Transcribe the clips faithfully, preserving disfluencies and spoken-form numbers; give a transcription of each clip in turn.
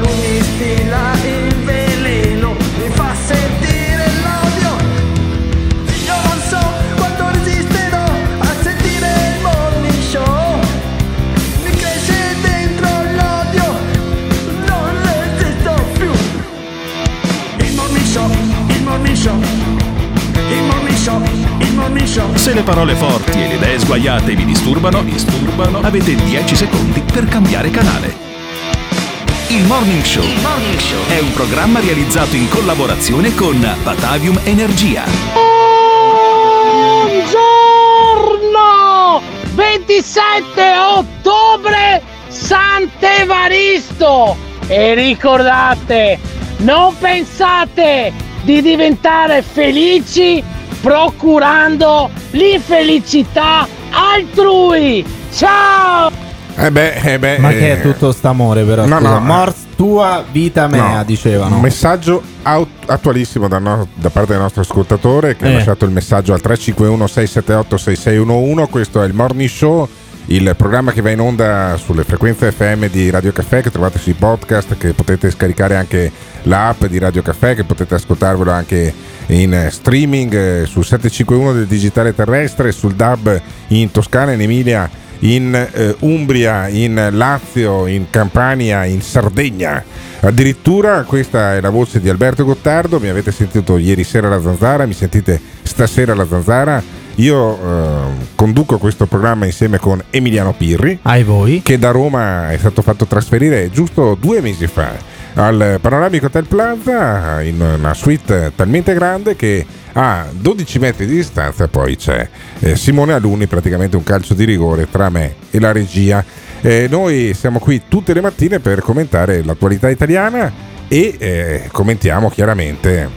Lui mi stila il veleno, mi fa sentire l'odio. Io non so quanto resisterò a sentire il Morning Show. Mi cresce dentro l'odio, non resisto più. Il Morning Show, il Morning Show, il Morning Show, il Morning Show. Se le parole forti e le idee sguaiate vi disturbano, disturbano, avete dieci secondi per cambiare canale. Il Morning Show. Il Morning Show è un programma realizzato in collaborazione con Batavium Energia. Buongiorno! ventisette ottobre, Sant'Evaristo! E ricordate, non pensate di diventare felici procurando l'infelicità altrui! Ciao! Eh beh, eh beh, ma che è tutto st'amore però no, no, Mors tua vita mea no, dicevano. Un messaggio aut- attualissimo da, no- da parte del nostro ascoltatore che eh. ha lasciato il messaggio al tre cinque uno sei sette otto sei sei uno uno. Questo è il Morning Show, il programma che va in onda sulle frequenze effe emme di Radio Caffè, che trovate sui podcast, che potete scaricare anche l'app di Radio Caffè, che potete ascoltarvelo anche in streaming sul settecentocinquantuno del digitale terrestre, sul D A B in Toscana, in Emilia, in eh, Umbria, in Lazio, in Campania, in Sardegna. Addirittura questa è la voce di Alberto Gottardo. Mi avete sentito ieri sera alla Zanzara, mi sentite stasera alla Zanzara. Io eh, conduco questo programma insieme con Emiliano Pirri, ai voi, che da Roma è stato fatto trasferire giusto due mesi fa al Panoramico Plaza, in una suite talmente grande che a dodici metri di distanza poi c'è eh, Simone Alunni, praticamente un calcio di rigore tra me e la regia. Eh, noi siamo qui tutte le mattine per commentare l'attualità italiana e eh, commentiamo chiaramente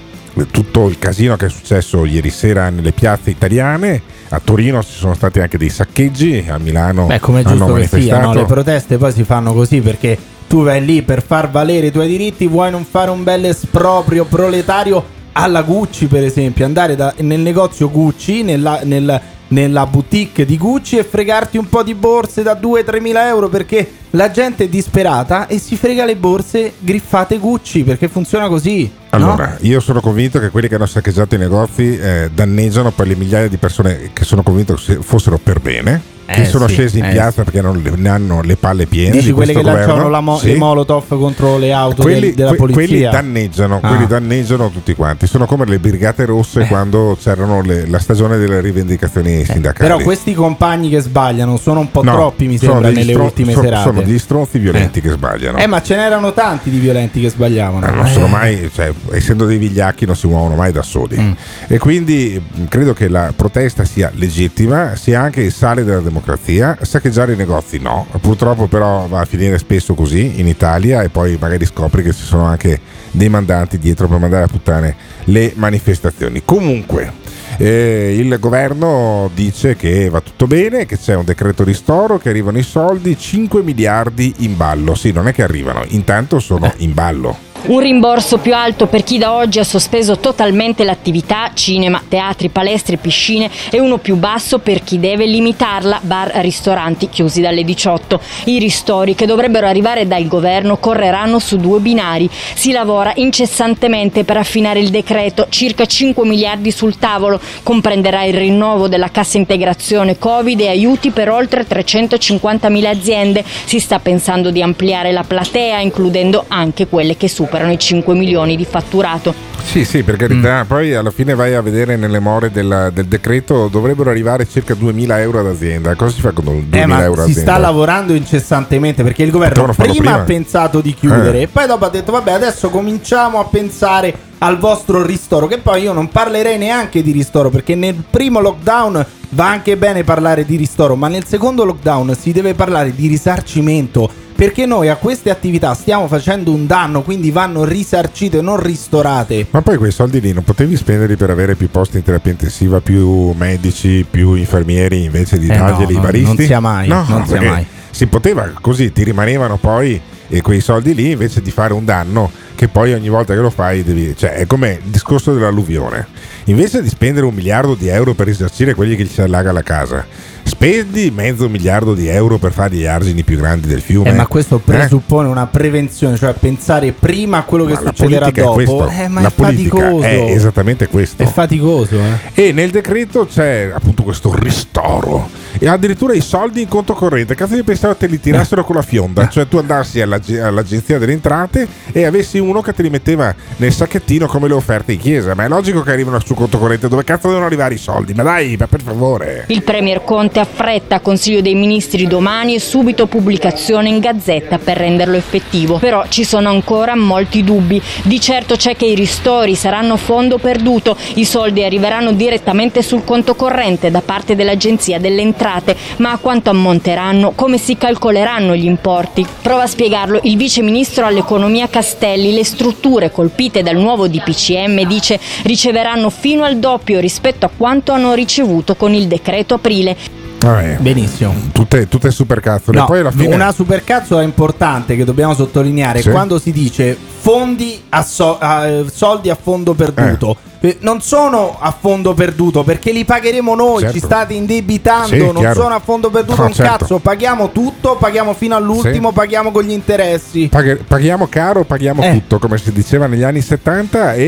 tutto il casino che è successo ieri sera nelle piazze italiane. A Torino ci sono stati anche dei saccheggi, a Milano Beh, come è giusto hanno che manifestato. Sia, no? Le proteste poi si fanno così perché tu vai lì per far valere i tuoi diritti, vuoi non fare un bel esproprio proletario alla Gucci, per esempio, andare da, nel negozio Gucci, nella, nel, nella boutique di Gucci e fregarti un po' di borse da due a tre mila euro perché la gente è disperata e si frega le borse griffate Gucci perché funziona così. Allora, no? Io sono convinto che quelli che hanno saccheggiato i negozi eh, danneggiano per le migliaia di persone che sono convinto che fossero per bene. Che eh sono sì, scesi in eh piazza sì. perché non ne hanno le palle piene. Dici di quelli che lanciavano la mo- sì. le molotov contro le auto quelli, del, della que- polizia. Quelli danneggiano, ah. quelli danneggiano tutti quanti. Sono come le brigate rosse eh. quando c'erano le, la stagione delle rivendicazioni eh. sindacali. Però questi compagni che sbagliano sono un po' no, troppi, mi sembra, nelle stron- ultime sono, serate. Sono gli stronzi violenti eh. che sbagliano. Eh, ma ce n'erano tanti di violenti che sbagliavano. Eh, non eh. sono mai, cioè, essendo dei vigliacchi, non si muovono mai da soli. Mm. E quindi credo che la protesta sia legittima, sia anche il sale della democrazia. Democrazia, saccheggiare i negozi no, purtroppo però va a finire spesso così in Italia e poi magari scopri che ci sono anche dei mandanti dietro per mandare a puttane le manifestazioni. Comunque eh, il governo dice che va tutto bene, che c'è un decreto ristoro, che arrivano i soldi, cinque miliardi in ballo, sì non è che arrivano, intanto sono in ballo. Un rimborso più alto per chi da oggi ha sospeso totalmente l'attività, cinema, teatri, palestre, piscine, e uno più basso per chi deve limitarla, bar, ristoranti chiusi dalle diciotto. I ristori che dovrebbero arrivare dal governo correranno su due binari. Si lavora incessantemente per affinare il decreto, circa cinque miliardi sul tavolo, comprenderà il rinnovo della cassa integrazione Covid e aiuti per oltre trecentocinquantamila aziende. Si sta pensando di ampliare la platea, includendo anche quelle che superano i cinque milioni di fatturato. Sì, sì, per carità, mm. poi alla fine vai a vedere nelle more della, del decreto dovrebbero arrivare circa duemila euro ad azienda. Cosa si fa con duemila eh, ma euro ad azienda? Si sta lavorando incessantemente perché il governo prima, prima ha pensato di chiudere eh. e poi dopo ha detto vabbè adesso cominciamo a pensare al vostro ristoro, che poi io non parlerei neanche di ristoro perché nel primo lockdown va anche bene parlare di ristoro, ma nel secondo lockdown si deve parlare di risarcimento. perché noi a queste attività stiamo facendo un danno, quindi vanno risarcite, non ristorate. Ma poi quei soldi lì non potevi spenderli per avere più posti in terapia intensiva, più medici, più infermieri, invece di eh tagliarli no, i baristi? Non sia mai, no, non sia mai. Si poteva così, ti rimanevano poi e quei soldi lì invece di fare un danno che poi ogni volta che lo fai devi, cioè è come il discorso dell'alluvione, invece di spendere un miliardo di euro per risarcire quelli che ci allaga la casa, spendi mezzo miliardo di euro per fare gli argini più grandi del fiume. Eh, ma questo presuppone eh? una prevenzione, cioè pensare prima a quello ma che succederà dopo. È eh, ma la è faticoso. È esattamente questo. È faticoso. Eh? E nel decreto c'è appunto questo ristoro e addirittura i soldi in conto corrente. Cazzo, io pensavo te li tirassero eh. con la fionda, cioè tu andassi all'ag- all'agenzia delle entrate e avessi uno che te li metteva nel sacchettino come le offerte in chiesa. Ma è logico che arrivano sul conto corrente, dove cazzo devono arrivare i soldi? Ma dai, ma per favore. Il premier Conte affretta Consiglio dei Ministri domani e subito pubblicazione in Gazzetta per renderlo effettivo. Però ci sono ancora molti dubbi. Di certo c'è che i ristori saranno fondo perduto, i soldi arriveranno direttamente sul conto corrente da parte dell'Agenzia delle Entrate, ma a quanto ammonteranno, come si calcoleranno gli importi? Prova a spiegarlo il vice ministro all'economia Castelli. Le strutture colpite dal nuovo D P C M, dice, riceveranno fino al doppio rispetto a quanto hanno ricevuto con il decreto aprile. Vabbè, benissimo, tutte, tutte supercazzole. No, poi alla fine... Una supercazzola importante che dobbiamo sottolineare, sì, quando si dice fondi a so- a soldi a fondo perduto. Eh. Non sono a fondo perduto perché li pagheremo noi, certo. Ci state indebitando, sì, non chiaro. Sono a fondo perduto, no, un certo. cazzo, paghiamo tutto, paghiamo fino all'ultimo, sì. Paghiamo con gli interessi. Paghe- paghiamo caro, paghiamo eh. tutto, come si diceva negli anni settanta e,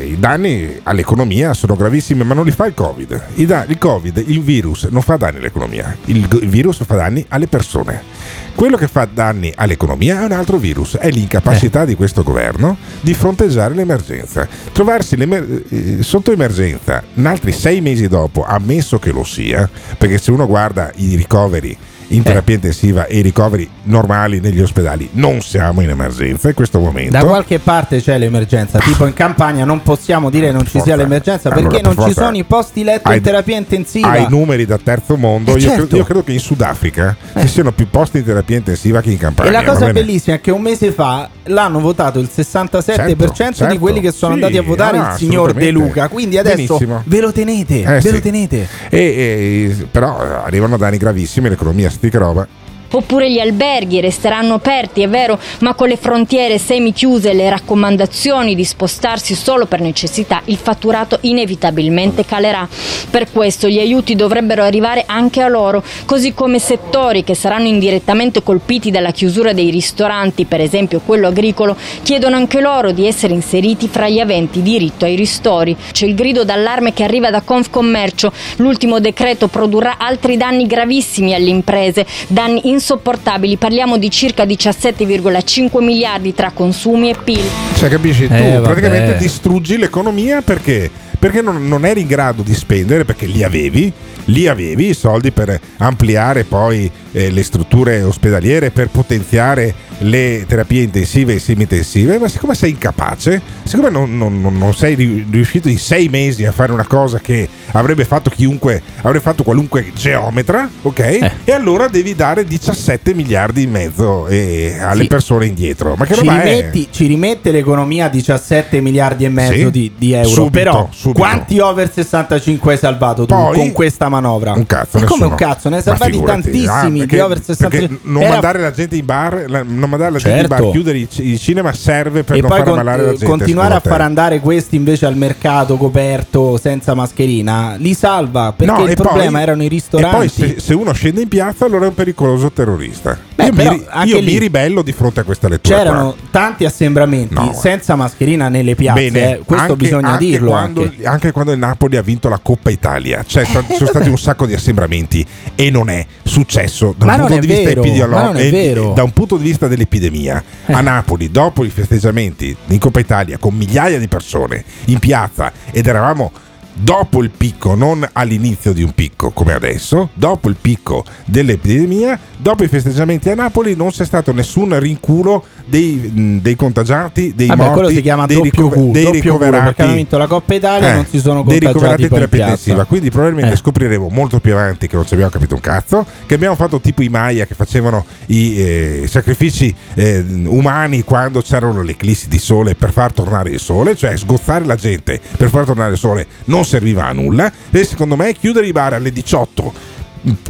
e i danni all'economia sono gravissimi, ma non li fa il Covid. I da- il Covid, il virus non fa danni all'economia, il, il virus fa danni alle persone. Quello che fa danni all'economia è un altro virus, è l'incapacità eh. di questo governo di fronteggiare l'emergenza. Trovarsi l'emer- sotto emergenza altri sei mesi dopo, ammesso che lo sia, perché se uno guarda i ricoveri in terapia eh. intensiva e i ricoveri normali negli ospedali, non siamo in emergenza in questo momento. Da qualche parte c'è l'emergenza, tipo in Campania non possiamo dire non ci sia l'emergenza allora, perché per non ci sono i posti letto ai, in terapia intensiva. Ai numeri da terzo mondo, eh io, certo. credo, io credo che in Sudafrica eh. ci siano più posti in terapia intensiva che in Campania. E la cosa bellissima è che un mese fa l'hanno votato il sessantasette per cento certo, certo. di quelli che sono sì, andati a votare ah, il signor De Luca, quindi adesso benissimo. ve lo tenete, eh, ve sì. lo tenete. E, e, però arrivano danni gravissimi all'economia. Roba. Oppure gli alberghi resteranno aperti, è vero, ma con le frontiere semi chiuse e le raccomandazioni di spostarsi solo per necessità, il fatturato inevitabilmente calerà. Per questo gli aiuti dovrebbero arrivare anche a loro, così come settori che saranno indirettamente colpiti dalla chiusura dei ristoranti, per esempio quello agricolo, chiedono anche loro di essere inseriti fra gli aventi diritto ai ristori. C'è il grido d'allarme che arriva da Confcommercio. L'ultimo decreto produrrà altri danni gravissimi alle imprese, danni insopportabili, parliamo di circa diciassette virgola cinque miliardi tra consumi e P I L. Cioè capisci, eh, tu vabbè. praticamente distruggi l'economia perché perché non, non eri in grado di spendere, perché li avevi, li avevi i soldi per ampliare poi eh, le strutture ospedaliere, per potenziare le terapie intensive e semi-intensive, ma siccome sei incapace, siccome non, non, non sei riuscito in sei mesi a fare una cosa che avrebbe fatto chiunque, avrebbe fatto qualunque geometra, ok? Eh. E allora devi dare diciassette miliardi e mezzo eh, alle sì. persone indietro. Ma che ci, rimetti, ci rimette l'economia diciassette miliardi e mezzo sì. di, di euro, subito, però subito. Quanti over sessantacinque hai salvato tu poi, con questa manovra? Un cazzo, come un cazzo, ne hai salvati tantissimi ah, perché, di over sessantacinque. Non era... mandare la gente in bar, la, non mandare la certo. gente in bar, chiudere i, i cinema serve per e non far con, ammalare la gente. E poi continuare a far andare questi invece al mercato coperto senza mascherina li salva, perché no, il problema poi, erano i ristoranti. E poi se, se uno scende in piazza allora è un pericoloso terrorista. Beh, io però, mi, io lì, mi ribello di fronte a questa lettura. C'erano qua. tanti assembramenti no, senza mascherina nelle piazze. Bene, eh, questo anche, bisogna anche dirlo. Quando, anche. anche quando il Napoli ha vinto la Coppa Italia, cioè sono stati un sacco di assembramenti e non è successo da un punto di vista epidemiologico, da un punto di vista dell'epidemia eh. a Napoli dopo i festeggiamenti in Coppa Italia con migliaia di persone in piazza, ed eravamo dopo il picco, non all'inizio di un picco come adesso, dopo il picco dell'epidemia, dopo i festeggiamenti a Napoli non c'è stato nessun rinculo dei, dei contagiati, dei Vabbè, morti, si chiama dei, doppio rico- cu, dei doppio ricoverati, cu, perché hanno vinto la Coppa Italia, eh, non si sono contagiati, dei ricoverati terapia intensiva. Quindi probabilmente eh. scopriremo molto più avanti, che non ci abbiamo capito un cazzo, che abbiamo fatto tipo i Maya, che facevano i eh, sacrifici eh, umani quando c'erano le eclissi di sole per far tornare il sole, cioè sgozzare la gente per far tornare il sole non serviva a nulla, e secondo me chiudere i bar alle diciotto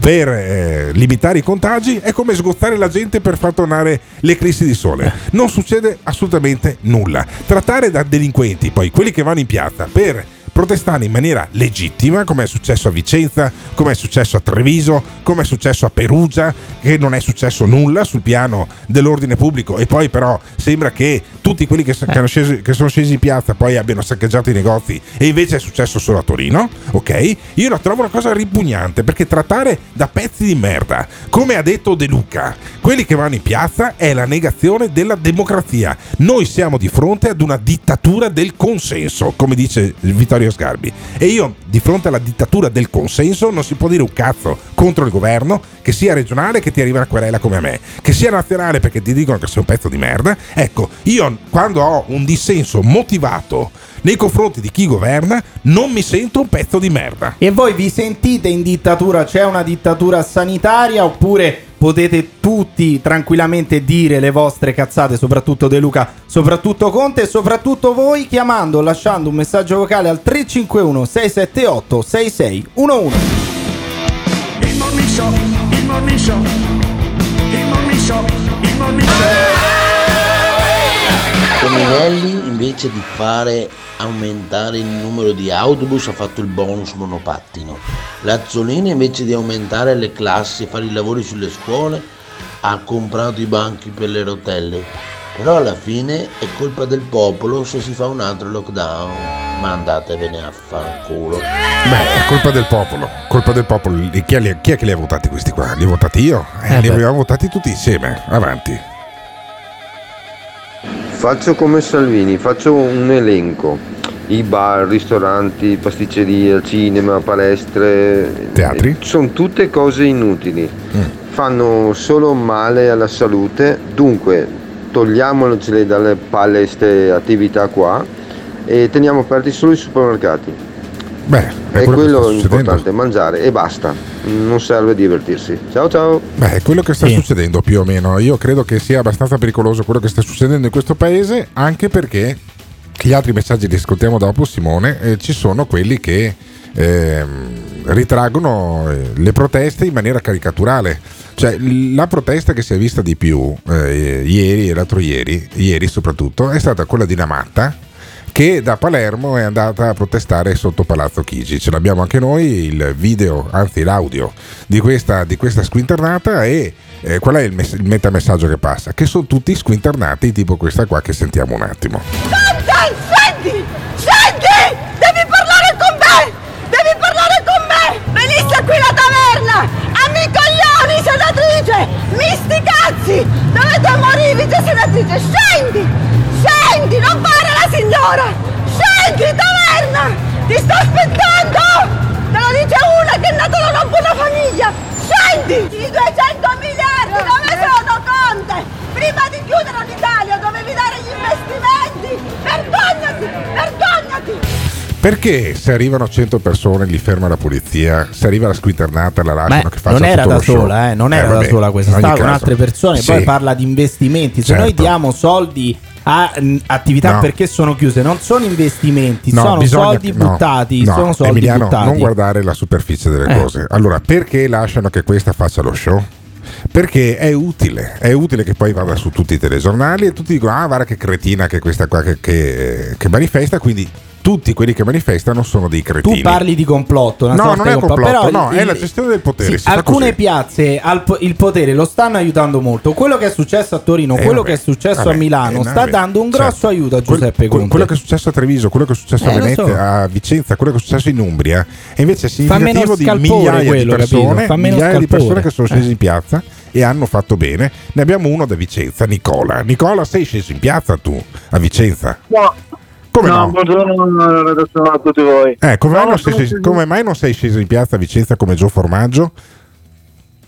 per eh, limitare i contagi è come sgozzare la gente per far tornare l'eclissi di sole, non succede assolutamente nulla. Trattare da delinquenti poi quelli che vanno in piazza per protestare in maniera legittima, come è successo a Vicenza, come è successo a Treviso, come è successo a Perugia, che non è successo nulla sul piano dell'ordine pubblico, e poi però sembra che tutti quelli che, eh. che, scesi, che sono scesi in piazza poi abbiano saccheggiato i negozi, e invece è successo solo a Torino, ok? Io la trovo una cosa ripugnante, perché trattare da pezzi di merda, come ha detto De Luca, quelli che vanno in piazza è la negazione della democrazia. Noi siamo di fronte ad una dittatura del consenso, come dice Vittorio Sgarbi, e io di fronte alla dittatura del consenso non si può dire un cazzo contro il governo, che sia regionale che ti arriva una querela come a me, che sia nazionale perché ti dicono che sei un pezzo di merda. Ecco, io quando ho un dissenso motivato nei confronti di chi governa non mi sento un pezzo di merda. E voi vi sentite in dittatura? C'è una dittatura sanitaria oppure potete tutti tranquillamente dire le vostre cazzate, soprattutto De Luca, soprattutto Conte, e soprattutto voi chiamando o lasciando un messaggio vocale al tre cinque uno sei sette otto sei sei uno uno. Il morning show, il morning show, il morning show, il morning show. Toninelli, invece di fare aumentare il numero di autobus, ha fatto il bonus monopattino. Lazzolini, invece di aumentare le classi e fare i lavori sulle scuole, ha comprato i banchi per le rotelle. Però alla fine è colpa del popolo se si fa un altro lockdown. Ma andatevene a fanculo. Beh, è colpa del popolo, colpa del popolo. Chi è, chi è che li ha votati questi qua? Li ho votati io? Eh, eh li abbiamo votati tutti insieme. Avanti. Faccio come Salvini, faccio un elenco: i bar, ristoranti, pasticceria, cinema, palestre, teatri. Sono tutte cose inutili, mm. fanno solo male alla salute, dunque togliamocele dalle palle queste attività qua e teniamo aperti solo i supermercati. Beh, è, è quello importante, mangiare e basta, non serve divertirsi. Ciao ciao. Beh, è quello che sta sì. succedendo più o meno. Io credo che sia abbastanza pericoloso quello che sta succedendo in questo paese, anche perché gli altri messaggi li ascoltiamo dopo, Simone, eh, ci sono quelli che eh, ritraggono le proteste in maniera caricaturale. Cioè, la protesta che si è vista di più eh, ieri e l'altro ieri, ieri soprattutto, è stata quella di Namatta, che da Palermo è andata a protestare sotto Palazzo Chigi. Ce l'abbiamo anche noi il video, anzi l'audio di questa, di questa squinternata, e eh, qual è il, mes- il metamessaggio che passa? Che sono tutti squinternati, tipo questa qua che sentiamo un attimo. Conte, senti, senti, devi parlare con me, devi parlare con me, venisse qui la taverna, a miei coglioni senatrice, mi sti cazzi, dovete morire senatrice, scendi! Senti, non fare la signora! Senti, taverna! Ti sto aspettando! Te lo dice una che è nata da una buona famiglia! Senti! I duecento miliardi dove sono, Conte? Prima di chiudere l'Italia dovevi dare gli investimenti! Vergognati! Vergognati! Perché se arrivano cento persone li ferma la polizia, se arriva la squinternata la lasciano che faccia tutto lo show? Non era da sola, eh, non era eh, vabbè, da sola questa, stava con altre persone, sì. Poi parla di investimenti, se certo. Noi diamo soldi a attività no. perché sono chiuse, non sono investimenti, no, sono, bisogna, soldi buttati, no, no, sono soldi Emiliano, buttati. Emiliano, non guardare la superficie delle eh. cose. Allora, perché lasciano che questa faccia lo show? Perché è utile, è utile che poi vada su tutti i telegiornali e tutti dicono ah guarda che cretina che questa qua che, che, che manifesta, quindi tutti quelli che manifestano sono dei cretini. Tu parli di complotto, una no, sorta non è complotto, complotto però no, il, è la gestione del potere. Sì, alcune piazze al, il potere lo stanno aiutando molto. Quello che è successo a Torino, eh, quello vabbè, che è successo vabbè, a Milano, eh, sta vabbè. dando un grosso cioè, aiuto a Giuseppe Conte. Quello che è successo a Treviso, quello che è successo eh, a Veneto, so. a Vicenza, quello che è successo in Umbria, e invece è significativo di migliaia quello, di persone, migliaia scalpore. di persone che sono scese eh. in piazza e hanno fatto bene. Ne abbiamo uno da Vicenza, Nicola. Nicola, sei sceso in piazza tu a Vicenza? No. Come no, no? Buongiorno ragazzi, a tutti voi. Eh, come, no, mai non sei, come mai non sei sceso in piazza a Vicenza come Joe Formaggio?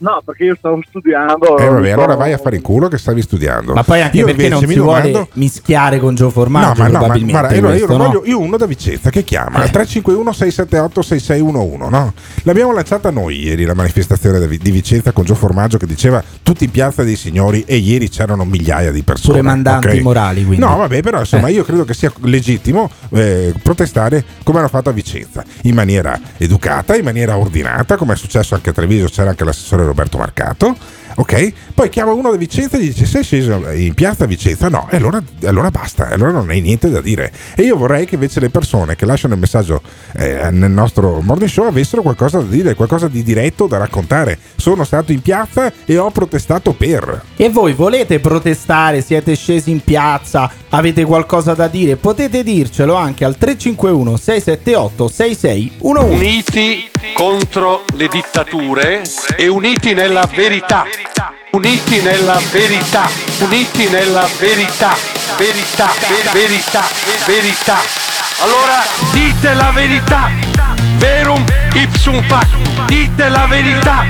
No, perché io stavo studiando. Eh vabbè, allora vai a fare il culo che stavi studiando. Ma poi anche io perché non si domando... vuole mischiare con Joe Formaggio. No, ma probabilmente no, ma, ma, questo, io, non no? voglio, io uno da Vicenza che chiama eh. tre cinque uno sei sette otto sei sei uno uno, no? L'abbiamo lanciata noi ieri la manifestazione di Vicenza con Joe Formaggio che diceva tutti in piazza dei signori, e ieri c'erano migliaia di persone. Pure mandanti okay? morali, quindi. No, vabbè, però insomma eh. io credo che sia legittimo eh, protestare come hanno fatto a Vicenza, in maniera educata, in maniera ordinata, come è successo anche a Treviso, c'era anche l'assessore Roberto Marcato, ok? Poi chiama uno da Vicenza e gli dice: sei sceso in piazza Vicenza? No, e allora, allora basta, allora non hai niente da dire. E io vorrei che invece le persone che lasciano il messaggio eh, nel nostro morning show avessero qualcosa da dire, qualcosa di diretto da raccontare. Sono stato in piazza e ho protestato per. E voi volete protestare? Siete scesi in piazza? Avete qualcosa da dire? Potete dircelo anche al tre cinque uno sei sette otto sei sei uno uno. Uniti contro le dittature e uniti nella verità. Uniti nella verità, uniti nella verità, verità, verità, verità, verità. Allora dite la verità, verum ipsum fac. Dite la verità,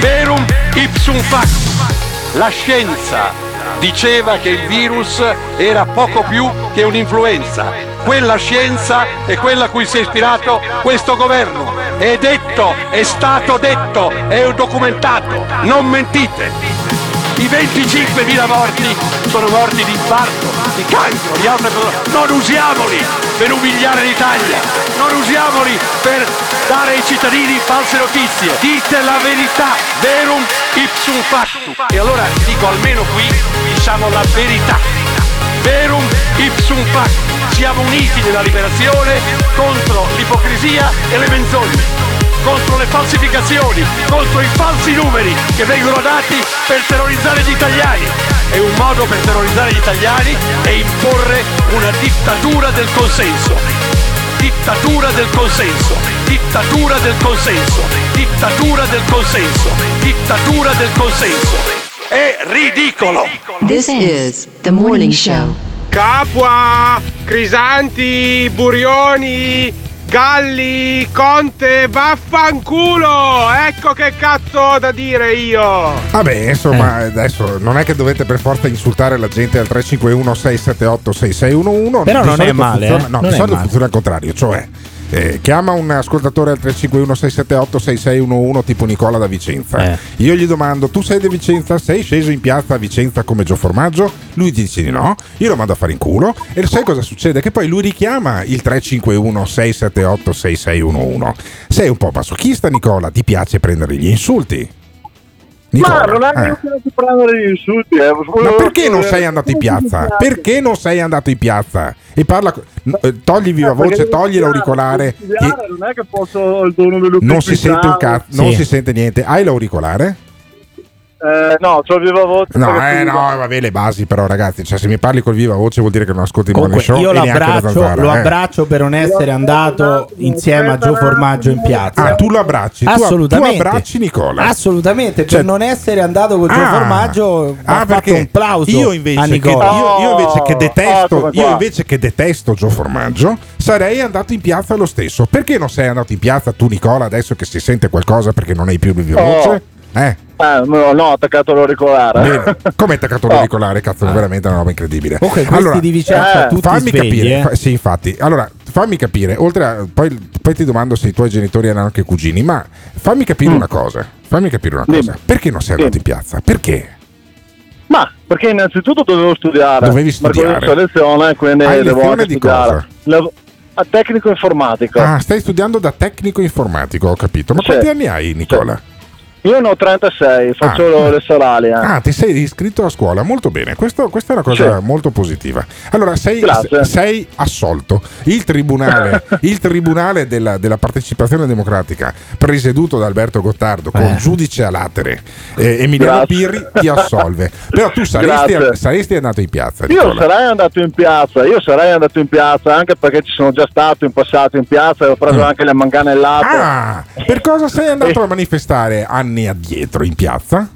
verum ipsum fac. La scienza diceva che il virus era poco più che un'influenza. Quella scienza è quella a cui si è ispirato questo governo. È detto, è stato detto, è documentato. Non mentite. I venticinquemila morti sono morti di infarto, di cancro, di altre cose. Non usiamoli per umiliare l'Italia. Non usiamoli per dare ai cittadini false notizie. Dite la verità, verum ipsum factum. E allora dico, almeno qui diciamo la verità. Verum ipsum factum. Siamo uniti nella liberazione contro l'ipocrisia e le menzogne, contro le falsificazioni, contro i falsi numeri che vengono dati per terrorizzare gli italiani. E un modo per terrorizzare gli italiani è imporre una dittatura del consenso. Dittatura del consenso. Dittatura del consenso. Dittatura del consenso. Dittatura del consenso. È ridicolo. This is the morning show. Capua, Crisanti, Burioni, Galli, Conte, vaffanculo! Ecco che cazzo ho da dire io! Vabbè, insomma, eh. adesso non è che dovete per forza insultare la gente al tre cinque uno sei sette otto sei sei uno uno. Però di non è male. Funziona, eh? No, non di solito funziona al contrario, cioè. Eh, chiama un ascoltatore al tre cinque uno sei sette otto sei sei uno uno tipo Nicola da Vicenza. Eh. Io gli domando: tu sei di Vicenza? Sei sceso in piazza a Vicenza come Joe Formaggio? Lui dice di no, io lo mando a fare in culo. E sai cosa succede? Che poi lui richiama il tre cinque uno sei sette otto sei sei uno uno. Sei un po' masochista, Nicola, ti piace prendere gli insulti? Nicola, ma non hai eh. piaciuto prendere gli insulti. Eh. Ma perché non sei andato in piazza? Perché non sei andato in piazza? E parla, togli viva voce, togli l'auricolare. Non è che posso il dono dell'ucraina. Non si sente un cazzo, non si sente niente. Hai l'auricolare? Eh, no, c'ho il viva voce. No, eh, no, vabbè, le basi, però, ragazzi. Cioè, se mi parli col viva voce vuol dire che non ascolti il morning show. Io e l'abbraccio, Zanzara, lo eh. abbraccio per non essere andato insieme a Joe Formaggio in piazza. Ah, tu lo abbracci? Assolutamente. Tu abbracci Nicola? Assolutamente, per cioè, non essere andato con Joe ah, Formaggio. Ah, ha fatto un plauso io invece a Nicola. Che, io, io invece che detesto, oh, io invece che detesto Joe Formaggio, sarei andato in piazza lo stesso. Perché non sei andato in piazza tu, Nicola, adesso che si sente qualcosa perché non hai più il viva voce? Oh. Eh? Ah, no, no, ho attaccato l'auricolare. Come attaccato l'auricolare? Cazzo, ah. veramente una roba incredibile. Okay, allora, di Vicenza, eh, tutti fammi svegli, capire, eh. fa, sì, infatti. Allora, fammi capire. Oltre a, poi, poi ti domando se i tuoi genitori erano anche cugini, ma fammi capire mm. una cosa. Fammi capire una cosa. Sì. Perché non sei andato sì. in piazza? Perché? Ma perché innanzitutto dovevo studiare. Dovevi studiare. Perché lezione, quindi hai devo lezione di cosa? La... a tecnico informatico. Ah, stai studiando da tecnico informatico, ho capito. Ma sì. quanti anni hai, Nicola? Sì. Io ne ho trentasei, faccio ah, le serali. Eh. Ah, ti sei iscritto a scuola, molto bene. Questo, questa è una cosa sì. molto positiva. Allora, sei, sei assolto. Il tribunale, il tribunale della, della partecipazione democratica, presieduto da Alberto Gottardo, eh. con giudice a latere, eh, Emiliano Grazie. Pirri, ti assolve. Però tu saresti, saresti andato in piazza. Nicola. Io sarei andato in piazza, io sarei andato in piazza, anche perché ci sono già stato in passato in piazza e ho preso mm. anche le manganellate. Ah, per cosa sei andato a manifestare? Anni addietro in piazza?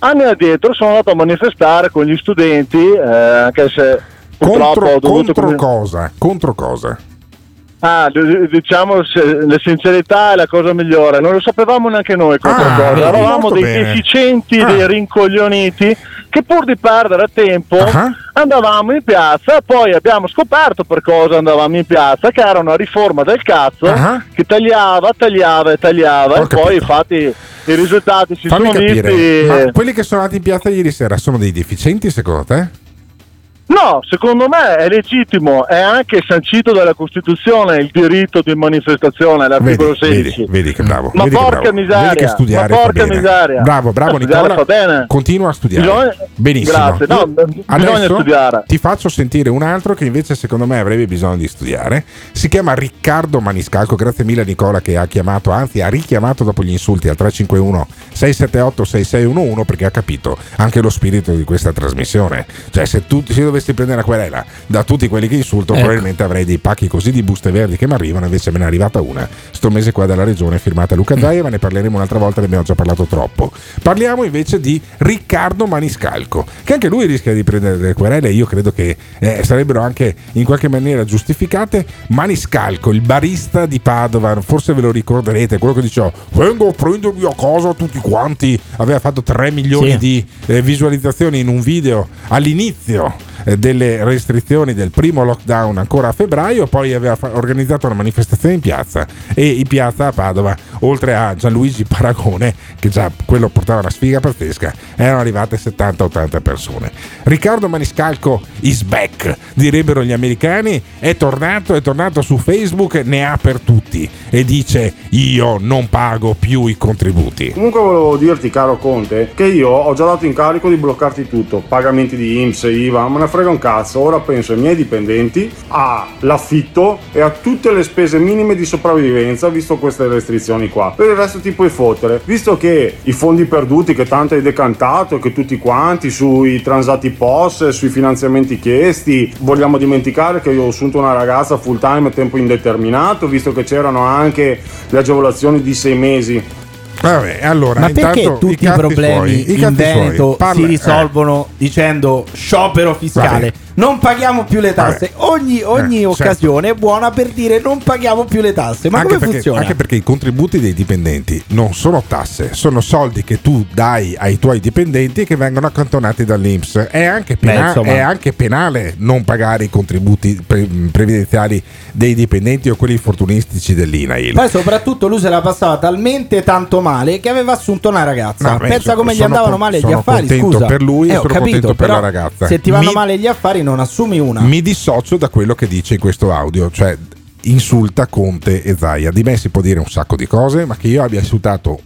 Anni addietro sono andato a manifestare con gli studenti, eh, anche se purtroppo contro, ho dovuto contro cosa? Contro cosa? Ah, diciamo la sincerità è la cosa migliore. Non lo sapevamo neanche noi questa ah, cosa. Eravamo dei bene. deficienti, ah. dei rincoglioniti che pur di perdere tempo uh-huh. andavamo in piazza. Poi abbiamo scoperto per cosa andavamo in piazza, che era una riforma del cazzo uh-huh. che tagliava, tagliava e tagliava. Ho e capito. Poi infatti i risultati si Fammi sono capire. visti. Ma quelli che sono andati in piazza ieri sera sono dei deficienti secondo te? No, secondo me è legittimo, è anche sancito dalla Costituzione il diritto di manifestazione, l'articolo vedi, sedici. Vedi, vedi che bravo. Ma vedi porca che bravo. miseria, vedi che studiare ma porca miseria. Bravo, bravo Nicola, fa bene. Continua a studiare. Bisogna... Benissimo. Grazie. No, bisogna studiare. Ti faccio sentire un altro che invece secondo me avrebbe bisogno di studiare. Si chiama Riccardo Maniscalco. Grazie mille Nicola che ha chiamato, anzi ha richiamato dopo gli insulti al tre cinque uno sei sette otto sei sei uno uno perché ha capito anche lo spirito di questa trasmissione. Cioè se tu se dovessi prendere la querela da tutti quelli che insulto, ecco. probabilmente avrei dei pacchi così di buste verdi che mi arrivano. Invece me ne è arrivata una sto mese qua dalla regione, firmata Luca Zaia, ma ne parleremo un'altra volta, ne abbiamo già parlato troppo. Parliamo invece di Riccardo Maniscalco, che anche lui rischia di prendere delle querele. Io credo che eh, sarebbero anche in qualche maniera giustificate. Maniscalco, il barista di Padova, forse ve lo ricorderete, quello che diceva vengo a prendervi a casa tutti quanti, aveva fatto tre milioni sì. di eh, visualizzazioni in un video all'inizio delle restrizioni del primo lockdown ancora a febbraio. Poi aveva organizzato una manifestazione in piazza e in piazza a Padova, oltre a Gianluigi Paragone che già quello portava una sfiga pazzesca, erano arrivate settanta ottanta persone. Riccardo Maniscalco is back, direbbero gli americani, è tornato, è tornato su Facebook, ne ha per tutti e dice io non pago più i contributi. Comunque volevo dirti caro Conte che io ho già dato incarico di bloccarti tutto, pagamenti di I N P S, I V A, ma frega un cazzo, ora penso ai miei dipendenti, all'affitto e a tutte le spese minime di sopravvivenza visto queste restrizioni qua. Per il resto ti puoi fottere, visto che i fondi perduti che tanto hai decantato, che tutti quanti sui transati P O S, sui finanziamenti chiesti, vogliamo dimenticare che io ho assunto una ragazza full time a tempo indeterminato, visto che c'erano anche le agevolazioni di sei mesi. Vabbè, allora, ma perché tutti i, i problemi suoi, in Veneto Parla, si risolvono eh. dicendo sciopero fiscale? Vabbè. Non paghiamo più le tasse. Vabbè. Ogni, ogni eh, occasione certo. è buona per dire non paghiamo più le tasse. Ma anche come perché, funziona? Anche perché i contributi dei dipendenti non sono tasse, sono soldi che tu dai ai tuoi dipendenti e che vengono accantonati dall'I N P S. È anche, pena- Beh, è anche penale non pagare i contributi pre- previdenziali dei dipendenti o quelli infortunistici dell'I N A I L. Poi soprattutto lui se la passava talmente tanto male che aveva assunto una ragazza. No, pensa come gli andavano con, male gli affari. Sono contento scusa. per lui e eh, sono capito, contento per la ragazza. Se ti vanno Mi... male gli affari non assumi una. Mi dissocio da quello che dice in questo audio, cioè insulta Conte e Zaia. Di me si può dire un sacco di cose, ma che io abbia insultato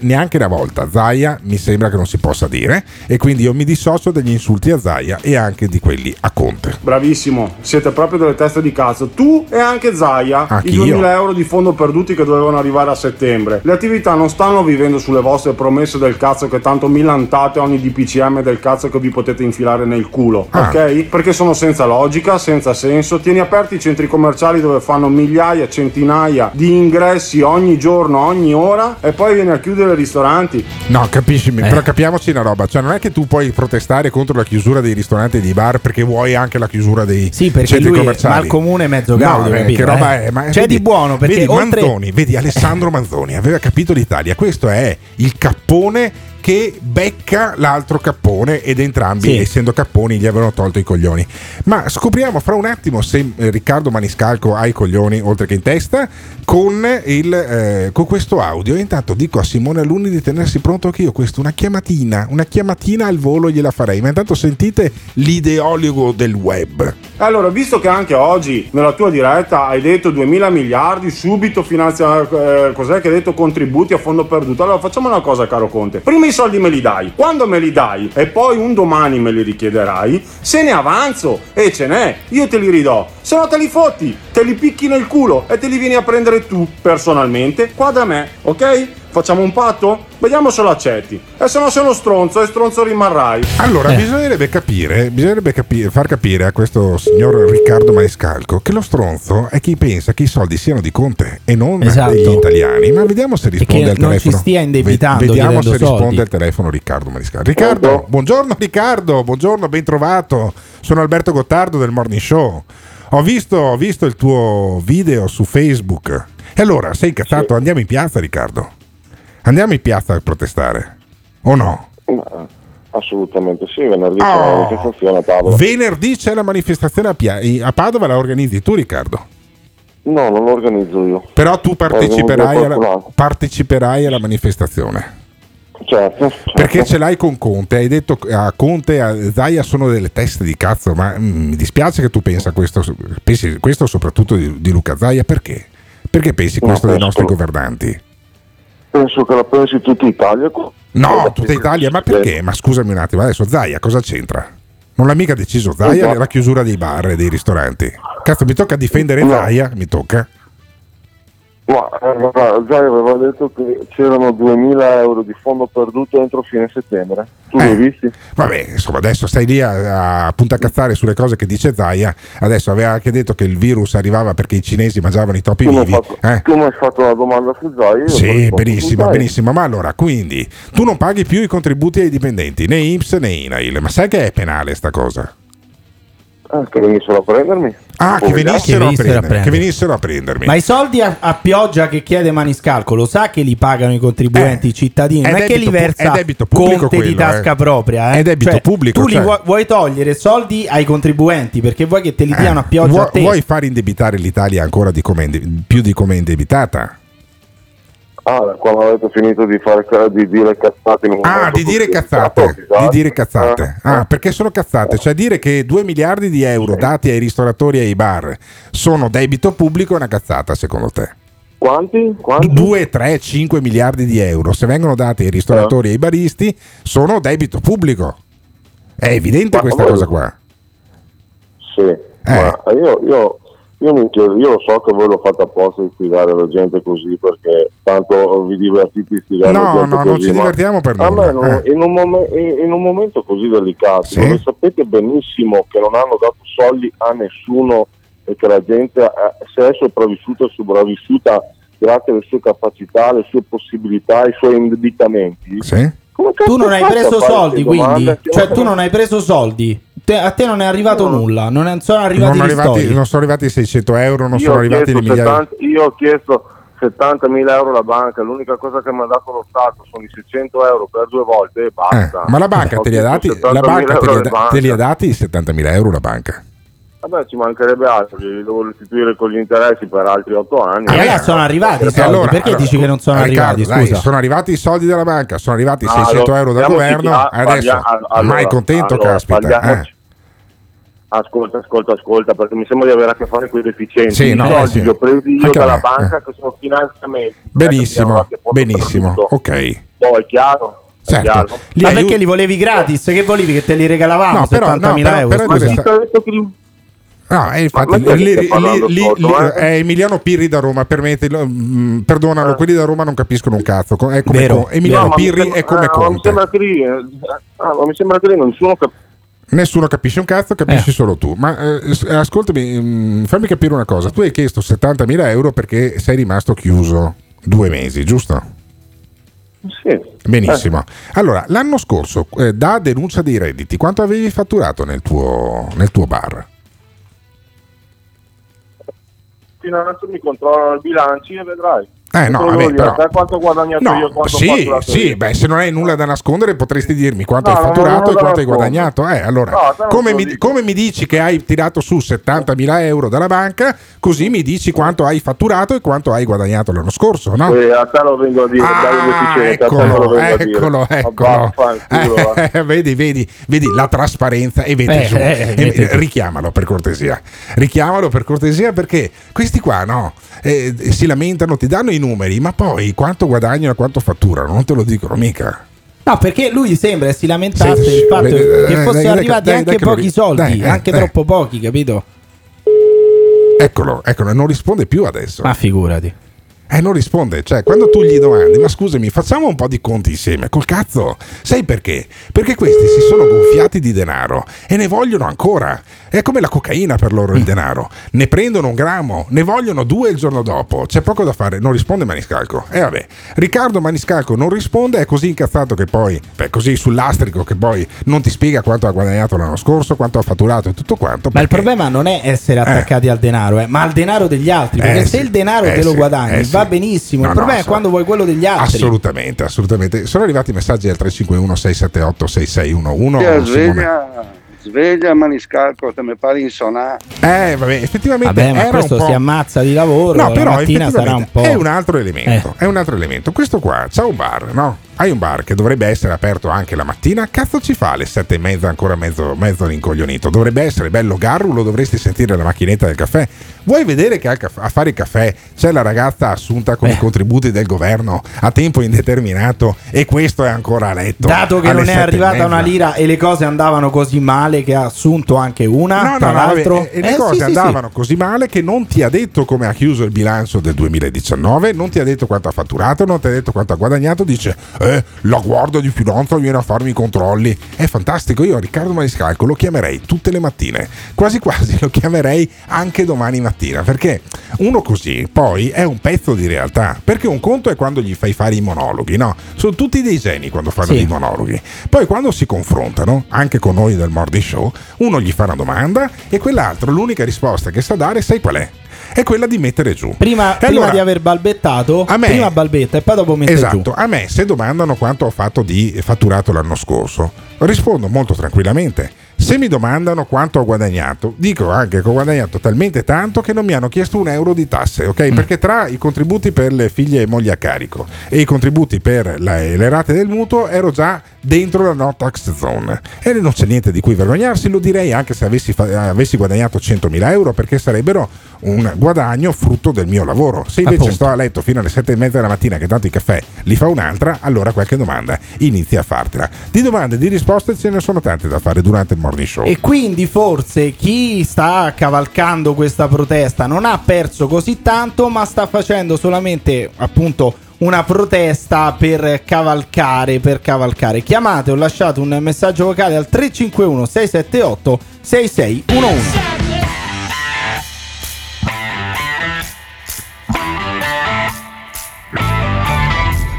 neanche una volta Zaia mi sembra che non si possa dire, e quindi io mi dissocio dagli insulti a Zaia e anche di quelli a Conte. Bravissimo, siete proprio delle teste di cazzo, tu e anche Zaia. Anche i duemila euro di fondo perduti che dovevano arrivare a settembre. Le attività non stanno vivendo sulle vostre promesse del cazzo che tanto mi lantate ogni D P C M del cazzo che vi potete infilare nel culo, ah. ok? Perché sono senza logica, senza senso. Tieni aperti i centri commerciali dove fanno migliaia, centinaia di ingressi ogni giorno, ogni ora, e poi viene a chiudere i ristoranti. No, capisci, eh. però capiamoci una roba, cioè non è che tu puoi protestare contro la chiusura dei ristoranti e dei bar perché vuoi anche la chiusura dei sì, centri lui commerciali. Ma il comune è mezzo gaudio, no, capito, che roba eh. è? Ma c'è vedi, di buono perché vedi oltre... Manzoni, vedi Alessandro Manzoni aveva capito l'Italia, questo è il cappone che becca l'altro cappone ed entrambi sì. essendo capponi gli avevano tolto i coglioni. Ma scopriamo fra un attimo se Riccardo Maniscalco ha i coglioni oltre che in testa con, il, eh, con questo audio. E intanto dico a Simone Alunni di tenersi pronto che io questo una chiamatina una chiamatina al volo gliela farei, ma intanto sentite l'ideologo del web. Allora, visto che anche oggi nella tua diretta hai detto duemila miliardi subito finanzia, eh, cos'è che hai detto, contributi a fondo perduto, allora facciamo una cosa caro Conte, prima i soldi me li dai, quando me li dai e poi un domani me li richiederai, se ne avanzo e ce n'è, io te li ridò, se no te li fotti, te li picchi nel culo e te li vieni a prendere tu personalmente qua da me, ok? Facciamo un patto? Vediamo se lo accetti. E se no sei uno stronzo e stronzo rimarrai. Allora eh. bisognerebbe capire, bisognerebbe capire, far capire a questo signor Riccardo Maniscalco che lo stronzo è chi pensa che i soldi siano di Conte e non esatto. degli italiani. Ma vediamo se risponde al telefono. Non ci stia indebitando. Ve- vediamo se risponde soldi. al telefono Riccardo Maniscalco. Riccardo, buongiorno. buongiorno Riccardo, buongiorno, ben trovato. Sono Alberto Gottardo del Morning Show. Ho visto, ho visto il tuo video su Facebook. E allora, sei incazzato? Sì. Andiamo in piazza, Riccardo? Andiamo in piazza a protestare? O no? Ma, assolutamente sì, venerdì, oh, c'è la manifestazione a Padova. Venerdì c'è la manifestazione a, Pia- a Padova, la organizzi tu, Riccardo? No, non lo organizzo io. Però tu parteciperai, alla, parteciperai alla manifestazione. Certo, certo. Perché ce l'hai con Conte, hai detto a Conte, a Zaia sono delle teste di cazzo, ma mm, mi dispiace che tu pensi a questo, pensi questo soprattutto di, di Luca Zaia, perché? Perché pensi questo no, dei nostri che... governanti? Penso che la pensi tutta Italia. No, tutta Italia, ma perché? Ma scusami un attimo, adesso Zaia cosa c'entra? Non l'ha mica deciso Zaia esatto. la chiusura dei bar e dei ristoranti. Cazzo, mi tocca difendere no. Zaia, mi tocca. Ma allora, Zaia aveva detto che c'erano duemila euro di fondo perduto entro fine settembre. Tu eh, li hai visti? Vabbè, insomma, adesso stai lì a, a puntacazzare sulle cose che dice Zaia. Adesso aveva anche detto che il virus arrivava perché i cinesi mangiavano i topi tu vivi. Fatto, eh? Tu mi hai fatto una domanda su Zaia. Sì, benissimo, benissimo. Ma allora, quindi, tu non paghi più i contributi ai dipendenti, né I N P S né I N A I L. Ma sai che è penale sta cosa? Ah, che venissero a prendermi. Ah, che venissero, che, venissero a prendere, a prendere. che venissero a prendermi. Ma i soldi a, a pioggia che chiede Maniscalco, lo sa che li pagano i contribuenti, eh, i cittadini, non è, è che li versa Conte quello, di tasca eh. propria. Eh. È debito cioè, pubblico. Tu cioè. li vuoi, vuoi togliere soldi ai contribuenti perché vuoi che te li diano eh. a pioggia Vuo, a te. Vuoi far indebitare l'Italia ancora di com'è, più di come è indebitata? Ah, quando avete finito di fare di dire cazzate in un ah di dire cazzate di dire cazzate ah perché sono cazzate, cioè dire che due miliardi di euro dati ai ristoratori e ai bar sono debito pubblico è una cazzata secondo te? Quanti? Quanti? due, tre, cinque miliardi di euro se vengono dati ai ristoratori eh. e ai baristi sono debito pubblico, è evidente ma, questa ma cosa qua sì eh. ma io io Io, mi chiedo, io lo so che voi lo fate apposta di sfidare la gente così perché tanto vi divertite a sfidare no, la gente no, così. No, non ci divertiamo per nulla. No, eh. in, un mom- in un momento così delicato, sì? Voi sapete benissimo che non hanno dato soldi a nessuno e che la gente ha, se è sopravvissuta, è sopravvissuta grazie alle sue capacità, alle sue possibilità, ai suoi indebitamenti. Sì? Tu non hai preso soldi quindi, cioè tu non hai preso soldi. Te, a te non è arrivato no. nulla, non è, sono arrivati non, arrivati, non sono arrivati seicento euro, non io sono arrivati le migliaia. Io ho chiesto settantamila euro alla banca, l'unica cosa che mi ha dato lo Stato sono i seicento euro per due volte e basta. Eh, ma la banca eh, te li ha dati? La banca te li ha, banca. Te li ha dati i settantamila euro la banca? Vabbè, ci mancherebbe altro, li devo restituire con gli interessi per altri otto anni. Ah, eh, ragazzi, sono arrivati i soldi, allora, perché allora, dici che non sono Riccardo, arrivati? Scusa. Dai, sono arrivati i soldi della banca, sono arrivati i ah, seicento euro dal governo, ah, adesso ormai allora, contento, allora, caspita. Eh. Ascolta, ascolta, ascolta, perché mi sembra di avere a che fare con i deficienti. Sì, no, i soldi sì. li ho presi io anche dalla me. banca, che sono finanziamenti. Benissimo, eh, benissimo, ok. No, è chiaro. Certo. Li Ma aiuto. Perché li volevi gratis? Che volevi che te li regalavamo? settantamila euro. No, eh, infatti li, li, li, sotto, li, eh? È Emiliano Pirri da Roma, permettilo, mh, perdonalo, eh. quelli da Roma non capiscono un cazzo, è come Vero. Con, Emiliano no, Pirri sembra, è come eh, Conte. Mi sembra che lì, eh, ma mi sembra che lì nessuno, cap- nessuno capisce un cazzo, capisci eh. solo tu. Ma eh, ascoltami, mh, fammi capire una cosa, tu hai chiesto settantamila euro perché sei rimasto chiuso due mesi, giusto? Sì. Benissimo. Eh. Allora, l'anno scorso, eh, da denuncia dei redditi, quanto avevi fatturato nel tuo, nel tuo bar? Finanza, mi controllano i bilanci e vedrai. Eh no, vabbè, però... quanto ho guadagnato no, io? Quanto sì, ho sì io. Beh, se non hai nulla da nascondere potresti dirmi quanto no, hai fatturato e quanto hai guadagnato. Eh, allora, no, come, mi, come mi dici che hai tirato su settantamila euro dalla banca, così mi dici quanto hai fatturato e quanto hai guadagnato l'anno scorso, no? Eh, a te lo vengo a dire, ah, dai, eccolo, a te eccolo, dire. eccolo. Eh, eh, vedi, vedi, vedi la trasparenza e vedi eh, giù. Eh, eh, richiamalo per cortesia. Richiamalo per cortesia perché questi qua, no? Eh, si lamentano, ti danno i numeri, ma poi quanto guadagnano e quanto fatturano non te lo dicono mica. No, perché lui sembra si lamentasse sì, del fatto beh, che eh, fossero arrivati dai, anche dai, pochi dai, soldi, dai, anche dai. troppo pochi, capito? Eccolo, eccolo, non risponde più adesso. Ma figurati. Eh, non risponde, cioè quando tu gli domandi, ma scusami, facciamo un po' di conti insieme, col cazzo, sai perché? Perché questi si sono gonfiati di denaro e ne vogliono ancora, è come la cocaina per loro il denaro, ne prendono un grammo, ne vogliono due il giorno dopo, c'è poco da fare, non risponde Maniscalco, e eh, vabbè, Riccardo Maniscalco non risponde, è così incazzato che poi, beh, così sul lastrico che poi non ti spiega quanto ha guadagnato l'anno scorso, quanto ha fatturato e tutto quanto. Ma perché... il problema non è essere attaccati eh. al denaro, eh, ma al denaro degli altri, perché eh, se sì. il denaro eh, te lo sì. guadagni, eh, sì. va benissimo, no, il problema no, è so. quando vuoi quello degli altri. Assolutamente, assolutamente. Sono arrivati messaggi al tre cinque uno sei sette otto sei sei uno uno. Sveglia, sveglia Maniscalco, te mi pare insonare. Eh vabbè, effettivamente vabbè, ma era questo un po'... si ammazza di lavoro, no, però la mattina sarà un po'. È un altro elemento, eh. è un altro elemento. Questo qua, c'ha un bar, no? Hai un bar che dovrebbe essere aperto anche la mattina, cazzo ci fa alle sette e mezza ancora mezzo, mezzo rincoglionito, dovrebbe essere bello garrulo, dovresti sentire la macchinetta del caffè, vuoi vedere che a fare il caffè c'è la ragazza assunta con eh. i contributi del governo a tempo indeterminato e questo è ancora a letto, dato che non è arrivata una lira e le cose andavano così male che ha assunto anche una, no, tra no, l'altro no, vabbè, e le eh, cose sì, andavano sì. così male che non ti ha detto come ha chiuso il bilancio del duemiladiciannove, non ti ha detto quanto ha fatturato, non ti ha detto quanto ha guadagnato, dice eh, la guardia di finanza viene a farmi i controlli. È fantastico, io Riccardo Maniscalco lo chiamerei tutte le mattine, quasi quasi lo chiamerei anche domani mattina, perché uno così poi è un pezzo di realtà, perché un conto è quando gli fai fare i monologhi, no? Sono tutti dei geni quando fanno sì. i monologhi, poi quando si confrontano anche con noi del Morning Show, uno gli fa una domanda e quell'altro l'unica risposta che sa dare, sai qual è? È quella di mettere giù. Prima, prima allora, di aver balbettato, a me, prima balbetta e poi dopo mette esatto, giù. Esatto, a me se domandano quanto ho fatto di fatturato l'anno scorso, rispondo molto tranquillamente. Se mi domandano quanto ho guadagnato, dico anche che ho guadagnato talmente tanto che non mi hanno chiesto un euro di tasse, ok? Mm. Perché tra i contributi per le figlie e mogli a carico e i contributi per la, le rate del mutuo ero già dentro la no tax zone e non c'è niente di cui vergognarsi, lo direi anche se avessi, fa- avessi guadagnato centomila euro, perché sarebbero un guadagno frutto del mio lavoro. Se invece Appunto. sto a letto fino alle sette e mezza della mattina che tanto i caffè li fa un'altra, allora qualche domanda inizia a fartela. Di domande e di risposte ce ne sono tante da fare durante il Morning Show. E quindi forse chi sta cavalcando questa protesta non ha perso così tanto, ma sta facendo solamente appunto una protesta per cavalcare, per cavalcare. Chiamate o lasciate un messaggio vocale al tre cinque uno sei sette otto sei sei uno uno.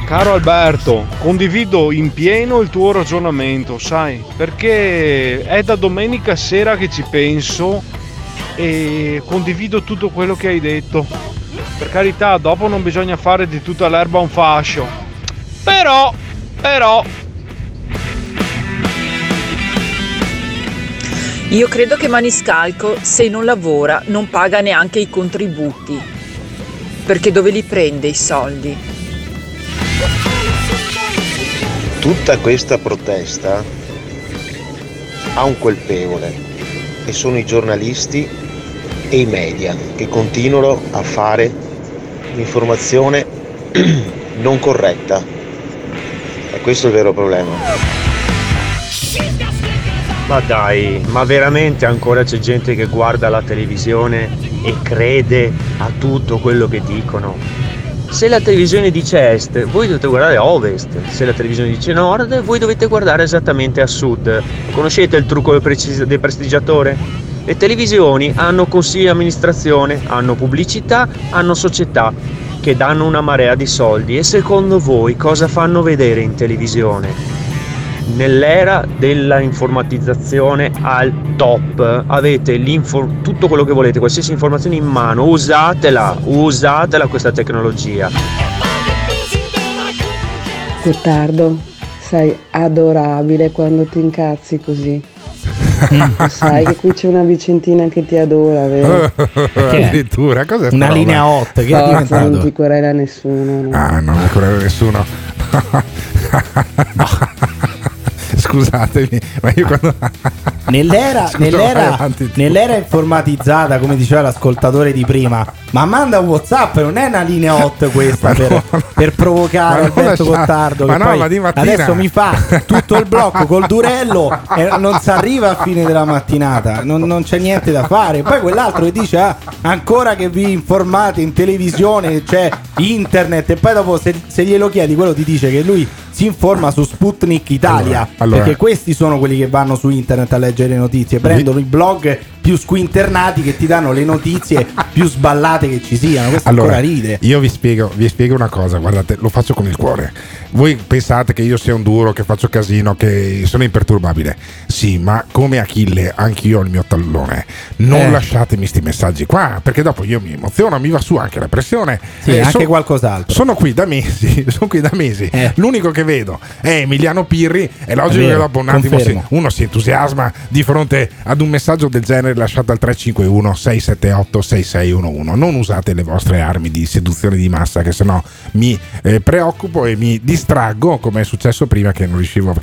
Caro Alberto, condivido in pieno il tuo ragionamento, sai, perché è da domenica sera che ci penso e condivido tutto quello che hai detto. Per carità, dopo non bisogna fare di tutta l'erba un fascio. Però, però... Io credo che Maniscalco, se non lavora, non paga neanche i contributi, perché dove li prende i soldi? Tutta questa protesta ha un colpevole e sono i giornalisti e i media che continuano a fare informazione non corretta. E questo è il vero problema. Ma dai, ma veramente ancora c'è gente che guarda la televisione e crede a tutto quello che dicono? Se la televisione dice est, voi dovete guardare a ovest. Se la televisione dice nord, voi dovete guardare esattamente a sud. Conoscete il trucco del, precis- del prestigiatore? Le televisioni hanno consigli di amministrazione, hanno pubblicità, hanno società che danno una marea di soldi. E secondo voi cosa fanno vedere in televisione? Nell'era della informatizzazione al top avete l'info- tutto quello che volete, qualsiasi informazione in mano, usatela, usatela questa tecnologia. Gottardo, sei adorabile quando ti incazzi così. Sai che qui c'è una vicentina che ti adora, vero? Addirittura, cosa è una roba? Linea otto che no, non ti querela nessuno, no? Ah, non mi querela nessuno. scusatemi, ma io quando nell'era, Scusa, nell'era, nell'era informatizzata, come diceva l'ascoltatore di prima, ma manda un WhatsApp, non è una linea hot questa per, per provocare Alberto Gottardo, ma che no, poi ma di mattina adesso mi fa tutto il blocco col durello e non si arriva a fine della mattinata, non, non c'è niente da fare. Poi quell'altro che dice ah, ancora che vi informate in televisione, c'è internet, e poi dopo se, se glielo chiedi quello ti dice che lui si informa su Sputnik Italia, allora, allora. perché questi sono quelli che vanno su internet a leggere le notizie, prendono i blog più squinternati che ti danno le notizie più sballate che ci siano. Questo allora, ancora ride. Io vi spiego, vi spiego una cosa, guardate, lo faccio con il cuore. Voi pensate che io sia un duro, che faccio casino, che sono imperturbabile. Sì, ma come Achille anch'io ho il mio tallone. Non eh. lasciatemi sti messaggi qua, perché dopo io mi emoziono, mi va su anche la pressione. Sì, eh, anche son, qualcos'altro. Sono qui da mesi, sono qui da mesi. Eh. L'unico che vedo è Emiliano Pirri, è logico che dopo un attimo si, uno si entusiasma di fronte ad un messaggio del genere lasciato al tre cinque uno sei sette otto sei sei uno uno. Non usate le vostre armi di seduzione di massa, che sennò mi eh, preoccupo e mi distraggo, come è successo prima che non riuscivo a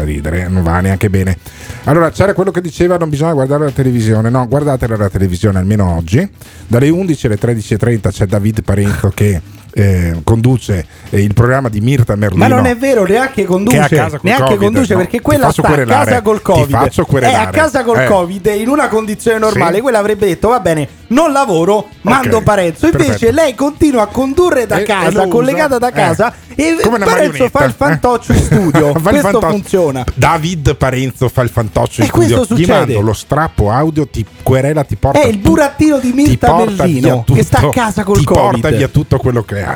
ridere, non va neanche bene. Allora c'era quello che diceva non bisogna guardare la televisione. No, guardatela la televisione almeno oggi dalle undici alle tredici e trenta. C'è David Parenzo che Eh, conduce eh, il programma di Mirta Merlino. Ma non è vero, neanche conduce, che a casa neanche COVID, conduce, no, perché quella sta a casa col Covid, è a casa col eh. Covid in una condizione normale, sì. Quella avrebbe detto va bene, non lavoro, mando okay, Parenzo. Invece perfetto. Lei continua a condurre da e, casa, collegata da casa eh. e Parenzo fa il fantoccio in studio. Questo fantoccio. Funziona. David Parenzo fa il fantoccio in e studio. Questo gli mando lo strappo audio, ti querela, ti porta. È il burattino di Mirta Merlino che sta a casa col Covid. Ti porta via tutto quello che hai.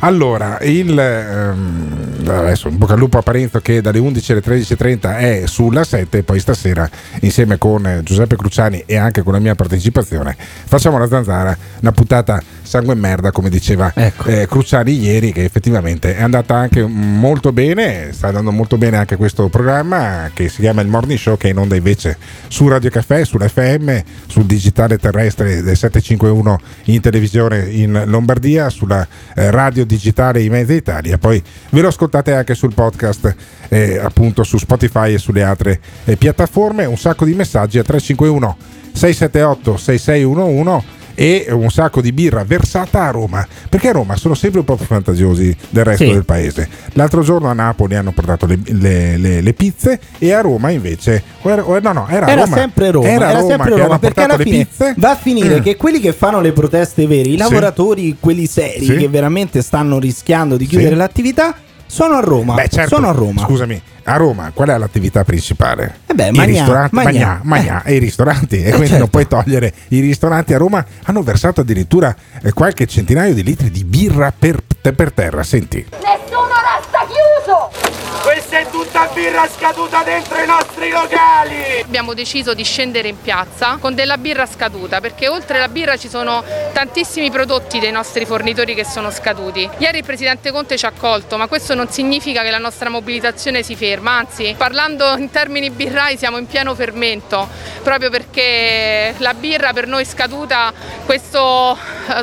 Allora il ehm, adesso in bocca al lupo a Parenzo, che dalle undici alle tredici e trenta è sulla sette, e poi stasera insieme con Giuseppe Cruciani e anche con la mia partecipazione facciamo la Zanzara, una puntata sangue e merda, come diceva ecco. eh, Cruciani ieri, che effettivamente è andata anche molto bene, sta andando molto bene anche questo programma che si chiama il Morning Show, che è in onda invece su Radio Caffè, sull'F M, sul digitale terrestre del settecentocinquantuno in televisione in Lombardia, sulla Eh, radio digitale in mezza Italia. Poi ve lo ascoltate anche sul podcast, eh, appunto su Spotify e sulle altre eh, piattaforme. Un sacco di messaggi a tre cinque uno sei sette otto sei sei uno uno e un sacco di birra versata a Roma, perché a Roma sono sempre un po' più fantasiosi del resto sì. del paese. L'altro giorno a Napoli hanno portato le, le, le, le pizze, e a Roma invece o era, o no no era, era Roma, sempre Roma era, era Roma, sempre Roma, perché alla fine va a finire mm. che quelli che fanno le proteste veri, i lavoratori sì. quelli seri sì. che veramente stanno rischiando di chiudere sì. l'attività sono a Roma. Beh, certo. sono a Roma scusami A Roma qual è l'attività principale? Eh beh, I magna, ristoranti, magna, magna, eh. e i ristoranti, e eh quindi certo. non puoi togliere i ristoranti. A Roma hanno versato addirittura qualche centinaio di litri di birra per, per terra. Senti, nessuno resta chiuso. Questa è tutta birra scaduta dentro i nostri locali. Abbiamo deciso di scendere in piazza con della birra scaduta, perché oltre alla birra ci sono tantissimi prodotti dei nostri fornitori che sono scaduti. Ieri il presidente Conte ci ha accolto, ma questo non significa che la nostra mobilitazione si ferma, anzi, parlando in termini birrai siamo in pieno fermento, proprio perché la birra per noi scaduta, questo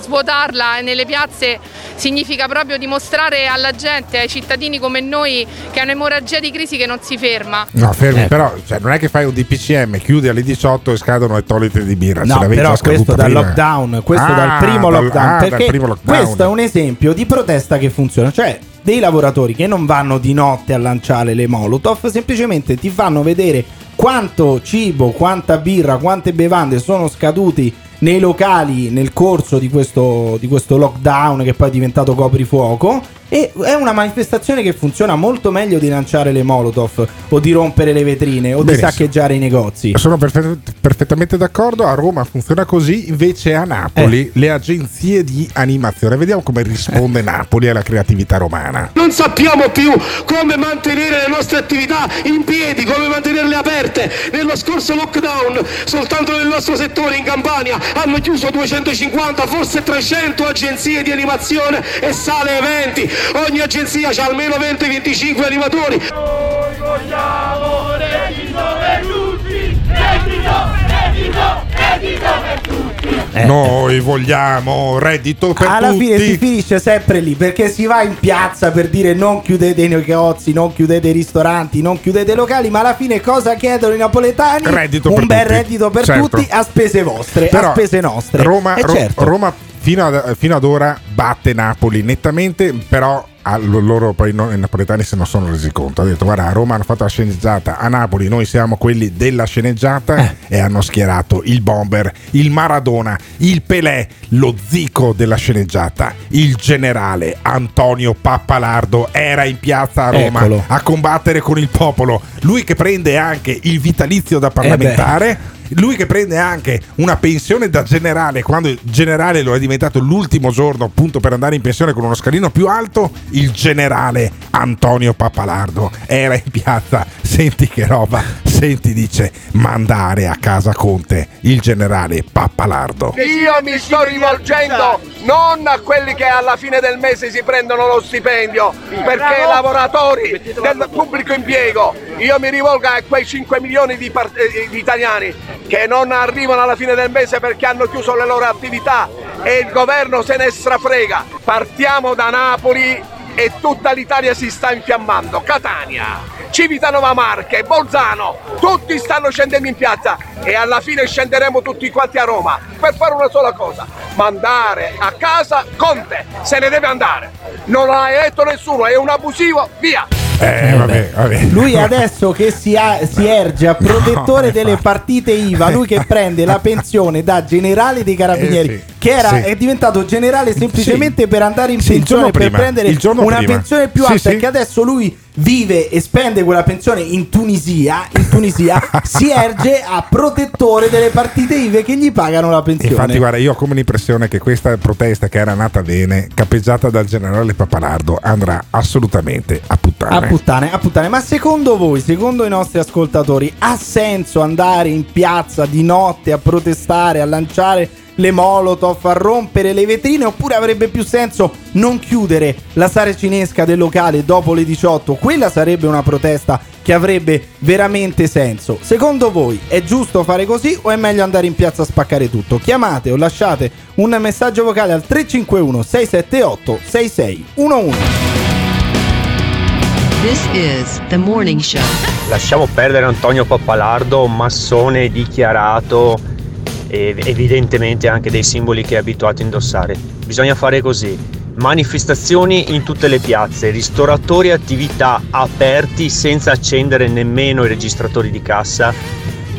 svuotarla nelle piazze significa proprio dimostrare alla gente, ai cittadini come noi, che è un'emorragia di crisi che non si ferma. No, fermi, eh. però cioè, non è che fai un D P C M, chiudi alle diciotto e scadono otto litri di birra. No, ce però questo dal prima. lockdown, questo ah, dal primo dal, lockdown, ah, perché dal primo lockdown. Questo è un esempio di protesta che funziona, cioè dei lavoratori che non vanno di notte a lanciare le molotov, semplicemente ti fanno vedere quanto cibo, quanta birra, quante bevande sono scaduti nei locali nel corso di questo, di questo lockdown, che poi è diventato coprifuoco, e è una manifestazione che funziona molto meglio di lanciare le molotov o di rompere le vetrine o Benissimo. di saccheggiare i negozi. Sono perfett- perfettamente d'accordo. A Roma funziona così, invece a Napoli eh. le agenzie di animazione, vediamo come risponde eh. Napoli alla creatività romana. Non sappiamo più come mantenere le nostre attività in piedi, come mantenerle aperte. Nello scorso lockdown soltanto nel nostro settore in Campania hanno chiuso duecentocinquanta, forse trecento agenzie di animazione e sale eventi. Ogni agenzia ha almeno venti venticinque animatori. Noi vogliamo reddito per tutti, reddito, reddito, reddito per tutti. eh. Noi vogliamo reddito per alla tutti. Alla fine si finisce sempre lì, perché si va in piazza per dire non chiudete i negozi, non chiudete i ristoranti, non chiudete i locali, ma alla fine cosa chiedono i napoletani? Reddito un bel tutti. reddito per certo. tutti, a spese vostre, però a spese nostre. Roma, eh, Ro- certo. Roma fino ad, fino ad ora batte Napoli nettamente, però loro poi no, i napoletani se non sono resi conto. Ha detto guarda, a Roma hanno fatto la sceneggiata, a Napoli noi siamo quelli della sceneggiata, eh. E hanno schierato il bomber, il Maradona, il Pelé, lo zico della sceneggiata, il generale Antonio Pappalardo era in piazza a Roma. Eccolo. A combattere con il popolo, lui che prende anche il vitalizio da parlamentare, eh lui che prende anche una pensione da generale, quando il generale lo è diventato l'ultimo giorno appunto per andare in pensione con uno scalino più alto. Il generale Antonio Pappalardo era in piazza, senti che roba, senti, dice mandare a casa Conte il generale Pappalardo. Io mi sto rivolgendo non a quelli che alla fine del mese si prendono lo stipendio, perché i lavoratori del pubblico impiego, io mi rivolgo a quei cinque milioni di, part- di italiani che non arrivano alla fine del mese perché hanno chiuso le loro attività e il governo se ne strafrega. Partiamo da Napoli e tutta l'Italia si sta infiammando. Catania, Civitanova Marche, Bolzano, tutti stanno scendendo in piazza e alla fine scenderemo tutti quanti a Roma per fare una sola cosa: mandare a casa Conte, se ne deve andare, non l'ha eletto nessuno, è un abusivo, via. Eh, vabbè, vabbè. Lui adesso che si, ha, si erge a protettore no, delle partite I V A, lui che prende la pensione da generale dei carabinieri, eh sì, che era, sì. è diventato generale semplicemente sì. per andare in sì, pensione, per prima, prendere una prima. pensione più alta, sì, sì. che adesso lui vive e spende quella pensione in Tunisia, in Tunisia si erge a protettore delle partite I V A che gli pagano la pensione. Infatti guarda, io ho come l'impressione che questa protesta che era nata bene, capeggiata dal generale Pappalardo, andrà assolutamente a puttane. A puttane, a puttane. Ma secondo voi, secondo i nostri ascoltatori, ha senso andare in piazza di notte a protestare, a lanciare le molotov, a rompere le vetrine, oppure avrebbe più senso non chiudere la saracinesca del locale dopo le diciotto? Quella sarebbe una protesta che avrebbe veramente senso. Secondo voi è giusto fare così o è meglio andare in piazza a spaccare tutto? Chiamate o lasciate un messaggio vocale al tre cinque uno sei sette otto sei sei uno uno. This is the morning show. Lasciamo perdere Antonio Pappalardo, massone dichiarato e evidentemente anche dei simboli che è abituato a indossare. Bisogna fare così: manifestazioni in tutte le piazze, ristoratori e attività aperti senza accendere nemmeno i registratori di cassa.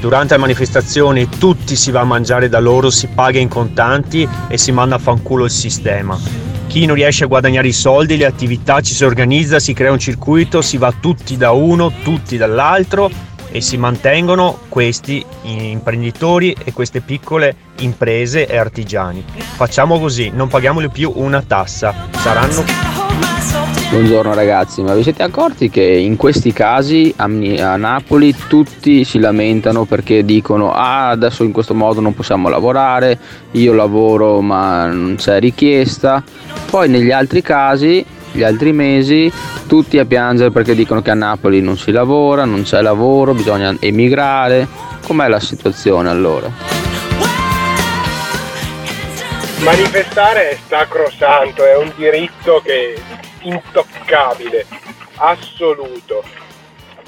Durante la manifestazione tutti si va a mangiare da loro, si paga in contanti e si manda a fanculo il sistema. Chi non riesce a guadagnare i soldi, le attività, ci si organizza, si crea un circuito, si va tutti da uno, tutti dall'altro e si mantengono questi imprenditori e queste piccole imprese e artigiani. Facciamo così, non paghiamoli più una tassa, saranno... Buongiorno ragazzi, ma vi siete accorti che in questi casi a Napoli tutti si lamentano perché dicono ah, adesso in questo modo non possiamo lavorare, io lavoro ma non c'è richiesta, poi negli altri casi, gli altri mesi, tutti a piangere perché dicono che a Napoli non si lavora, non c'è lavoro, bisogna emigrare. Com'è la situazione allora? Manifestare è sacrosanto, è un diritto che è intoccabile, assoluto.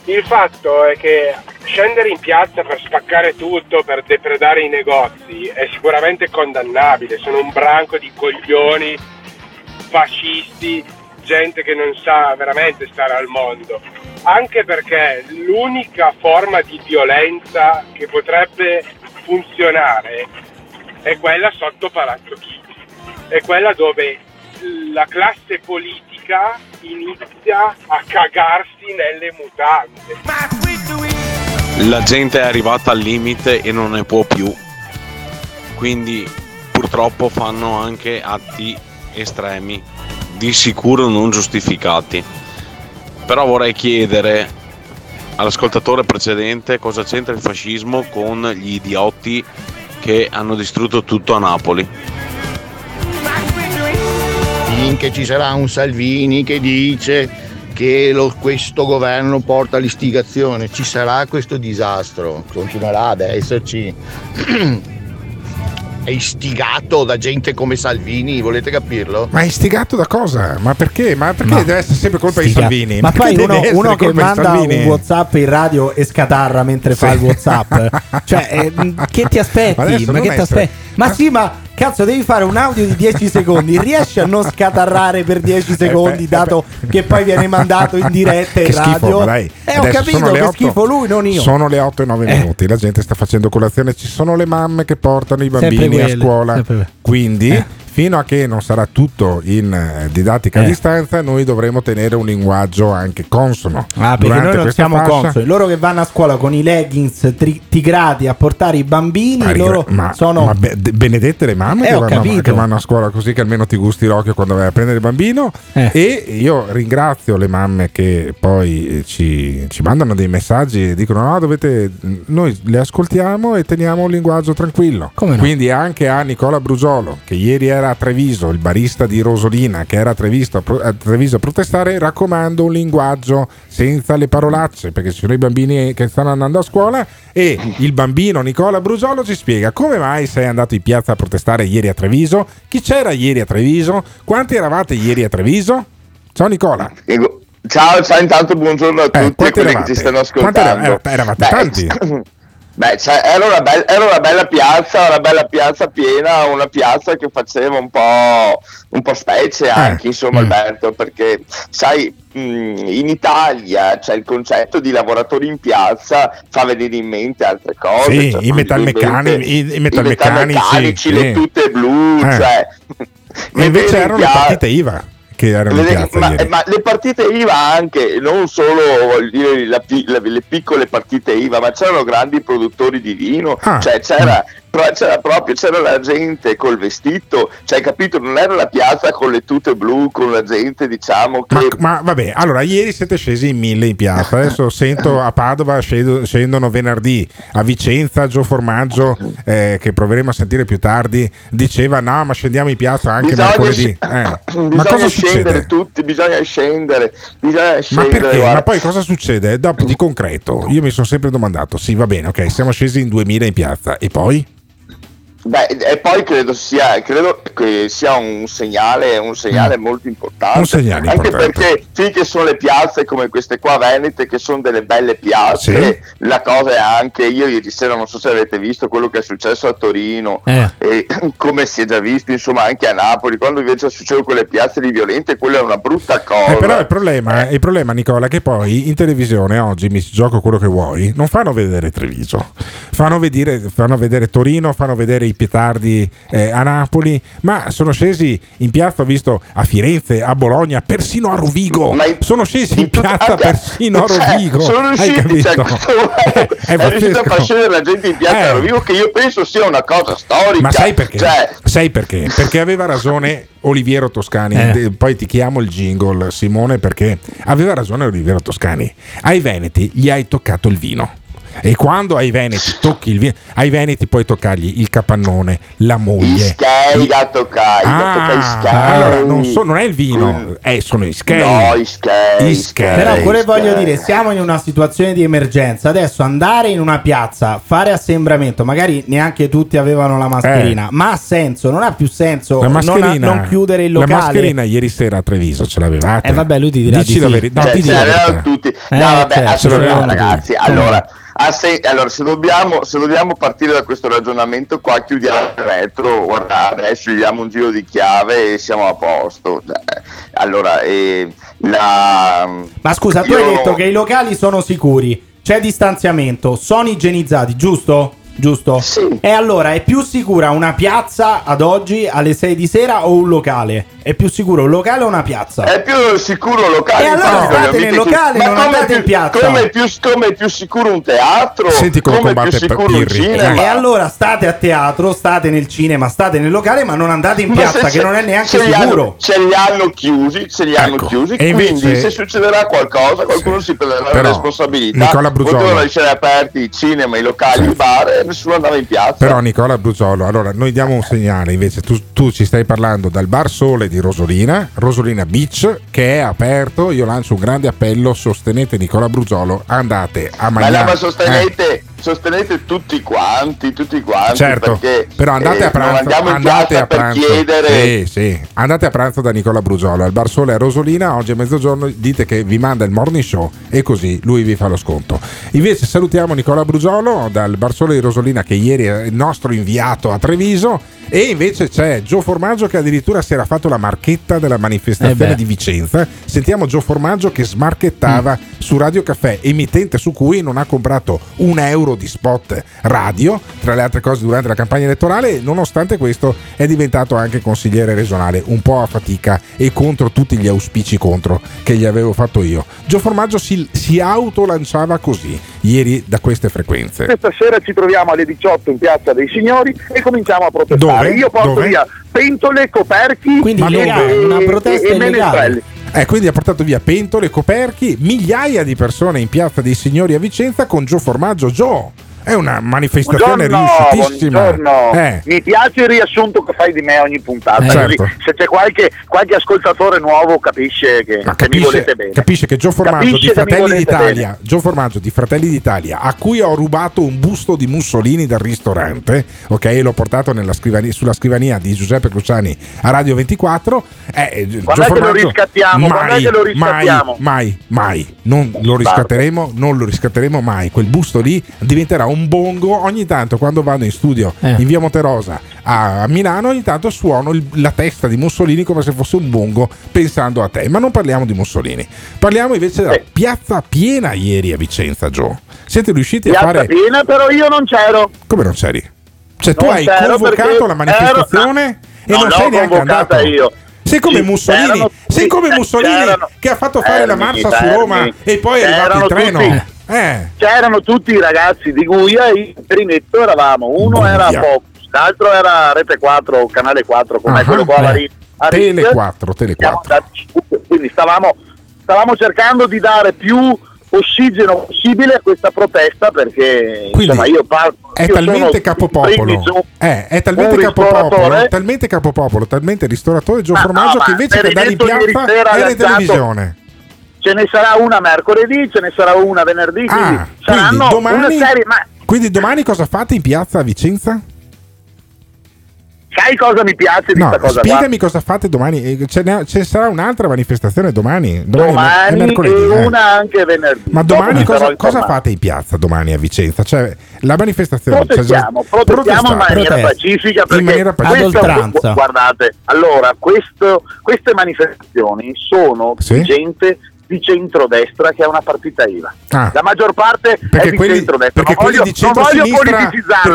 Il fatto è che scendere in piazza per spaccare tutto, per depredare i negozi, è sicuramente condannabile, sono un branco di coglioni, fascisti, gente che non sa veramente stare al mondo, anche perché l'unica forma di violenza che potrebbe funzionare è quella sotto Palazzo Chigi, è quella dove la classe politica inizia a cagarsi nelle mutande. La gente è arrivata al limite e non ne può più, quindi purtroppo fanno anche atti estremi, di sicuro non giustificati. Però vorrei chiedere all'ascoltatore precedente cosa c'entra il fascismo con gli idioti che hanno distrutto tutto a Napoli. Finché ci sarà un Salvini che dice che lo, questo governo porta all'istigazione, ci sarà questo disastro, continuerà ad esserci. è istigato da gente come Salvini, volete capirlo? Ma è istigato da cosa? Ma perché? Ma perché ma deve essere sempre colpa stiga. di Salvini? Ma perché poi uno, uno che manda un WhatsApp in radio e scatarra mentre sì. fa il WhatsApp, cioè eh, che ti aspetti? Ma, ma che ti aspetti? Ma sì, ma cazzo, devi fare un audio di dieci secondi, riesci a non scatarrare per dieci secondi, dato che poi viene mandato in diretta in radio? E eh, ho capito che otto, schifo lui, non io. Sono le otto e nove minuti, eh. la gente sta facendo colazione, ci sono le mamme che portano i bambini quelle, a scuola, quindi eh. fino a che non sarà tutto in didattica eh. a distanza, noi dovremo tenere un linguaggio anche consono. Ah, perché Durante noi non siamo fascia... consoni, loro che vanno a scuola con i leggings tri- tigrati a portare i bambini, ma, loro ma, sono ma be- benedette le mamme eh, che, vanno, che vanno a scuola così, che almeno ti gusti l'occhio quando vai a prendere il bambino. Eh. E io ringrazio le mamme che poi ci, ci mandano dei messaggi e dicono: no, dovete, noi le ascoltiamo e teniamo un linguaggio tranquillo. Come no? Quindi anche a Nicola Brugiolo, che ieri era a Treviso, il barista di Rosolina, che era a Treviso a protestare, raccomando un linguaggio senza le parolacce, perché ci sono i bambini che stanno andando a scuola. E il bambino Nicola Brugiolo ci spiega come mai sei andato in piazza a protestare ieri a Treviso, chi c'era ieri a Treviso, quanti eravate ieri a Treviso. Ciao Nicola. Ciao, ciao intanto buongiorno a tutti eh, e quelli eravate? che ci stanno ascoltando. Eravate Beh, tanti? Beh, cioè, era, una bella, era una bella piazza, una bella piazza piena, una piazza che faceva un po', un po' specie anche, eh, insomma, eh. Alberto, perché sai, in Italia c'è cioè il concetto di lavoratori in piazza, fa venire in mente altre cose. Sì, cioè, i metalmeccanici, i, i metalmeccanici, sì, le tute sì. blu, eh. cioè. E invece erano le partite I V A. Che erano le, ma, ma le partite I V A anche, non solo voglio dire, la, la, le piccole partite I V A, ma c'erano grandi produttori di vino, ah. cioè c'era, c'era proprio c'era la gente col vestito, cioè capito, non era la piazza con le tute blu, con la gente diciamo che... ma, ma vabbè, allora ieri siete scesi in mille in piazza, adesso sento a Padova scedo, scendono venerdì, a Vicenza Joe Formaggio, eh, che proveremo a sentire più tardi, diceva no ma scendiamo in piazza anche bisogna mercoledì sc- eh. bisogna ma cosa sc- Scendere tutti, bisogna scendere, bisogna scendere. Ma perché? Guarda. Ma poi cosa succede? Dopo, di concreto, io mi sono sempre domandato: sì, va bene, ok, siamo scesi in duemila in piazza, e poi? Beh, e poi credo sia, credo che sia un segnale, un segnale mm. molto importante. Un segnale anche importante. Perché finché sono le piazze come queste qua venete, che sono delle belle piazze, sì. la cosa è anche, io ieri sera non so se avete visto quello che è successo a Torino, eh. e come si è già visto insomma anche a Napoli, quando invece succedono quelle piazze di violente, quella è una brutta cosa. Eh, però il problema, eh. il problema Nicola, che poi in televisione oggi, mi gioco quello che vuoi, non fanno vedere Treviso, fanno vedere, fanno vedere Torino, fanno vedere i pietardi eh, a Napoli, ma sono scesi in piazza, ho visto a Firenze, a Bologna, persino a Rovigo, ma sono scesi in piazza tutta... persino cioè, a Rovigo sono riusciti, cioè, è, è, è riuscito a far scendere la gente in piazza eh. a Rovigo, che io penso sia una cosa storica, ma sai perché? Cioè... sai perché? Perché aveva ragione Oliviero Toscani, eh. poi ti chiamo il jingle Simone, perché aveva ragione Oliviero Toscani, ai veneti gli hai toccato il vino. E quando ai veneti tocchi il vino, ai veneti puoi toccargli il capannone, la moglie, gli schei da toccare, ah, allora non, so, non è il vino, eh, sono i schei, no, i schei, i schei. Però pure voglio dire, siamo in una situazione di emergenza, adesso andare in una piazza, fare assembramento, magari neanche tutti avevano la mascherina, eh. ma ha senso, non ha più senso non, ha, non chiudere il locale. La mascherina ieri sera a Treviso ce l'avevate? E eh, vabbè, lui ti dirà Dici di sì. la verità, no, cioè, ce l'avevano tutti, eh, no vabbè, cioè, assolutamente ragazzi, allora Ah, se, allora, se dobbiamo, se dobbiamo partire da questo ragionamento qua, chiudiamo il retro, guardate, adesso gli diamo un giro di chiave e siamo a posto. Allora, eh, la... Ma scusa, tu io... hai detto che i locali sono sicuri, c'è distanziamento, sono igienizzati, giusto? Giusto? Sì. E allora, è più sicura una piazza ad oggi alle sei di sera o un locale? È più sicuro un locale o una piazza? È più sicuro un locale. E allora state nel locale, ma non andate più, in piazza. Come è più, come più sicuro un teatro? Senti come, come combatte Pirri. Eh, e allora state a teatro, state nel cinema, state nel locale, ma non andate in piazza, che non è neanche sicuro. Ce li hanno chiusi, ce li hanno ecco. chiusi. E quindi invece... se succederà qualcosa, qualcuno sì. si prenderà Però, la responsabilità. Potevano essere aperti i cinema, i locali, sì. i bar, e nessuno andava in piazza. Però Nicola Brugiolo, allora noi diamo un segnale, invece tu, tu ci stai parlando dal Bar Sole di Rosolina, Rosolina Beach, che è aperto. Io lancio un grande appello: sostenete Nicola Brugiolo, andate a mangiare. Ma sostenete, eh. sostenete tutti quanti, tutti quanti, certo, perché però andate eh, a pranzo, andate a pranzo, chiedere... sì, sì. andate a pranzo da Nicola Brugiolo al Bar Sole a Rosolina oggi a mezzogiorno, dite che vi manda il morning show e così lui vi fa lo sconto. Invece salutiamo Nicola Brugiolo dal Bar Sole di Rosolina, che ieri è il nostro inviato a Treviso, e invece c'è Joe Formaggio che addirittura si era fatto la marchetta della manifestazione eh di Vicenza. Sentiamo Joe Formaggio che smarchettava mm. su Radio Caffè, emittente su cui non ha comprato un euro di spot radio, tra le altre cose durante la campagna elettorale. Nonostante questo è diventato anche consigliere regionale, un po' a fatica e contro tutti gli auspici contro che gli avevo fatto io. Joe Formaggio si, si autolanciava così ieri da queste frequenze. Questa sera ci troviamo alle diciotto in Piazza dei Signori e cominciamo a protestare. Dove? Io porto Dove? via pentole, coperchi, quindi legale, e, una protesta e, illegale. Eh, quindi ha portato via pentole, coperchi, migliaia di persone in Piazza dei Signori a Vicenza con Joe Formaggio. Joe, è una manifestazione buongiorno, riuscitissima. Buongiorno. Eh. Mi piace il riassunto che fai di me ogni puntata. Eh, certo. Se c'è qualche, qualche ascoltatore nuovo capisce che, capisce, che mi volete bene. Capisce che Joe Formaggio capisce di Fratelli d'Italia, Joe Formaggio di Fratelli d'Italia, a cui ho rubato un busto di Mussolini dal ristorante, ok, e l'ho portato nella scrivania, sulla scrivania di Giuseppe Cruciani a Radio ventiquattro. Eh, quando è che lo riscattiamo? Mai, che lo riscattiamo? Mai, mai, mai. Non lo riscatteremo, non lo riscatteremo mai. Quel busto lì diventerà un bongo. Ogni tanto quando vado in studio eh. in via Monterosa a Milano, ogni tanto suono il, la testa di Mussolini come se fosse un bongo, pensando a te. Ma non parliamo di Mussolini, parliamo invece della eh. piazza piena ieri a Vicenza. Joe, siete riusciti piazza a fare piazza piena, però io non c'ero. Come non c'eri? Cioè non tu hai convocato la manifestazione ero... no, e non no, sei neanche andato io. Sei come Mussolini, c'erano, sei come Mussolini c'erano, che ha fatto fare la marcia c'erano, su Roma e poi è arrivato il treno. Tutti, eh. C'erano tutti i ragazzi di Liguria e in trinetto eravamo. Uno Buia. era Focus, l'altro era Rete quattro, Canale quattro, come ah, quello qua a Rizzo. Tele quattro, Tele quattro. Quindi stavamo, stavamo cercando di dare più ossigeno possibile a questa protesta, perché quindi, insomma io parlo è io talmente capopopolo giù, eh, è talmente capopopolo talmente capopopolo talmente ristoratore Joe Formaggio no, che invece che andare in piazza è in televisione. Ce ne sarà una mercoledì, ce ne sarà una venerdì, ah, quindi saranno domani, una serie ma... quindi domani cosa fate in piazza a Vicenza? Sai cosa mi piace di no, questa cosa? Spiegami qua. Cosa fate domani? Ce, ne, ce sarà un'altra manifestazione domani? Domani, domani è mercoledì, e una eh. anche venerdì. Ma domani cosa, cosa fate in piazza domani a Vicenza? Cioè la manifestazione protestiamo, cioè, protestiamo in maniera protest. pacifica, perché in maniera pacifica. Guardate, allora questo, queste manifestazioni sono sì? di gente di centrodestra che è una partita I V A. Ah, la maggior parte è di quelli, centrodestra. Perché quelli voglio, di centrosinistra non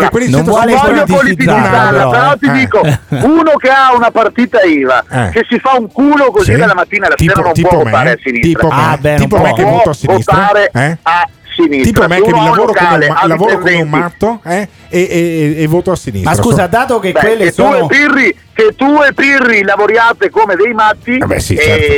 voglio non voglio politicizzarla, però eh. ti dico, uno che ha una partita I V A eh. che si fa un culo così sì. dalla mattina alla tipo, sera non tipo può me, votare a sinistra. Tipo ah, me, beh, tipo me che voto a sinistra. Eh? A sinistra. Tipo me che lavoro, locale, con, un, lavoro con un matto eh, e, e, e, e voto a sinistra. Ma scusa, dato che beh, quelle che sono... che tu e Pirri lavoriate come dei matti. Vabbè, sì, certo.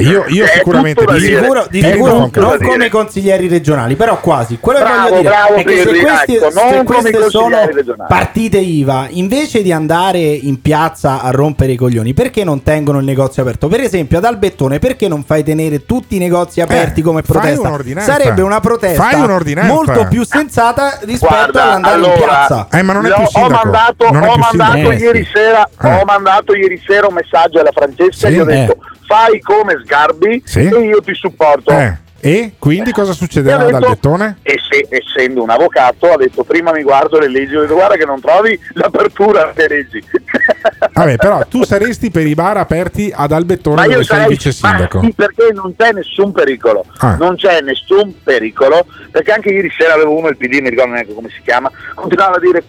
e... io, io sicuramente di sicuro, di sicuro non, non come consiglieri regionali, però quasi. Quello bravo, che voglio bravo, dire Pirri, è che se queste, ecco, se queste sono regionali. Partite I V A, invece di andare in piazza a rompere i coglioni, perché non tengono il negozio aperto? Per esempio ad Albettone, perché non fai tenere tutti i negozi aperti eh, come protesta? Un'ordinanza. Sarebbe una protesta fai un'ordinanza. molto più sensata rispetto Guarda, all'andare allora, in piazza. Eh, ma non è più sindaco. Ho mandato, non è ho più mandato eh, ieri sì. sera eh. Ho mandato ieri sera un messaggio alla Francesca sì, e gli ho detto eh. fai come Sgarbi sì. e io ti supporto. Eh. E quindi cosa succederà ad Albettone? E se, essendo un avvocato, ha detto prima mi guardo le leggi, ho detto guarda che non trovi l'apertura delle leggi. Vabbè, però tu saresti per i bar aperti ad Albettone dove sei vice sindaco. Sì, perché non c'è nessun pericolo. Ah. Non c'è nessun pericolo, perché anche ieri sera avevo uno, il P D, mi ricordo neanche come si chiama, continuava a dire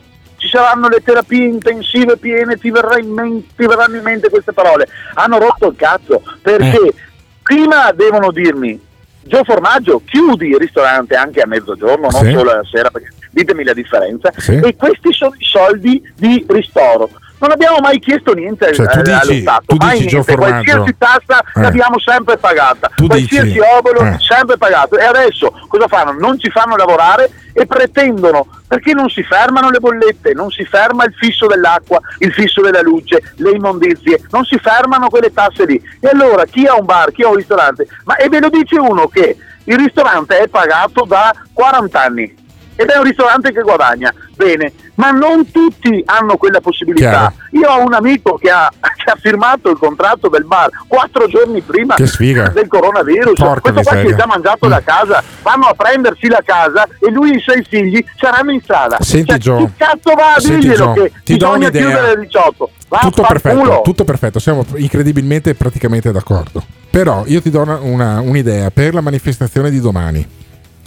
ci saranno le terapie intensive piene, ti, verrà in men- ti verranno in mente queste parole. Hanno rotto il cazzo, perché eh. prima devono dirmi Joe Formaggio chiudi il ristorante anche a mezzogiorno, sì. non solo alla sera, perché ditemi la differenza, sì. e questi sono i soldi di ristoro. Non abbiamo mai chiesto niente, cioè, tu dici, tu mai dici niente. Qualsiasi tassa eh. l'abbiamo sempre pagata, tu qualsiasi dici, obolo eh. sempre pagato, e adesso cosa fanno? Non ci fanno lavorare e pretendono, perché non si fermano le bollette, non si ferma il fisso dell'acqua, il fisso della luce, le immondizie, non si fermano quelle tasse lì. E allora chi ha un bar, chi ha un ristorante, ma e ve lo dice uno che il ristorante è pagato da quaranta anni. ed è un ristorante che guadagna bene, ma non tutti hanno quella possibilità. Chiaro. Io ho un amico che ha, che ha firmato il contratto del bar quattro giorni prima del coronavirus. Porca questo miseria. Qua si è già mangiato mm. la casa, vanno a prendersi la casa e lui e i suoi figli saranno in sala. Senti, cioè, Gio, chi cazzo va a dirglielo che ti bisogna chiudere alle diciotto? Va, tutto perfetto, culo. tutto perfetto, siamo incredibilmente praticamente d'accordo. Però io ti do una, una, un'idea per la manifestazione di domani.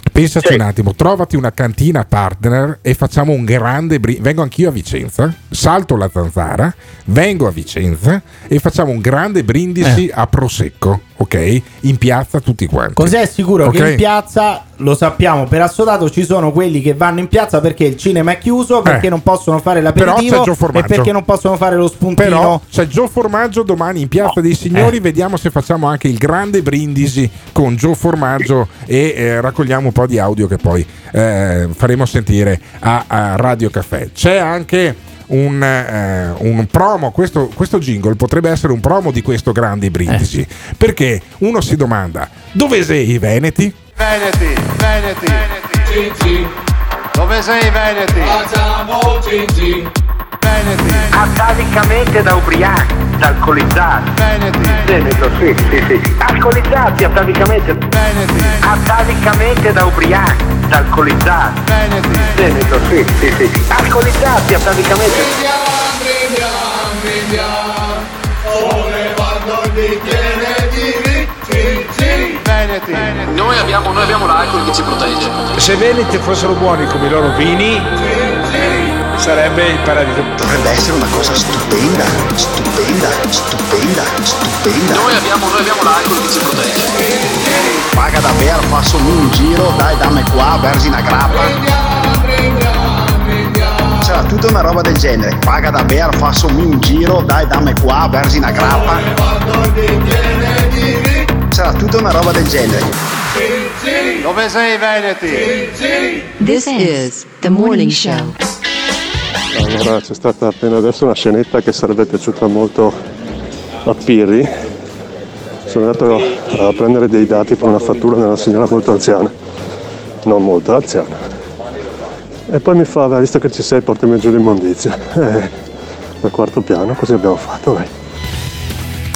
Pensaci sì. un attimo, trovati una cantina partner e facciamo un grande bri- vengo anch'io a Vicenza, salto la Zanzara, vengo a Vicenza e facciamo un grande brindisi eh. a prosecco, ok? In piazza tutti quanti. Cos'è sicuro okay. che in piazza, lo sappiamo per assodato, ci sono quelli che vanno in piazza perché il cinema è chiuso, perché eh. non possono fare l'aperitivo e perché non possono fare lo spuntino. Però c'è Joe Formaggio domani in Piazza no. dei Signori, eh. vediamo se facciamo anche il grande brindisi con Joe Formaggio e eh, raccogliamo un po' di audio che poi eh, faremo sentire a, a Radio Caffè. C'è anche un, eh, un promo, questo, questo jingle potrebbe essere un promo di questo grande brindisi, eh. perché uno si domanda: dove sei i Veneti? Veneti, Veneti, Veneti, Gigi. Dove sei Veneti? Facciamo Gigi. Veneti. Ataticamente da ubriachi, da alcolizzati. Veneti. Veneto, sì, sì, sì. Alcolizzati ataticamente. Veneti. Ataticamente da ubriachi, da alcolizzati. Veneti. Veneto, sì, sì, sì. Alcolizzati ataticamente. Vediamo, vediamo, vediamo. Ore guardo il bicchiere di Veneti. Veneti. Noi abbiamo, noi abbiamo l'alcol che ci protegge. Se Veneti fossero buoni come i loro vini, sarebbe il paradiso. Dovrebbe essere una cosa stupenda, stupenda, stupenda, stupenda. Noi abbiamo, noi abbiamo l'alcol che ci protegge. Paga da bere, fa solo un giro, dai dammi qua, versi una grappa. C'era tutta una roba del genere. Paga da bere, fa solo un giro, dai dammi qua, versi una grappa. C'era tutta una roba del genere. Dove sei Veneti? This is the morning show. Allora c'è stata appena adesso una scenetta che sarebbe piaciuta molto a Pirri. Sono andato a prendere dei dati per una fattura di una signora molto anziana, non molto anziana, e poi mi fa: visto che ci sei, portami giù l'immondizia. Eh, al quarto piano, così abbiamo fatto, dai.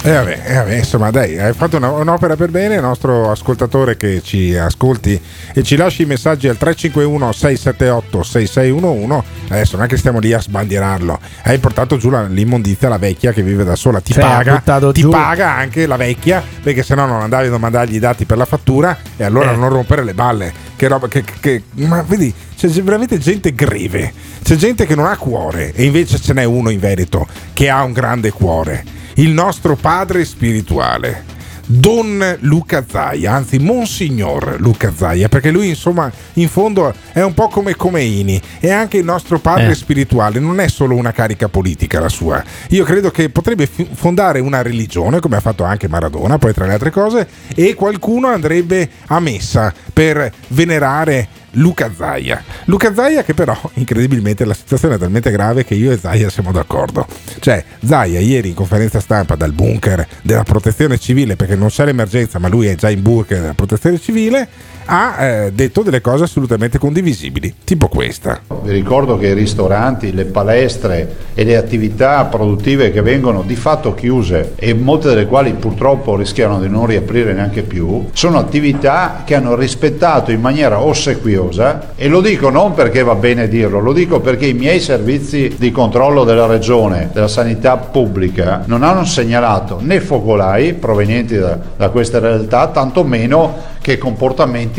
E eh vabbè, eh vabbè, insomma dai, hai fatto una, un'opera per bene. Il nostro ascoltatore che ci ascolti e ci lasci i messaggi al tre cinque uno sei sette otto sei sei uno uno. Adesso non è che stiamo lì a sbandierarlo. Hai portato giù la, l'immondizia alla vecchia che vive da sola. Ti, cioè, paga, ti paga anche la vecchia, perché sennò non andavi a mandargli i dati per la fattura. E allora eh. non rompere le balle. Che roba, che, che, ma vedi, c'è veramente gente greve. C'è gente che non ha cuore, e invece ce n'è uno in Veneto che ha un grande cuore. Il nostro padre spirituale, Don Luca Zaia, anzi Monsignor Luca Zaia, perché lui insomma in fondo è un po' come Comeini, è anche il nostro padre eh. spirituale, non è solo una carica politica la sua. Io credo che potrebbe fondare una religione, come ha fatto anche Maradona, poi tra le altre cose, e qualcuno andrebbe a messa per venerare Luca Zaia. Luca Zaia che però incredibilmente la situazione è talmente grave che io e Zaia siamo d'accordo. Cioè Zaia ieri in conferenza stampa dal bunker della protezione civile, perché non c'è l'emergenza ma lui è già in bunker della protezione civile, ha eh, detto delle cose assolutamente condivisibili, tipo questa. Vi ricordo che i ristoranti, le palestre e le attività produttive che vengono di fatto chiuse, e molte delle quali purtroppo rischiano di non riaprire neanche più, sono attività che hanno rispettato in maniera ossequiosa, e lo dico non perché va bene dirlo, lo dico perché i miei servizi di controllo della regione, della sanità pubblica, non hanno segnalato né focolai provenienti da, da queste realtà, tantomeno che comportamenti,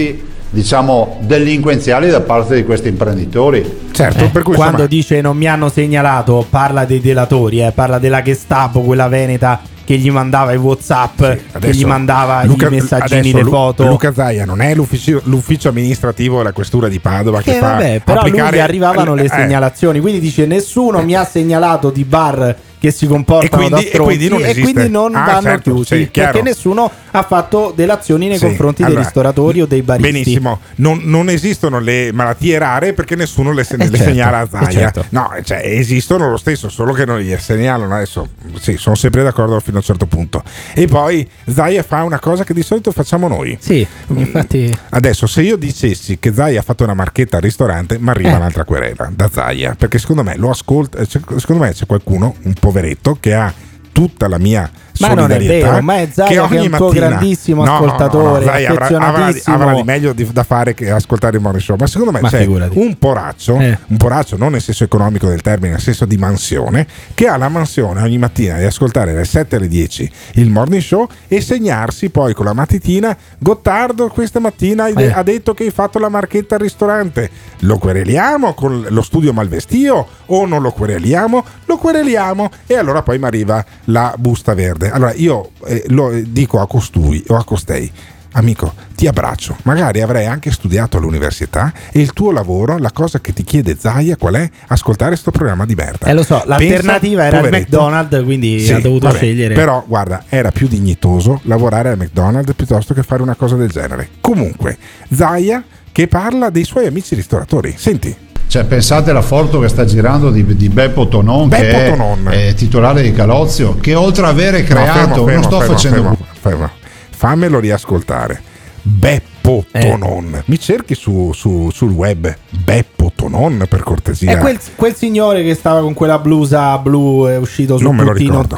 diciamo, delinquenziali da parte di questi imprenditori. Certo, eh, per cui, quando insomma... dice non mi hanno segnalato, parla dei delatori, eh, parla della Gestapo, quella veneta che gli mandava i WhatsApp, sì, che gli mandava Luca, i messaggini, le foto. Luca Zaia non è l'ufficio, l'ufficio amministrativo della questura di Padova che, che fa vabbè, però applicare... lui gli arrivavano eh, le segnalazioni, quindi dice nessuno eh. mi ha segnalato di bar che si comportano e quindi, da stronzi e quindi non, e quindi non ah, vanno certo, chiusi sì, perché nessuno ha fatto delazioni nei sì, confronti allora, dei ristoratori o dei baristi. Benissimo, non, non esistono le malattie rare perché nessuno le, se- eh le certo, segnala a Zaia. Eh certo. No, cioè, esistono lo stesso, solo che non le segnalano. Adesso sì, sono sempre d'accordo fino a un certo punto. E poi Zaia fa una cosa che di solito facciamo noi. Sì, infatti. Adesso se io dicessi che Zaia ha fatto una marchetta al ristorante, mi arriva eh. un'altra querela da Zaia, perché secondo me lo ascolta, secondo me c'è qualcuno un po' poveretto che ha tutta la mia ma solidarietà, non è vero, ma è Zaia che, che è un mattina, tuo grandissimo no, ascoltatore no, no, no, affezionatissimo, avrà, avrà di meglio di, da fare che ascoltare il morning show, ma secondo me ma c'è figurati. un poraccio eh. un poraccio non nel senso economico del termine, nel senso di mansione, che ha la mansione ogni mattina di ascoltare alle sette alle dieci il morning show e segnarsi poi con la matitina: Gottardo questa mattina eh. ha detto che hai fatto la marchetta al ristorante, lo quereliamo con lo studio Malvestio o non lo quereliamo? Lo quereliamo. E allora poi mi arriva la busta verde. Allora io eh, lo dico a costui o a costei: amico, ti abbraccio, magari avrei anche studiato all'università e il tuo lavoro, la cosa che ti chiede Zaia qual è? Ascoltare sto programma di merda. Eh lo so, l'alternativa Pensa, era poveretto. il McDonald's, quindi sì, ha dovuto vabbè, scegliere. Però guarda, era più dignitoso lavorare al McDonald's piuttosto che fare una cosa del genere. Comunque, Zaia che parla dei suoi amici ristoratori. Senti. Cioè, pensate alla foto che sta girando di, di Beppe Tonon, Beppe che Tonon. È, è titolare di Calozio, che oltre a avere creato, no, fermo, fermo, non sto fermo, facendo fermo, fermo. Fammelo riascoltare. Beppe eh. Tonon, mi cerchi su, su, sul web Beppe Tonon per cortesia. È quel, quel signore che stava con quella blusa blu, è uscito su,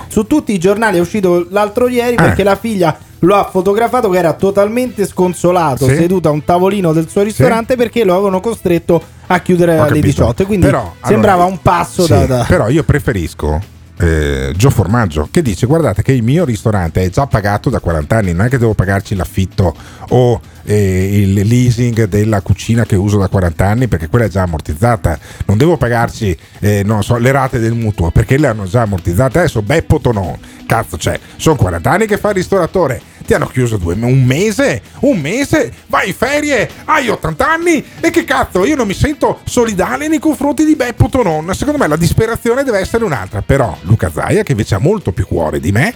su tutti i giornali, è uscito l'altro ieri eh. perché la figlia lo ha fotografato che era totalmente sconsolato, sì. seduto a un tavolino del suo ristorante, sì. perché lo avevano costretto a chiudere alle diciotto, quindi però, sembrava allora, un passo sì, da, da... Però io preferisco eh, Joe Formaggio che dice: guardate che il mio ristorante è già pagato da quaranta anni, non è che devo pagarci l'affitto o eh, il leasing della cucina che uso da quaranta anni, perché quella è già ammortizzata, non devo pagarci eh, non so, le rate del mutuo perché le hanno già ammortizzate. Adesso Beppe Tonon, cazzo, cioè, sono quaranta anni che fa il ristoratore, ti hanno chiuso due, un mese, un mese, vai in ferie, hai ottanta anni e che cazzo, io non mi sento solidale nei confronti di Beppe Tonon. Secondo me la disperazione deve essere un'altra, però Luca Zaia, che invece ha molto più cuore di me,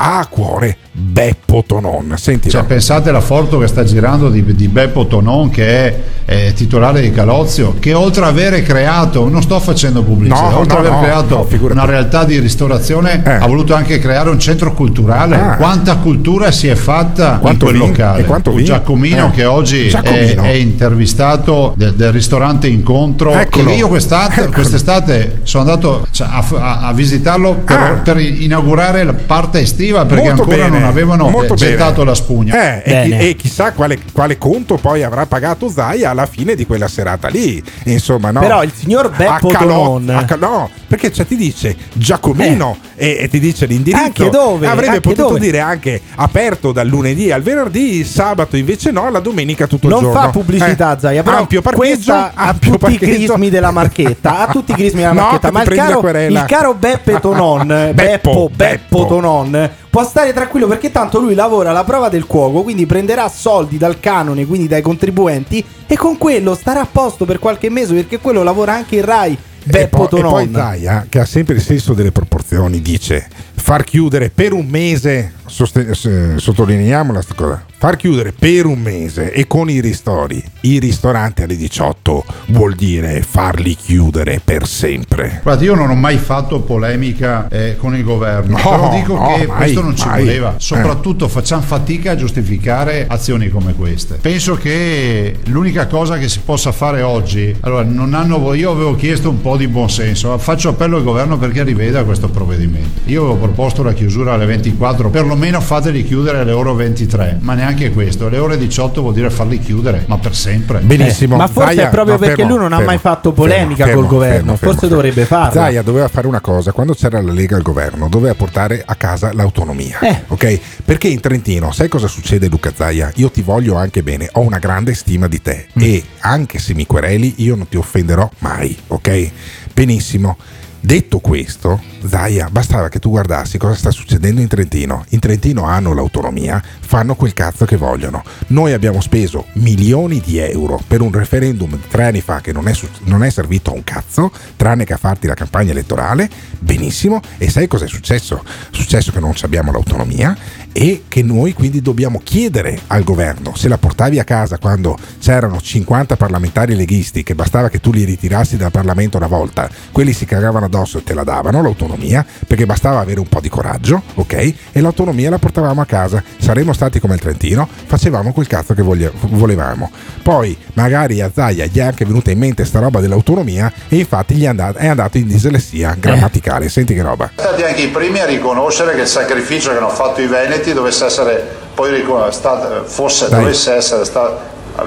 ha a cuore Beppe Tonon. Senti, cioè, pensate alla foto che sta girando di, di Beppe Tonon, che è, è titolare di Calozio, che oltre ad avere creato, non sto facendo pubblicità, no, oltre no, ad aver no, creato no, una realtà di ristorazione, eh. ha voluto anche creare un centro culturale. Ah. Quanta cultura si è fatta quanto in quel vin, locale. Quanto Giacomino eh. che oggi Giacomino. È, è intervistato del, del ristorante Incontro. Eccolo. Che io quest'estate sono andato a, a, a visitarlo per, ah. per inaugurare la parte estiva, perché molto ancora bene, non avevano molto gettato bene. la spugna eh, e, chi, e chissà quale, quale conto poi avrà pagato Zaia alla fine di quella serata lì, insomma, no? Però il signor Beppe Tonon Cal- no, perché cioè, ti dice Giacomino eh. e, e ti dice l'indirizzo anche dove, avrebbe anche potuto dove. dire anche aperto dal lunedì al venerdì, il sabato invece no, la domenica tutto il non giorno. Non fa pubblicità eh. Zaia, però ampio parcheggio, ampio a, tutti parcheggio. a tutti i crismi della marchetta, a tutti i crismi della marchetta, ma il caro, il caro Beppe Tonon Beppo, Beppe Tonon può stare tranquillo, perché tanto lui lavora alla prova del cuoco, quindi prenderà soldi dal canone, quindi dai contribuenti, e con quello starà a posto per qualche mese, perché quello lavora anche in Rai. E, po- e poi Zaia, che ha sempre il senso delle proporzioni, dice: far chiudere per un mese, soste- eh, sottolineiamo la cosa, far chiudere per un mese e con i ristori i ristoranti alle diciotto vuol dire farli chiudere per sempre. Guarda, io non ho mai fatto polemica eh, con il governo, no, però dico no, che mai, questo non ci mai. voleva, soprattutto eh. facciamo fatica a giustificare azioni come queste. Penso che l'unica cosa che si possa fare oggi, allora non hanno, io avevo chiesto un po' di buonsenso, faccio appello al governo perché riveda questo provvedimento. Io avevo proposto la chiusura alle ventiquattro, perlomeno fateli chiudere alle ore ventitré, ma neanche questo, alle ore diciotto vuol dire farli chiudere, ma per sempre. Benissimo. Eh, ma forse Zaia, è proprio no, perché fermo, lui non fermo, ha mai fatto polemica fermo, col fermo, governo, fermo, forse fermo, dovrebbe farlo. Zaia doveva fare una cosa, quando c'era la Lega al governo, doveva portare a casa l'autonomia, eh. ok? Perché in Trentino, sai cosa succede, Luca Zaia? Io ti voglio anche bene, ho una grande stima di te mm. e anche se mi quereli io non ti offenderò mai, ok? Benissimo. Detto questo, Zaia, bastava che tu guardassi cosa sta succedendo in Trentino. In Trentino hanno l'autonomia, fanno quel cazzo che vogliono. Noi abbiamo speso milioni di euro per un referendum tre anni fa che non è, non è servito a un cazzo, tranne che a farti la campagna elettorale. Benissimo, e sai cosa è successo? È successo che non abbiamo l'autonomia e che noi quindi dobbiamo chiedere al governo se la portavi a casa quando c'erano cinquanta parlamentari leghisti che bastava che tu li ritirassi dal Parlamento una volta, quelli si cagavano addosso e te la davano l'autonomia, perché bastava avere un po' di coraggio, ok? E l'autonomia la portavamo a casa, saremmo stati come il Trentino, facevamo quel cazzo che volevamo. Poi magari a Zaia gli è anche venuta in mente sta roba dell'autonomia e infatti gli è andato, è andato in dislessia grammaticale, eh. Senti che roba. Siamo stati anche i primi a riconoscere che il sacrificio che hanno fatto i Veneti dovesse essere poi stato, fosse, dovesse essere stato,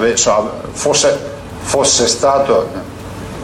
insomma, fosse, fosse stato...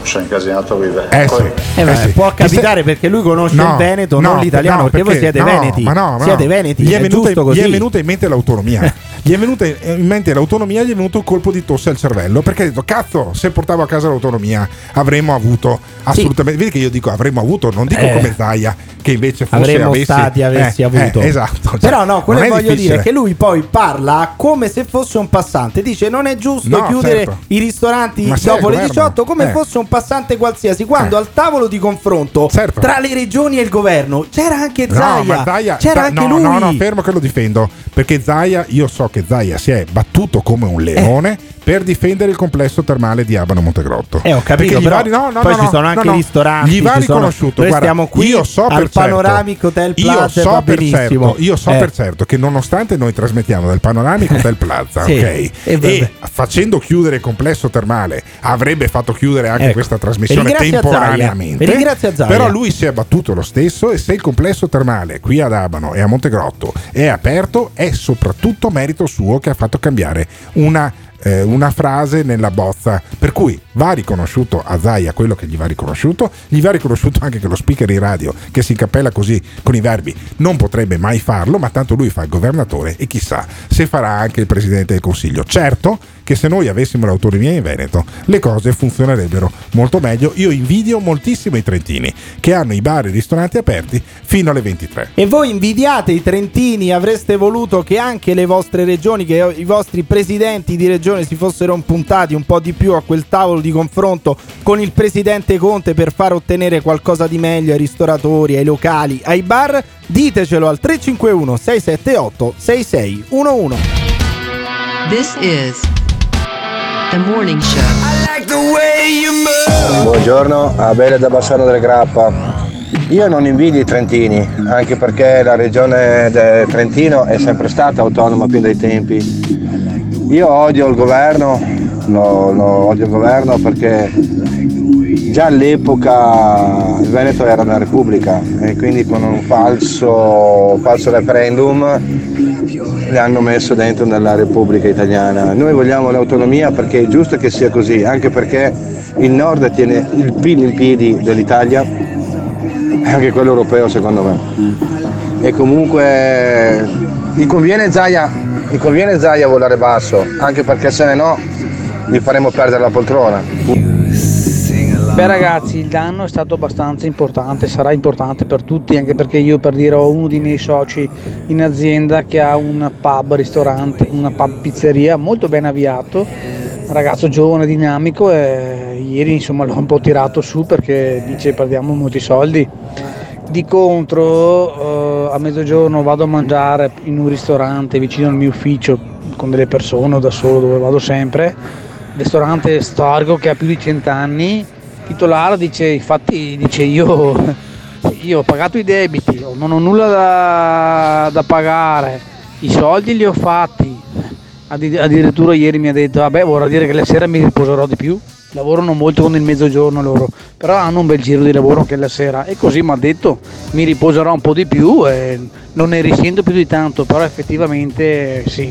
sono incasinato con i Veneti, può capitare, perché lui conosce no, il Veneto, no, non l'italiano, no, perché, perché voi siete no, Veneti, ma no, ma siete no. Veneti, gli è, è venuta, giusto così. Gli è venuta in mente l'autonomia. Gli è venuta in mente l'autonomia, gli è venuto un colpo di tosse al cervello, perché ha detto cazzo, se portavo a casa l'autonomia avremmo avuto assolutamente, sì. Vedi che io dico avremmo avuto, non dico eh. come Zaia che invece fosse avremmo avessi, stati avessi eh, avuto eh, esatto, cioè, però no, quello che voglio difficile. dire è che lui poi parla come se fosse un passante, dice non è giusto no, chiudere certo. i ristoranti ma dopo le diciotto come eh. fosse un passante qualsiasi, quando eh. al tavolo di confronto certo. tra le regioni e il governo c'era anche Zaia, no, Zaia c'era ta- anche no, lui no no fermo che lo difendo, perché Zaia, io so che Zaia si è battuto come un leone eh. per difendere il complesso termale di Abano Montegrotto. Eh, ho capito, però vari, no, no, poi no, ci sono no, anche no, ristoranti. Gli va riconosciuto. Sono... Guarda, qui io so al per Panoramico certo, Hotel Plaza. Io so, per certo, io so eh. per certo che nonostante noi trasmettiamo dal Panoramico Hotel Plaza, sì, okay, e, e facendo chiudere il complesso termale avrebbe fatto chiudere anche ecco. questa trasmissione temporaneamente. Ringrazio Zaia. Però lui si è battuto lo stesso, e se il complesso termale qui ad Abano e a Montegrotto è aperto è soprattutto merito suo, che ha fatto cambiare una Eh, una frase nella bozza, per cui va riconosciuto a Zaia quello che gli va riconosciuto. Gli va riconosciuto anche che lo speaker in radio che si incappella così con i verbi non potrebbe mai farlo, ma tanto lui fa il governatore e chissà se farà anche il presidente del consiglio. Certo che se noi avessimo l'autonomia in Veneto le cose funzionerebbero molto meglio. Io invidio moltissimo i trentini che hanno i bar e i ristoranti aperti fino alle ventitré. E voi invidiate i trentini, avreste voluto che anche le vostre regioni, che i vostri presidenti di regione si fossero puntati un po' di più a quel tavolo di confronto con il presidente Conte per far ottenere qualcosa di meglio ai ristoratori, ai locali, ai bar. Ditecelo al tre cinque uno sei sette otto sei sei uno uno. This is The Morning Show. I like the way you move. Buongiorno, Abele da Bassano delle Grappa. Io non invidio i trentini, anche perché la regione del Trentino è sempre stata autonoma più dai tempi. Io odio il governo, lo, lo odio il governo perché già all'epoca il Veneto era una repubblica e quindi con un falso, falso referendum l'hanno messo dentro nella Repubblica Italiana. Noi vogliamo l'autonomia perché è giusto che sia così, anche perché il Nord tiene il P I L in piedi dell'Italia e anche quello europeo, secondo me. E comunque gli conviene Zaia, gli conviene Zaia volare basso, anche perché se ne no gli faremo perdere la poltrona. Beh ragazzi, il danno è stato abbastanza importante, sarà importante per tutti, anche perché io, per dire, ho uno dei miei soci in azienda che ha un pub ristorante, una pub pizzeria molto ben avviato, ragazzo giovane, dinamico, e ieri insomma l'ho un po' tirato su perché dice perdiamo molti soldi. Di contro eh, a mezzogiorno vado a mangiare in un ristorante vicino al mio ufficio con delle persone o da solo, dove vado sempre, ristorante storico che ha più di cent'anni. Titolare dice, infatti dice io, io ho pagato i debiti, non ho nulla da, da pagare, i soldi li ho fatti, addirittura ieri mi ha detto vabbè vorrà dire che la sera mi riposerò di più, lavorano molto con il mezzogiorno loro, però hanno un bel giro di lavoro anche la sera, e così mi ha detto mi riposerò un po' di più e non ne risento più di tanto, però effettivamente sì,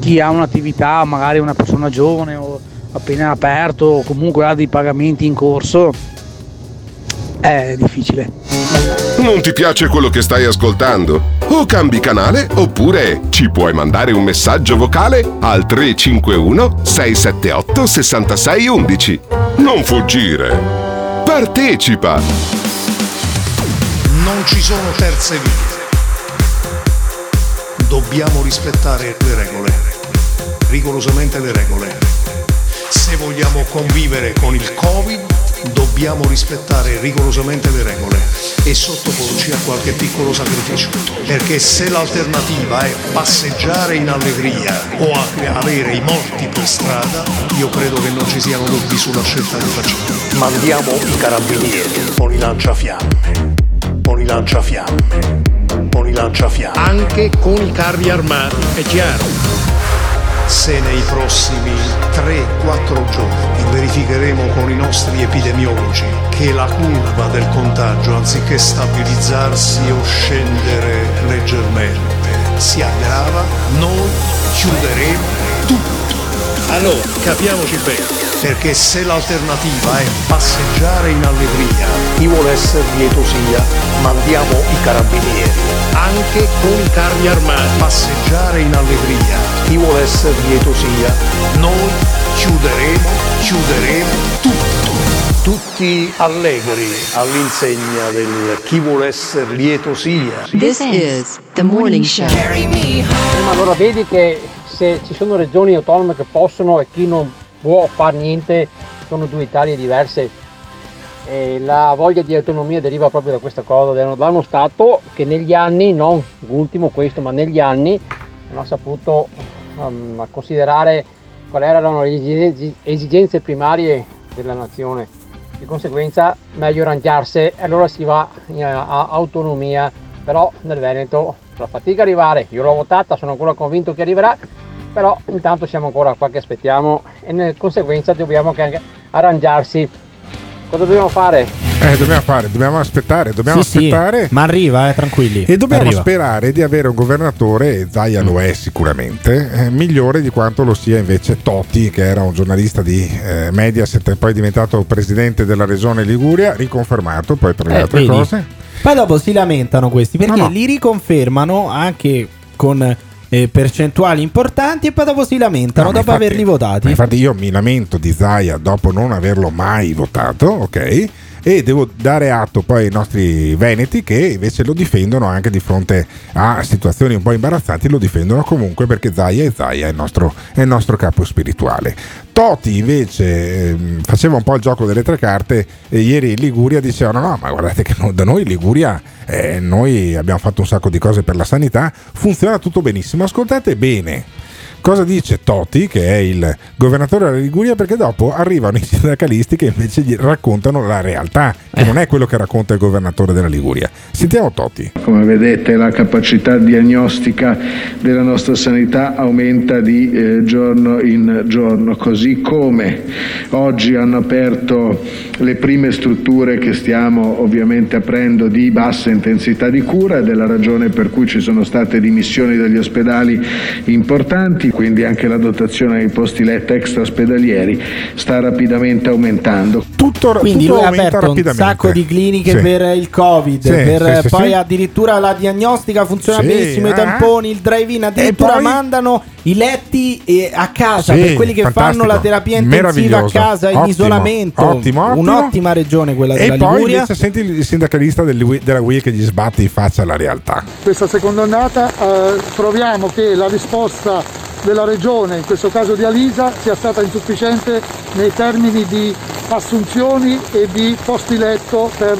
chi ha un'attività, magari una persona giovane o appena aperto o comunque ha dei pagamenti in corso, è difficile. Non ti piace quello che stai ascoltando? O cambi canale oppure ci puoi mandare un messaggio vocale al tre cinque uno sei sette otto sei sei uno uno. Non fuggire, partecipa. Non ci sono terze vie. Dobbiamo rispettare le regole, rigorosamente le regole. Se vogliamo convivere con il Covid, dobbiamo rispettare rigorosamente le regole e sottoporci a qualche piccolo sacrificio. Perché se l'alternativa è passeggiare in allegria o avere i morti per strada, io credo che non ci siano dubbi sulla scelta che facciamo. Mandiamo i carabinieri con i lanciafiamme. Con i lanciafiamme, con i lanciafiamme. Anche con i carri armati, è chiaro. Se nei prossimi tre quattro giorni verificheremo con i nostri epidemiologi che la curva del contagio, anziché stabilizzarsi o scendere leggermente, si aggrava, noi chiuderemo tutto. Allora, capiamoci bene. Perché se l'alternativa è passeggiare in allegria, chi vuole essere lieto sia, mandiamo i carabinieri. Anche con i carri armati. Passeggiare in allegria, chi vuole essere lieto sia, noi chiuderemo, chiuderemo tutto. Tutti allegri all'insegna del chi vuole essere lieto sia. This is the morning show. Allora vedi che se ci sono regioni autonome che possono e chi non può far niente, sono due Italie diverse, e la voglia di autonomia deriva proprio da questa cosa, da uno Stato che negli anni, non ultimo questo, ma negli anni non ha saputo um, considerare quali erano le esigenze primarie della nazione, di conseguenza meglio arrangiarsi e allora si va a autonomia. Però nel Veneto la fatica arrivare, io l'ho votata, sono ancora convinto che arriverà, però intanto siamo ancora qua che aspettiamo e in conseguenza dobbiamo anche arrangiarsi. Cosa dobbiamo fare? Eh, dobbiamo fare, dobbiamo aspettare, dobbiamo sì, aspettare. Sì, ma arriva, eh, tranquilli. E dobbiamo arriva. sperare di avere un governatore, Zaia lo è sicuramente, eh, migliore di quanto lo sia invece Totti, che era un giornalista di eh, Mediaset e poi diventato presidente della regione Liguria, riconfermato poi per le eh, altre vedi. cose. Poi dopo si lamentano questi, perché no, no. li riconfermano anche con... E percentuali importanti e poi dopo si lamentano no, dopo infatti, averli votati. Infatti io mi lamento di Zaia dopo non averlo mai votato, ok? E devo dare atto poi ai nostri veneti che invece lo difendono anche di fronte a situazioni un po' imbarazzanti, lo difendono comunque perché Zaia è Zaia, è il nostro, è il nostro capo spirituale. Totti invece ehm, faceva un po' il gioco delle tre carte e ieri in Liguria dicevano no, ma guardate che no, da noi in Liguria eh, noi abbiamo fatto un sacco di cose per la sanità, funziona tutto benissimo, ascoltate bene. Cosa dice Totti, che è il governatore della Liguria, perché dopo arrivano i sindacalisti che invece gli raccontano la realtà, che eh. non è quello che racconta il governatore della Liguria. Sentiamo Totti. Come vedete la capacità diagnostica della nostra sanità aumenta di eh, giorno in giorno, così come oggi hanno aperto le prime strutture che stiamo ovviamente aprendo di bassa intensità di cura, ed è la ragione per cui ci sono state dimissioni dagli ospedali importanti. Quindi anche la dotazione dei posti letta extra ospedalieri sta rapidamente aumentando. Tutto, quindi tutto lui ha aperto un sacco di cliniche sì. per il Covid, sì, per sì, poi sì. addirittura la diagnostica funziona sì, benissimo, ah, i tamponi, il drive-in, addirittura poi... mandano i letti a casa sì, per quelli che fanno la terapia intensiva a casa in ottimo, isolamento. Ottimo, ottimo. Un'ottima regione quella della Liguria. E poi invece senti il sindacalista della U E che gli sbatte in faccia alla realtà. Questa seconda ondata eh, troviamo che la risposta della regione, in questo caso di Alisa, sia stata insufficiente nei termini di assunzioni e di posti letto per,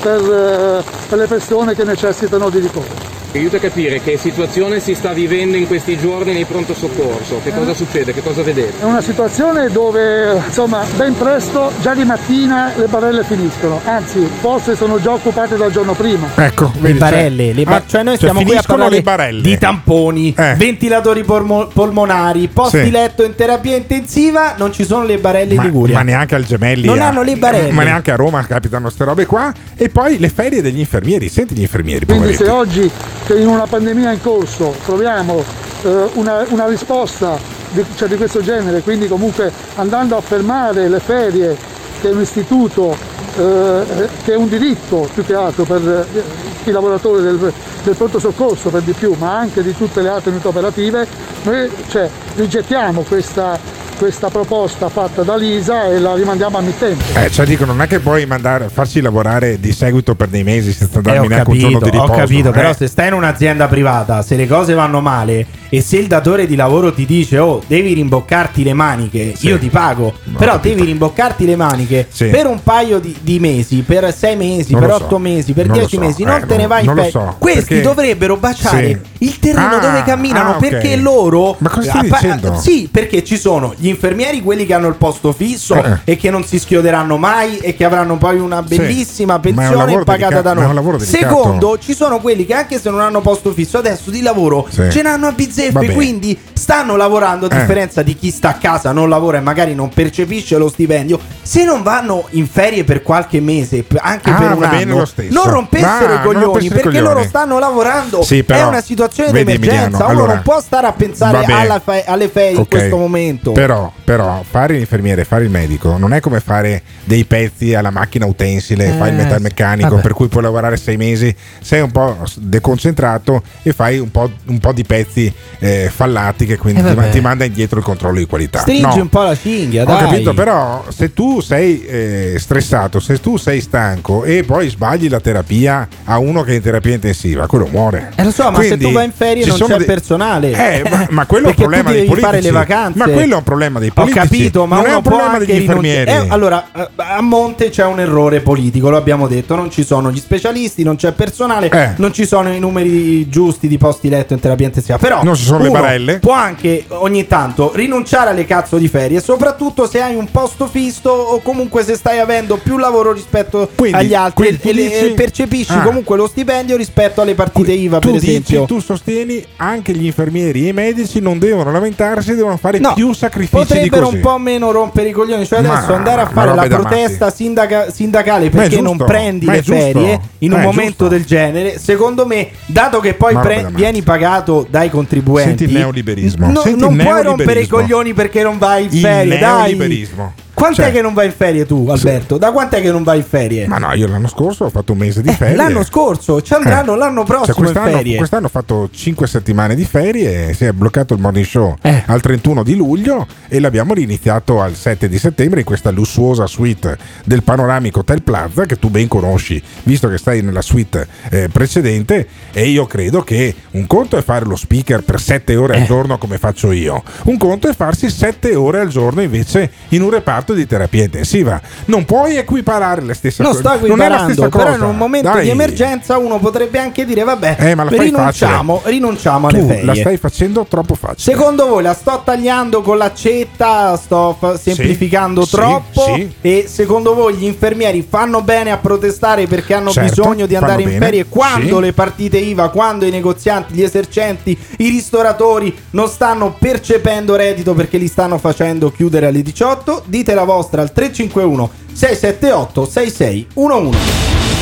per, per le persone che necessitano di ricovero. Aiuta a capire che situazione si sta vivendo in questi giorni nei pronto soccorso, che cosa succede, che cosa vedete? È una situazione dove insomma ben presto, già di mattina, le barelle finiscono, anzi forse sono già occupate dal giorno prima. Ecco, le barelle, le bar- ah, cioè noi cioè stiamo qui a parlare di tamponi, eh. ventilatori polmo- polmonari, posti sì. letto in terapia intensiva, non ci sono le barelle ma, in Liguria. Ma neanche al Gemelli. Non a, hanno le barelle. Ma neanche a Roma capitano ste robe qua. E poi le ferie degli infermieri, senti gli infermieri. Quindi poveretti. Se oggi... che in una pandemia in corso troviamo eh, una, una risposta di, cioè di questo genere, quindi comunque andando a fermare le ferie, che è un istituto, eh, che è un diritto più che altro per eh, i lavoratori del, del pronto soccorso per di più, ma anche di tutte le altre unità operative, noi cioè, rigettiamo questa questa proposta fatta da Lisa e la rimandiamo a mittente. Eh, cioè dico, non è che puoi mandare, farci lavorare di seguito per dei mesi senza darmi eh, neanche capito, un giorno di riposo. Ho capito, eh. Però se stai in un'azienda privata, se le cose vanno male e se il datore di lavoro ti dice "Oh, devi rimboccarti le maniche", sì, io ti pago, no, però devi rimboccarti le maniche, sì, per un paio di, di mesi, per sei mesi, non per otto so. mesi, per non dieci so. mesi, eh, non te ne vai in pe- so, Questi perché... dovrebbero baciare sì. il terreno ah, dove camminano, ah, okay. perché loro... Ma cosa stai dicendo? Sì, perché ci sono gli infermieri, quelli che hanno il posto fisso eh. e che non si schioderanno mai e che avranno poi una bellissima sì. pensione pagata dedicato, da noi. Secondo, ci sono quelli che anche se non hanno posto fisso adesso di lavoro sì. ce n'hanno a bizzeffe, quindi stanno lavorando, a eh. differenza di chi sta a casa, non lavora e magari non percepisce lo stipendio. Se non vanno in ferie per qualche mese, anche ah, per un anno, non rompessero ah, i coglioni, perché coglioni. loro stanno lavorando, sì, però, è una situazione di emergenza, allora, uno non può stare a pensare alla fe- alle ferie okay. in questo momento. Però, però fare l'infermiere, fare il medico non è come fare dei pezzi alla macchina utensile, eh, fai il metalmeccanico, vabbè. per cui puoi lavorare sei mesi, sei un po' deconcentrato e fai un po', un po' di pezzi eh, fallati che quindi eh, ti manda indietro il controllo di qualità. Stringi no. un po' la cinghia, dai. Ho capito, però se tu sei eh, stressato, se tu sei stanco e poi sbagli la terapia a uno che è in terapia intensiva, quello muore. Eh, lo so, ma quindi, se tu vai in ferie non c'è de- personale. Eh, ma, ma quello è un problema dei politici. Fare le vacanze. Ma quello è un problema dei politici. Ho capito, ma non uno è un problema degli infermieri. Eh, allora, a monte c'è un errore politico, lo abbiamo detto, non ci sono gli specialisti, non c'è personale, eh. non ci sono i numeri giusti di posti letto in terapia intensiva. Però non ci sono le barelle. Può anche ogni tanto rinunciare alle cazzo di ferie, soprattutto se hai un posto fisso o comunque se stai avendo più lavoro rispetto quindi, agli altri e, dici, e percepisci ah, comunque lo stipendio rispetto alle partite I V A, per dici, esempio. Tu sostieni anche gli infermieri e i medici non devono lamentarsi, devono fare no, più sacrifici di così. Potrebbero un po' meno rompere i coglioni, cioè adesso ma, andare a fare la protesta sindaca- sindacale perché giusto, non prendi le giusto, ferie in un momento giusto. del genere, secondo me, dato che poi pre- vieni pagato dai contribuenti. Senti il neoliberismo. No, Senti non il puoi neoliberismo. rompere i coglioni perché non vai in ferie, il neoliberismo. dai. Quant'è cioè, che non vai in ferie tu, Alberto? Sì. Da quant'è che non vai in ferie? Ma no, io l'anno scorso ho fatfatto un mese di ferie. Eh, l'anno scorso? Ci andranno eh. l'anno prossimo cioè, in ferie. Quest'anno ho fatto cinque settimane di ferie, si è bloccato il morning show eh. al trentuno di luglio e l'abbiamo riiniziato al sette di settembre in questa lussuosa suite del Panoramico Plaza che tu ben conosci, visto che stai nella suite eh, precedente. E io credo che un conto è fare lo speaker per sette ore eh. al giorno come faccio io, un conto è farsi sette ore al giorno invece in un reparto di terapia intensiva. Non puoi equiparare le stesse cose. Non sto equiparando, però in un momento Dai. di emergenza uno potrebbe anche dire vabbè, eh, ma rinunciamo, rinunciamo alle tu ferie. La stai facendo troppo facile. Secondo voi la sto tagliando con l'accetta, sto fa- semplificando sì, troppo sì, sì. e secondo voi gli infermieri fanno bene a protestare perché hanno certo, bisogno di andare in bene. ferie quando sì. le partite I V A, quando i negozianti, gli esercenti, i ristoratori non stanno percependo reddito perché li stanno facendo chiudere alle diciotto? Dite la vostra al tre cinque uno sei sette otto sei sei uno uno.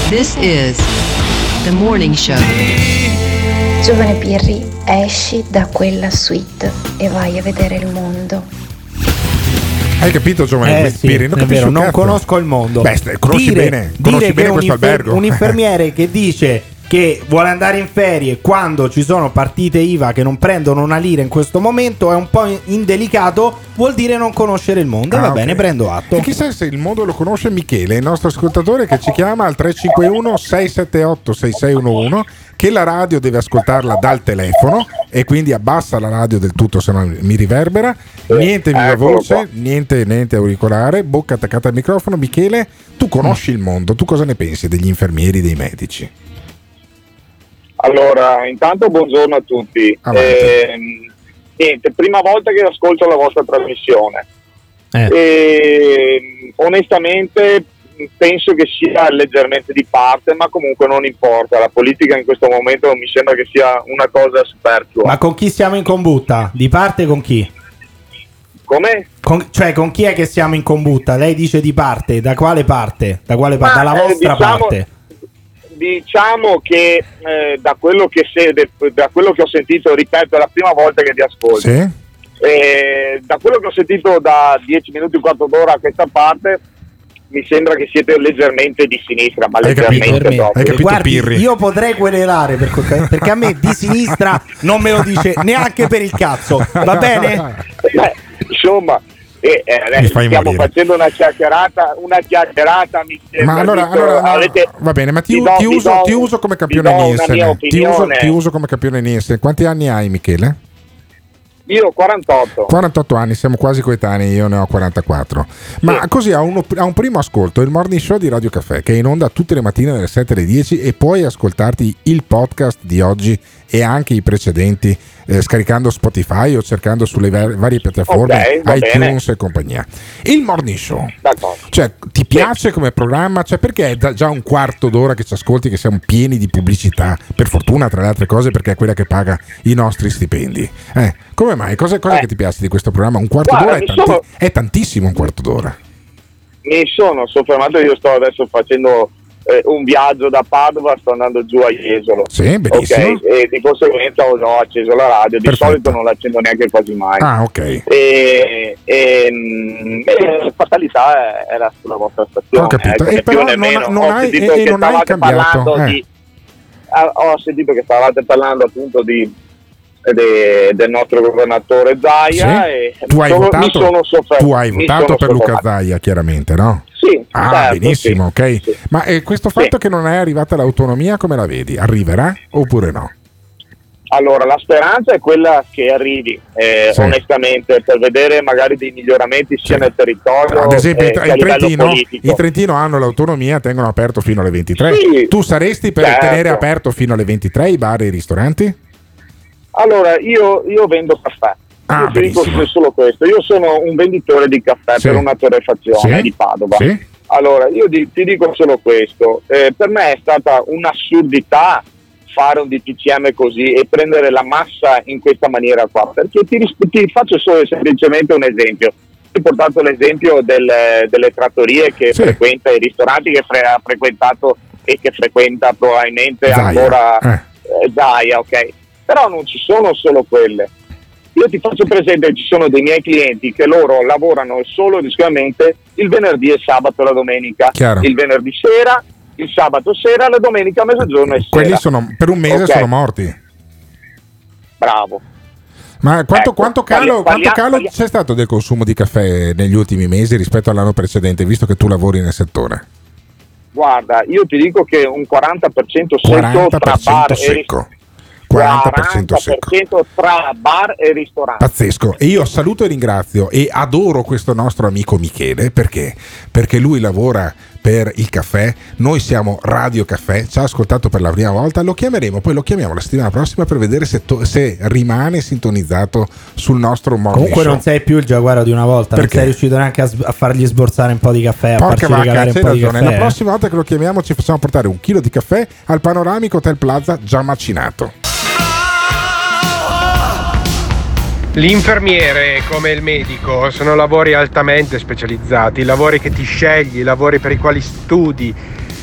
This is the morning show. Giovane Pirri, esci da quella suite e vai a vedere il mondo. Hai capito, Giovanni? Eh, sì, Pirri, non, vero, non conosco il mondo. Beh, conosci dire, bene, conosci dire bene che questo infer- albergo. Un infermiere che dice che vuole andare in ferie quando ci sono partite I V A che non prendono una lira in questo momento è un po' indelicato, vuol dire non conoscere il mondo. Ah, va okay. bene, prendo atto. E chissà se il mondo lo conosce Michele, il nostro ascoltatore che ci chiama al tre cinque uno sei sette otto sei sei uno uno, che la radio deve ascoltarla dal telefono e quindi abbassa la radio del tutto, se no mi riverbera. Niente viva voce, niente, niente auricolare, bocca attaccata al microfono. Michele, tu conosci il mondo, tu cosa ne pensi degli infermieri, dei medici? Allora, intanto buongiorno a tutti. Ah, eh, niente, prima volta che ascolto la vostra trasmissione. Eh. E, onestamente penso che sia leggermente di parte, ma comunque non importa. La politica in questo momento mi sembra che sia una cosa superflua. Ma con chi siamo in combutta? Di parte con chi? Come? Con, cioè con chi è che siamo in combutta? Lei dice di parte, da quale parte? Da quale parte? Dalla eh, vostra diciamo... parte. Diciamo che eh, da, quello che se, de, da quello che ho sentito, ripeto, è la prima volta che ti ascolto, sì. eh, da quello che ho sentito da dieci minuti, un quarto d'ora a questa parte, mi sembra che siete leggermente di sinistra, ma hai leggermente capito, hai capito, guardi, Pirri. Io potrei querelare per co- perché a me di sinistra non me lo dice neanche per il cazzo, va bene? Beh, insomma... E eh, adesso stiamo morire. facendo una chiacchierata, una chiacchierata amiche, ma allora, amico, allora avete... va bene, ma ti, ti, do, ti, uso, do, ti uso come campione ti Nielsen. Ti uso, ti uso come campione Nielsen. Quanti anni hai, Michele? Io quarantotto. quarantotto anni, siamo quasi coetanei, io ne ho quarantaquattro. Ma sì. Così a, uno, a un primo ascolto il morning show di Radio Caffè, che è in onda tutte le mattine dalle sette alle dieci, e puoi ascoltarti il podcast di oggi e anche i precedenti eh, scaricando Spotify o cercando sulle var- varie piattaforme, okay, iTunes bene. e compagnia. Il morning show, d'accordo. Cioè, ti piace sì. come programma? Cioè, perché è da- già un quarto d'ora che ci ascolti, che siamo pieni di pubblicità, per fortuna tra le altre cose, perché è quella che paga i nostri stipendi. Eh, come mai? Cosa, cosa eh. che ti piace di questo programma? Un quarto Guarda, d'ora è, tanti- sono... è tantissimo un quarto d'ora. Mi sono soffermato, io sto adesso facendo... un viaggio da Padova, sto andando giù a Jesolo, sì, benissimo. Okay? E di conseguenza ho acceso la radio, di Perfetto. solito non l'accendo neanche quasi mai. Ah, ok. E, e, e fatalità era sulla vostra stazione. Ho capito. Eh, e però non, meno, non hai, e, e non hai cambiato. Eh. Di, ho sentito che stavate parlando appunto di, de, del nostro governatore Zaia. Sì. E tu, hai sono, votato, mi sono sofferto, tu hai votato per sofferto. Luca Zaia, chiaramente, no? Sì, ah, certo, benissimo, sì, ok. Sì. Ma eh, questo fatto sì. che non è arrivata l'autonomia, come la vedi? Arriverà oppure no? Allora, la speranza è quella che arrivi, eh, sì. onestamente, per vedere magari dei miglioramenti sia sì. nel territorio. Ad esempio, eh, in, Trentino, in Trentino hanno l'autonomia, tengono aperto fino alle ventitré. Sì, tu saresti per certo. tenere aperto fino alle ventitré i bar e i ristoranti? Allora, io, io vendo caffè. Ah, io ti dico solo questo, io sono un venditore di caffè sì. per una torrefazione sì. di Padova. Sì. Allora, io ti, ti dico solo questo, eh, per me è stata un'assurdità fare un D P C M così e prendere la massa in questa maniera qua, perché ti, ti faccio solo semplicemente un esempio. Ho portato l'esempio del, delle trattorie che sì. frequenta, i ristoranti che fre- ha frequentato e che frequenta probabilmente Zaia. ancora eh. Eh, Zaia, ok? Però non ci sono solo quelle. Io ti faccio presente che ci sono dei miei clienti che loro lavorano solo e esclusivamente il venerdì e sabato e la domenica. Chiaro. Il venerdì sera, il sabato sera, la domenica a mezzogiorno e sera. Quelli sono, per un mese okay. sono morti. Bravo. Ma quanto, ecco, quanto calo, parliamo, quanto calo parliamo. c'è stato del consumo di caffè negli ultimi mesi rispetto all'anno precedente, visto che tu lavori nel settore? Guarda, io ti dico che un quaranta per cento secco tra bar secco. e quaranta per cento, quaranta per cento secco. Tra bar e ristoranti. Pazzesco. E io saluto e ringrazio e adoro questo nostro amico Michele, perché? Perché lui lavora per il caffè, noi siamo Radio Caffè, ci ha ascoltato per la prima volta, lo chiameremo, poi lo chiamiamo la settimana prossima per vedere se, to- se rimane sintonizzato sul nostro morning comunque show. Non sei più il giaguaro di una volta, perché non sei riuscito neanche a, s- a fargli sborsare un po' di caffè. Porca vacca, c'è ragione, la prossima volta che lo chiamiamo ci facciamo portare un chilo di caffè al Panoramico Hotel Plaza già macinato. L'infermiere, come il medico, sono lavori altamente specializzati, lavori che ti scegli, lavori per i quali studi,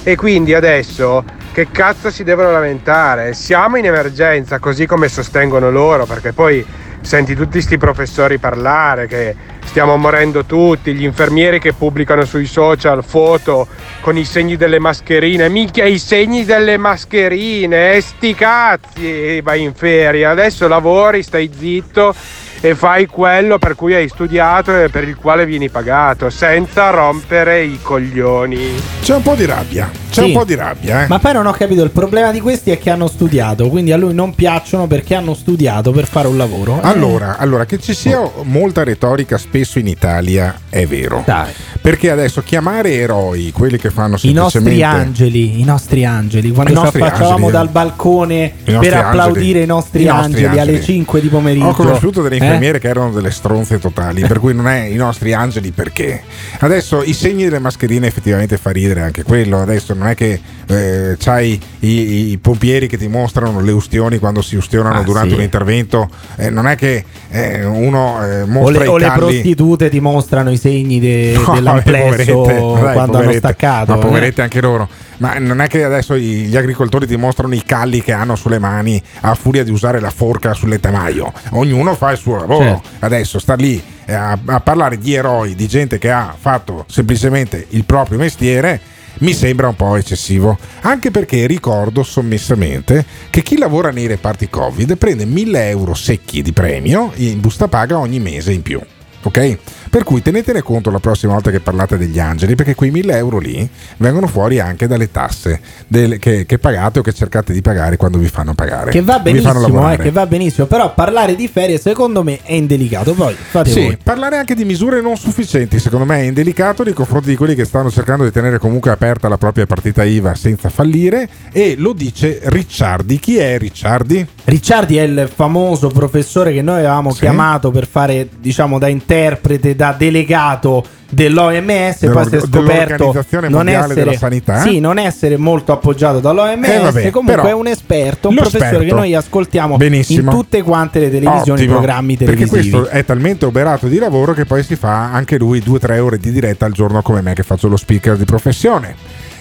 e quindi adesso che cazzo si devono lamentare? Siamo in emergenza, così come sostengono loro, perché poi senti tutti sti professori parlare che stiamo morendo tutti, gli infermieri che pubblicano sui social foto con i segni delle mascherine, minchia i segni delle mascherine, sti cazzi, vai in ferie, adesso lavori, stai zitto e fai quello per cui hai studiato e per il quale vieni pagato, senza rompere i coglioni. C'è un po' di rabbia, c'è sì. un po' di rabbia, eh. Ma poi non ho capito, il problema di questi è che hanno studiato, quindi a lui non piacciono perché hanno studiato per fare un lavoro. Allora, eh. allora che ci sia oh. molta retorica spesso in Italia è vero. Dai. Perché adesso chiamare eroi quelli che fanno semplicemente i nostri angeli, i nostri angeli, quando ci affacciavamo dal balcone per applaudire angeli. i nostri, I nostri angeli, angeli alle cinque di pomeriggio. Ho conosciuto delle infermiere eh? che erano delle stronze totali, per cui non è i nostri angeli, perché adesso i segni delle mascherine effettivamente fa ridere anche quello, adesso non è che eh, c'hai i, i pompieri che ti mostrano le ustioni quando si ustionano ah, durante sì. un intervento, eh, non è che eh, uno eh, mostra o le, i o le prostitute ti mostrano i segni de, no, dell'amplesso quando dai, hanno staccato, ma poverette eh? anche loro. Ma non è che adesso gli agricoltori ti mostrano i calli che hanno sulle mani a furia di usare la forca sull'etamaio. Ognuno fa il suo lavoro. Certo. Adesso sta lì a, a parlare di eroi, di gente che ha fatto semplicemente il proprio mestiere, mi sembra un po' eccessivo, anche perché ricordo sommessamente che chi lavora nei reparti Covid prende mille euro secchi di premio in busta paga ogni mese in più. ok? Per cui tenetene conto la prossima volta che parlate degli angeli, perché quei mille euro lì vengono fuori anche dalle tasse del, che, che pagate o che cercate di pagare quando vi fanno pagare. Che va benissimo, eh, che va benissimo, però parlare di ferie secondo me è indelicato. Poi fate sì, voi. Parlare anche di misure non sufficienti secondo me è indelicato nei confronti di quelli che stanno cercando di tenere comunque aperta la propria partita I V A senza fallire, e lo dice Ricciardi. Chi è Ricciardi? Ricciardi è il famoso professore che noi avevamo sì. chiamato per fare, diciamo, da interprete, da delegato dell'O M S, Dello, poi si è scoperto non essere, della sanità. Sì, non essere molto appoggiato dall'O M S, eh, vabbè, comunque è un esperto, un professore esperto. Che noi ascoltiamo benissimo. In tutte quante le televisioni, i programmi televisivi, perché questo è talmente oberato di lavoro che poi si fa anche lui due o tre ore di diretta al giorno, come me che faccio lo speaker di professione.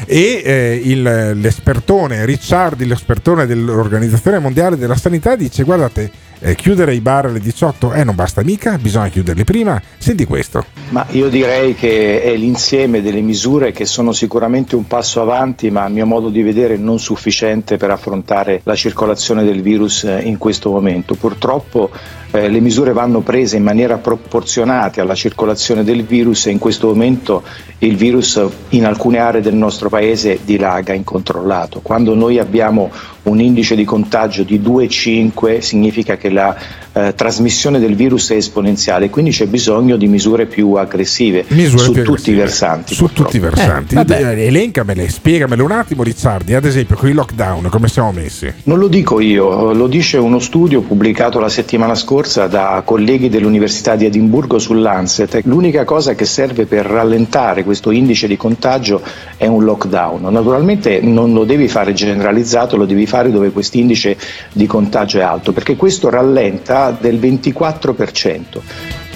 E eh, il, l'espertone Ricciardi, l'espertone dell'Organizzazione Mondiale della Sanità, dice: guardate, eh, chiudere i bar alle diciotto eh, non basta mica, bisogna chiuderli prima. Senti questo. Ma io direi che è l'insieme delle misure che sono sicuramente un passo avanti, ma a mio modo di vedere non sufficiente per affrontare la circolazione del virus in questo momento. Purtroppo eh, le misure vanno prese in maniera proporzionata alla circolazione del virus, e in questo momento il virus in alcune aree del nostro paese dilaga incontrollato. Quando noi abbiamo un indice di contagio di due virgola cinque significa che la eh, trasmissione del virus è esponenziale, quindi c'è bisogno di misure più aggressive, misure su più tutti aggressive. I versanti. Su purtroppo. Tutti i versanti. Eh, vabbè. Elencamele, spiegamele un attimo, Ricciardi, ad esempio con i lockdown come siamo messi? Non lo dico io, lo dice uno studio pubblicato la settimana scorsa da colleghi dell'Università di Edimburgo sull'Lancet. L'unica cosa che serve per rallentare questo indice di contagio è un lockdown. Naturalmente non lo devi fare generalizzato, lo devi fare dove quest'indice di contagio è alto, perché questo rallenta del ventiquattro per cento.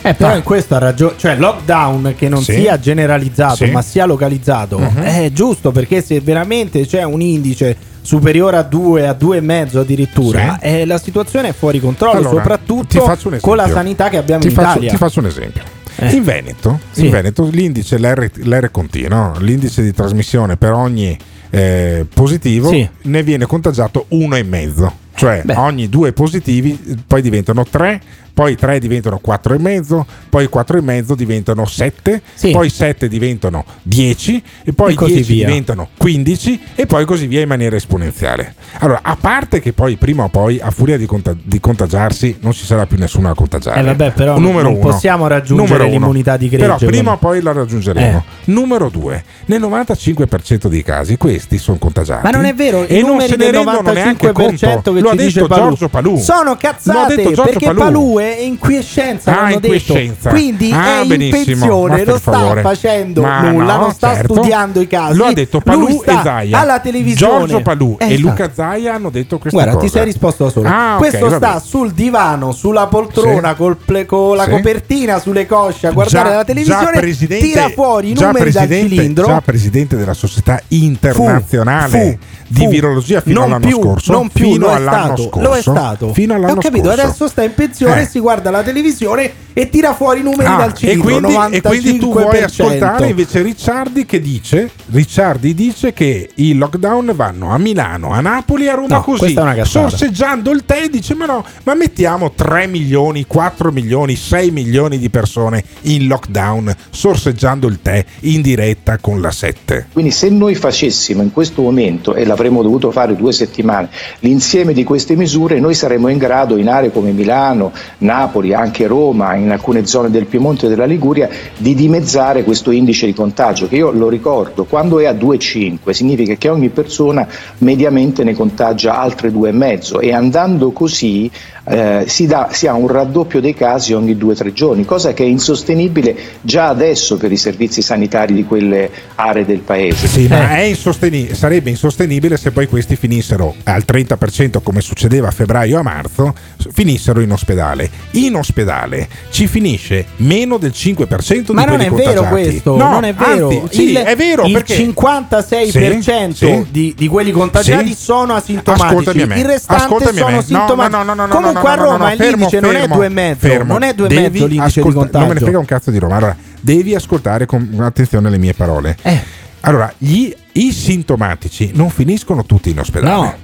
Eh, però ah. in questo ha ragione, cioè lockdown che non sì. sia generalizzato sì. ma sia localizzato uh-huh. è giusto, perché se veramente c'è un indice superiore a due, a due e mezzo addirittura sì. eh, la situazione è fuori controllo, allora, soprattutto con la sanità che abbiamo ti in faccio, Italia. Ti faccio un esempio. Eh. In Veneto, sì. in Veneto l'indice l'R, l'R continuo, l'indice di trasmissione per ogni eh, positivo sì. ne viene contagiato uno e mezzo, cioè Beh. ogni due positivi poi diventano tre, poi tre diventano quattro e mezzo, poi quattro e mezzo diventano sette, sì. poi sette diventano dieci e poi dieci diventano quindici e poi così via in maniera esponenziale. Allora, a parte che poi prima o poi a furia di, contag- di contagiarsi non ci sarà più nessuno a contagiare. Eh vabbè, però numero non uno. Possiamo raggiungere numero l'immunità uno. Di gregge. Però prima o poi la raggiungeremo. Eh. Numero due, nel novantacinque per cento dei casi questi sono contagiati. Ma non è vero, e non se ne rendono neanche conto. Lo ha detto Giorgio Palù. Sono cazzate, perché Palù è in quiescenza, ah, in detto. Quiescenza. Quindi ah, è infezione, non sta favore. Facendo ma nulla, no, non sta certo. studiando i casi. Lo ha detto Palù e Zaia alla televisione. Giorgio Palù eh, e Luca Zaia hanno detto questa guarda, cosa. Guarda, ti sei risposto da solo. Ah, okay, questo vabbè. Sta sul divano, sulla poltrona, sì. col ple- con la sì. copertina sulle cosce a guardare già, la televisione, tira fuori i numeri dal cilindro. Già presidente della Società Internazionale fu, fu, di fu. Virologia fino non all'anno più, scorso, non più, fino all'anno scorso. Lo è stato. Fino all'anno scorso. Ho capito, adesso sta in pensione, si guarda la televisione e tira fuori i numeri ah, dal cilindro. E quindi, e quindi tu vuoi ascoltare invece Ricciardi che dice Ricciardi dice che i lockdown vanno a Milano, a Napoli, a Roma, no, così sorseggiando il tè, dice ma no, ma mettiamo tre milioni, quattro milioni, sei milioni di persone in lockdown sorseggiando il tè in diretta con la sette. Quindi se noi facessimo in questo momento, e l'avremmo dovuto fare due settimane, l'insieme di queste misure, noi saremmo in grado in aree come Milano, Napoli, anche Roma, in alcune zone del Piemonte e della Liguria, di dimezzare questo indice di contagio, che io lo ricordo, quando è a due virgola cinque significa che ogni persona mediamente ne contagia altre due virgola cinque, e andando così eh, si, dà, si ha un raddoppio dei casi ogni due tre giorni, cosa che è insostenibile già adesso per i servizi sanitari di quelle aree del paese. Sì, ma è insostenibile, sarebbe insostenibile se poi questi finissero al trenta per cento come succedeva a febbraio a marzo, finissero in ospedale. In ospedale ci finisce meno del cinque per cento. Ma di non è vero questo, no, non è vero. Anzi, sì, il, è vero il perché... cinquantasei per cento sì, di, di quelli contagiati sì. sono asintomatici. Il restante sono sintomatici. No, no, no, no, comunque no, no, a Roma no, no, no, l'indice fermo, non è due e mezzo, fermo, non è due e mezzo l'indice ascolta, di contagio. Non me ne frega un cazzo di Roma. Allora, devi ascoltare con attenzione le mie parole. Eh. Allora, gli i sintomatici non finiscono tutti in ospedale. No.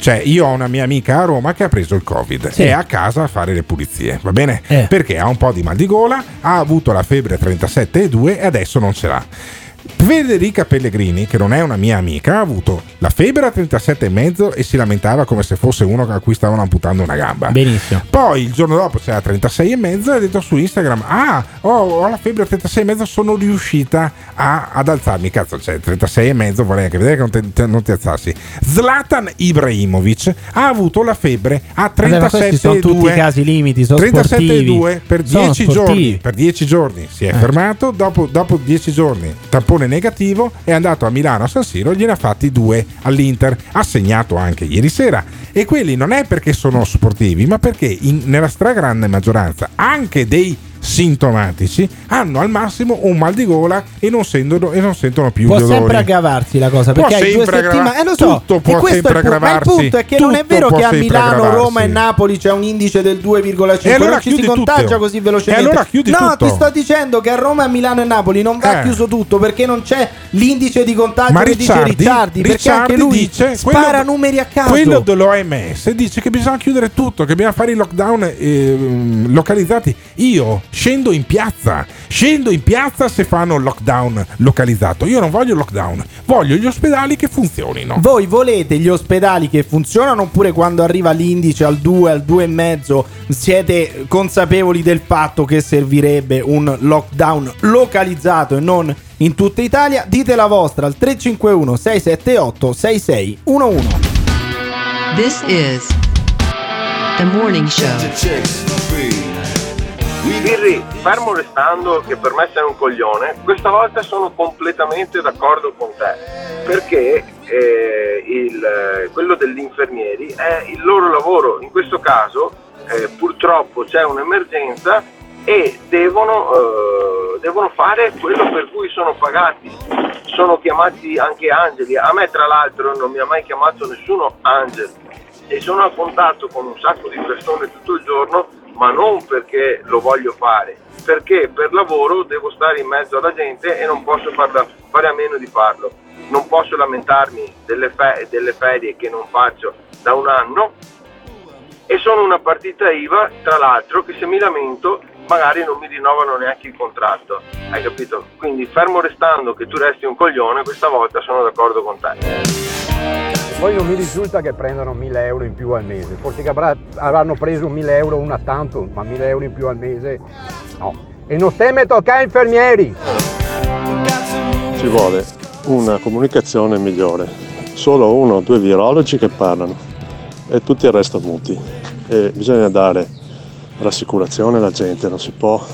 Cioè, io ho una mia amica a Roma che ha preso il Covid, sì, è a casa a fare le pulizie, va bene? Eh. Perché ha un po' di mal di gola, ha avuto la febbre trentasette virgola due e adesso non ce l'ha. Federica Pellegrini, che non è una mia amica, ha avuto la febbre a trentasette virgola cinque e si lamentava come se fosse uno a cui stavano amputando una gamba. Benissimo. Poi il giorno dopo c'era trentasei virgola cinque e ha detto su Instagram: ah, oh, ho la febbre a trentasei virgola cinque, sono riuscita a, ad alzarmi. Cazzo, cioè trentasei virgola cinque, vorrei anche vedere che non, te, te, non ti alzassi. Zlatan Ibrahimovic ha avuto la febbre a trentasette virgola due. Sono tutti i casi limiti, sono trentasette virgola due per dieci giorni. Per dieci giorni si è eh. fermato, dopo, dopo dieci giorni tampone negativo, è andato a Milano a San Siro, gliene ha fatti due all'Inter, ha segnato anche ieri sera, e quelli non è perché sono sportivi, ma perché in, nella stragrande maggioranza anche dei sintomatici hanno al massimo un mal di gola e non sentono, e non sentono più può gli odori. Può sempre aggravarsi la cosa, perché hai due settimane, eh, lo so, tutto può sempre aggravarsi. Ma il punto è che non è vero che a Milano, aggravarsi. Roma e Napoli c'è un indice del due virgola cinque e allora non ci si contagia tutto così velocemente. E allora chiudi no, tutto. Ti sto dicendo che a Roma, Milano e Napoli non va eh. chiuso tutto perché non c'è l'indice di contagio. Ma che Ricciardi, dice Ricciardi, perché Ricciardi anche lui dice, spara quello, numeri a caso. Quello dell'O M S dice che bisogna chiudere tutto, che bisogna fare i lockdown eh, localizzati. Io Scendo in piazza, scendo in piazza se fanno lockdown localizzato. Io non voglio lockdown, voglio gli ospedali che funzionino. Voi volete gli ospedali che funzionano oppure quando arriva l'indice al due, al due e mezzo siete consapevoli del fatto che servirebbe un lockdown localizzato e non in tutta Italia? Dite la vostra al tre cinque uno sei sette otto sei sei uno uno. This is the morning show. Pirri, fermo restando che per me sei un coglione, questa volta sono completamente d'accordo con te, perché eh, il, quello degli infermieri è il loro lavoro. In questo caso eh, purtroppo c'è un'emergenza e devono, eh, devono fare quello per cui sono pagati, sono chiamati anche angeli. A me tra l'altro non mi ha mai chiamato nessuno angelo e sono a contatto con un sacco di persone tutto il giorno, ma non perché lo voglio fare, perché per lavoro devo stare in mezzo alla gente e non posso farla, fare a meno di farlo. Non posso lamentarmi delle, fe- delle ferie che non faccio da un anno e sono una partita I V A, tra l'altro, che se mi lamento magari non mi rinnovano neanche il contratto, hai capito? Quindi fermo restando che tu resti un coglione, questa volta sono d'accordo con te. Poi non mi risulta che prendano mille euro in più al mese, forse che avrà, avranno preso mille euro una tanto, ma mille euro in più al mese no. E non stiamo a toccare infermieri! Ci vuole una comunicazione migliore, solo uno o due virologi che parlano e tutti il resto muti. E bisogna dare rassicurazione alla gente, non si può,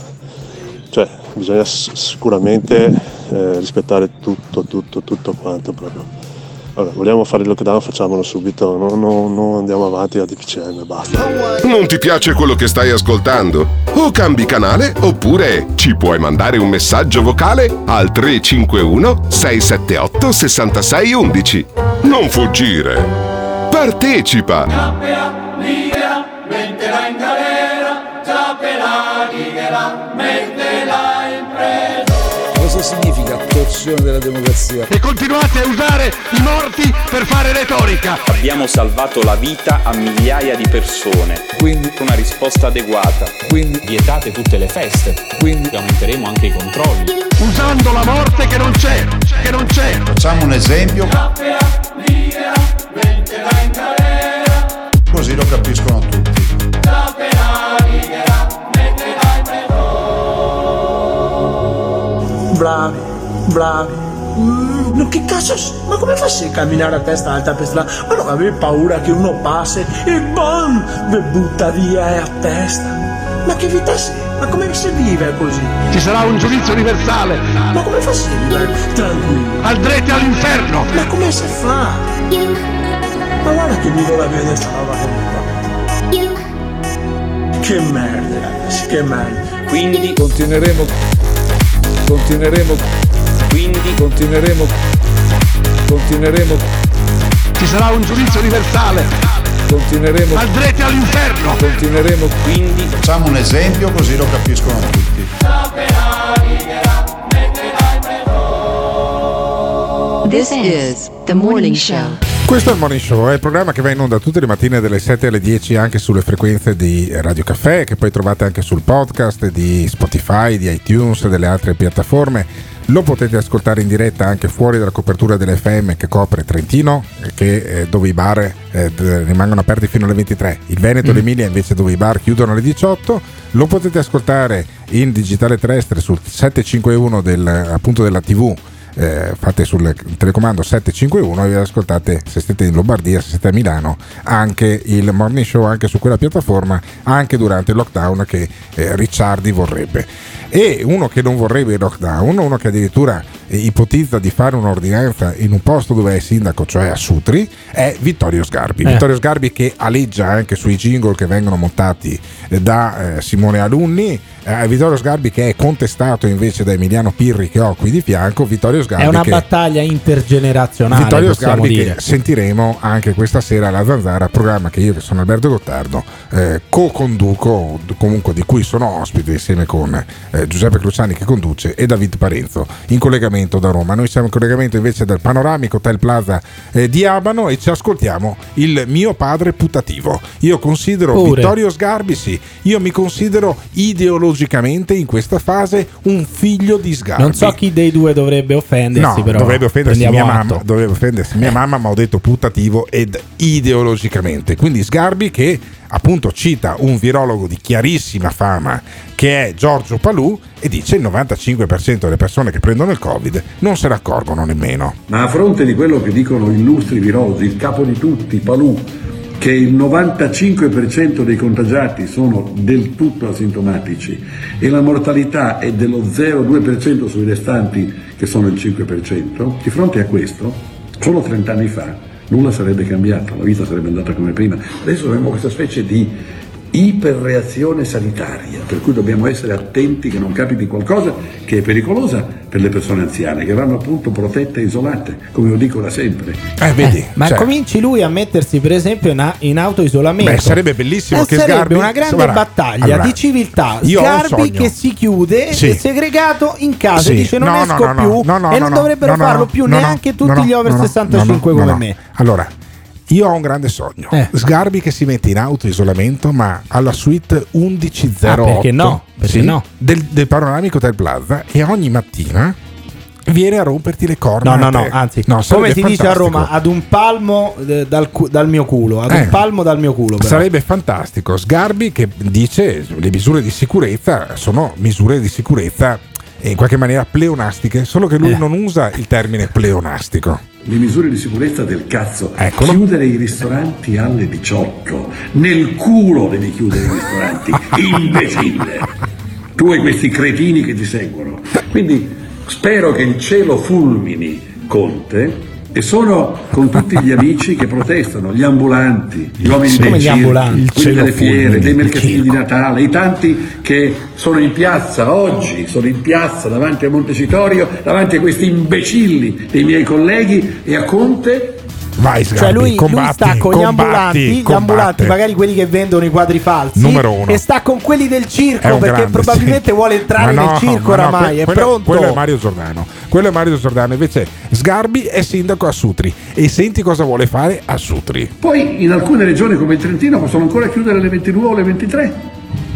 cioè bisogna sicuramente eh, rispettare tutto, tutto, tutto quanto proprio. Allora, vogliamo fare il lockdown, facciamolo subito, non no, no, andiamo avanti a D P C M, basta. Non ti piace quello che stai ascoltando? O cambi canale oppure ci puoi mandare un messaggio vocale al tre cinque uno sei sette otto sei sei uno uno. Non fuggire, partecipa! Significa torsione della democrazia e continuate a usare i morti per fare retorica. Abbiamo salvato la vita a migliaia di persone, quindi una risposta adeguata, quindi vietate tutte le feste, quindi aumenteremo anche i controlli usando la morte che non c'è, che non c'è. Facciamo un esempio così lo capiscono tutti. Bravi, bravi. Mm, che cazzo? Ma come faccio a camminare a testa alta per strada? Ma non avevi paura che uno passi e bam! Vi butta via a testa. Ma che vita sei? Ma come si vive così? Ci sarà un giudizio universale. Ma come faccio a vivere tranquillo? Andrete all'inferno! Ma come si fa? Ma guarda che mi doveva vedere sta roba che mi fa. Che merda, ragazzi, che merda. Quindi continueremo. Continueremo, quindi continueremo, continueremo. Ci sarà un giudizio universale. Continueremo. Andrete all'inferno. Continueremo, quindi. Facciamo un esempio così lo capiscono tutti. This is The Morning Show. Questo è il Morning Show, è il programma che va in onda tutte le mattine dalle sette alle dieci anche sulle frequenze di Radio Caffè, che poi trovate anche sul podcast di Spotify, di iTunes e delle altre piattaforme. Lo potete ascoltare in diretta anche fuori dalla copertura dell'F M che copre Trentino, che, eh, dove i bar eh, rimangono aperti fino alle ventitré, il Veneto e mm. l'Emilia invece dove i bar chiudono alle diciotto. Lo potete ascoltare in digitale terrestre sul settecentocinquantuno del, appunto della tivù, eh, fate sul telecomando settecentocinquantuno e vi ascoltate, se siete in Lombardia, se siete a Milano, anche il Morning Show anche su quella piattaforma, anche durante il lockdown che eh, Ricciardi vorrebbe. E uno che non vorrebbe il lockdown, uno che addirittura ipotizza di fare un'ordinanza in un posto dove è sindaco, cioè a Sutri, è Vittorio Sgarbi. Eh. Vittorio Sgarbi che aleggia anche sui jingle che vengono montati da eh, Simone Alunni, eh, Vittorio Sgarbi che è contestato invece da Emiliano Pirri che ho qui di fianco. Vittorio Sgarbi è una che... battaglia intergenerazionale. Vittorio Sgarbi dire. Che sentiremo anche questa sera alla Zanzara, programma che io, che sono Alberto Gottardo, eh, co-conduco, comunque di cui sono ospite insieme con... Eh, Giuseppe Cruciani che conduce e David Parenzo in collegamento da Roma. Noi siamo in collegamento invece dal Panoramico Plaza eh, di Abano e ci ascoltiamo il mio padre putativo. Io considero Pure. Vittorio Sgarbi, sì, io mi considero ideologicamente in questa fase un figlio di Sgarbi. Non so chi dei due dovrebbe offendersi, no, però dovrebbe offendersi mia mamma, dovrebbe offendersi mia mamma, ma ho detto putativo ed ideologicamente. Quindi Sgarbi che appunto cita un virologo di chiarissima fama che è Giorgio Palù e dice il novantacinque per cento delle persone che prendono il Covid non se ne accorgono nemmeno. Ma a fronte di quello che dicono illustri virologi, il capo di tutti, Palù, che il novantacinque per cento dei contagiati sono del tutto asintomatici e la mortalità è dello zero virgola due per cento sui restanti che sono il cinque per cento, di fronte a questo, solo trent'anni fa, nulla sarebbe cambiato, la vita sarebbe andata come prima. Adesso abbiamo questa specie di iperreazione sanitaria, per cui dobbiamo essere attenti che non capiti qualcosa che è pericolosa per le persone anziane, che vanno appunto protette e isolate, come lo dico da sempre. Eh, vedi, eh, ma cioè, cominci lui a mettersi per esempio in, in autoisolamento. Beh, sarebbe bellissimo eh, che sarebbe Sgarbi... una grande Guarda, battaglia allora, di civiltà. Sgarbi che si chiude, sì. è segregato in casa, sì. dice non no, esco no, no, più no, no, e no, non no, dovrebbero no, farlo no, più no, neanche no, tutti no, gli over no, sessantacinque no, come no, me. Allora, io ho un grande sogno, eh. Sgarbi che si mette in autoisolamento ma alla suite undici zero otto, ah, perché no? Perché sì, no? Del, del Panoramico Hotel Plaza, e ogni mattina viene a romperti le corna. No, no, no, anzi, no, come si fantastico. dice a Roma, ad un palmo eh, dal, dal mio culo, ad eh, un palmo dal mio culo. Però. Sarebbe fantastico. Sgarbi che dice le misure di sicurezza sono misure di sicurezza in qualche maniera pleonastiche, solo che lui eh. non usa il termine pleonastico. Le misure di sicurezza del cazzo. Eccolo. Chiudere i ristoranti alle diciotto. Nel culo devi chiudere i ristoranti, imbecille. Tu e questi cretini che ti seguono. Quindi spero che il cielo fulmini Conte e sono con tutti gli amici che protestano, gli ambulanti, gli uomini Come dei circhi, quelli delle fiere, dei mercatini di Natale, i tanti che sono in piazza oggi, sono in piazza davanti a Montecitorio, davanti a questi imbecilli dei miei colleghi e a Conte. Vai, Sgarbi, cioè lui, combatti, lui sta con combatti, gli ambulanti, combatti. Gli ambulanti, magari quelli che vendono i quadri falsi, numero uno. E sta con quelli del circo perché grande, probabilmente sì. vuole entrare no, nel circo oramai. No, è quello, pronto. Quello è Mario Giordano. Quello è Mario Giordano. Invece Sgarbi è sindaco a Sutri e senti cosa vuole fare a Sutri. Poi in alcune regioni come il Trentino possono ancora chiudere le ventidue o le ventitré.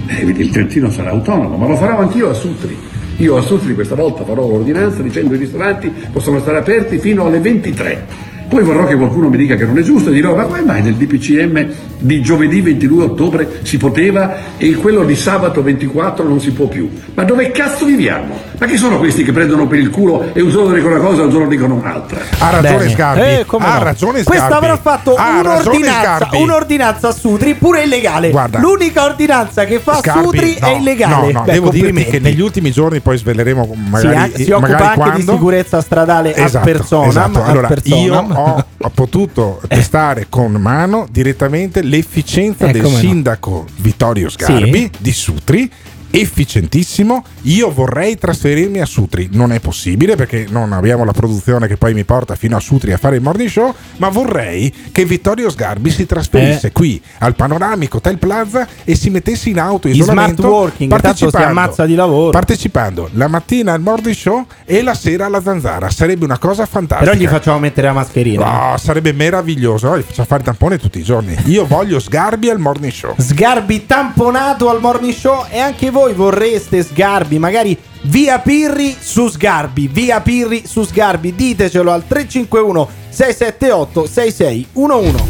Eh, il Trentino sarà autonomo, ma lo farò anch'io a Sutri. Io a Sutri questa volta farò l'ordinanza dicendo i ristoranti possono stare aperti fino alle ventitré. Poi vorrò che qualcuno mi dica che non è giusto e dirò ma come mai nel D P C M di giovedì ventidue ottobre si poteva e quello di sabato ventiquattro non si può più? Ma dove cazzo viviamo? Ma chi sono questi che prendono per il culo e un giorno dicono una cosa e un giorno dicono un'altra? Ha ragione Sgarbi, eh, ha no. ragione Sgarbi. Questa avrà fatto ha un'ordinanza, un'ordinanza a Sutri pure illegale. Guarda, l'unica ordinanza che fa Sgarbi, Sutri no, è illegale. No, no, Beh, devo dirmi che negli ultimi giorni poi sveleremo magari sì, si occupa magari anche quando. di sicurezza stradale esatto, a persona. Esatto. Allora, io Ho, ho potuto eh. testare con mano direttamente l'efficienza eh, del sindaco no. Vittorio Sgarbi sì. di Sutri efficientissimo. Io vorrei trasferirmi a Sutri, non è possibile perché non abbiamo la produzione che poi mi porta fino a Sutri a fare il morning show, ma vorrei che Vittorio Sgarbi si trasferisse eh. qui al Panoramico Hotel Plaza e si mettesse in auto in smart working, partecipando, si ammazza di lavoro, partecipando la mattina al morning show e la sera alla Zanzara, sarebbe una cosa fantastica. Però gli facciamo mettere la mascherina, oh, sarebbe meraviglioso, oh, gli facciamo fare il tampone tutti i giorni. Io voglio Sgarbi al morning show, Sgarbi tamponato al morning show. E anche voi vorreste Sgarbi, magari via Pirri su Sgarbi, via Pirri su Sgarbi, ditecelo al tre cinque uno sei sette otto sei sei uno uno.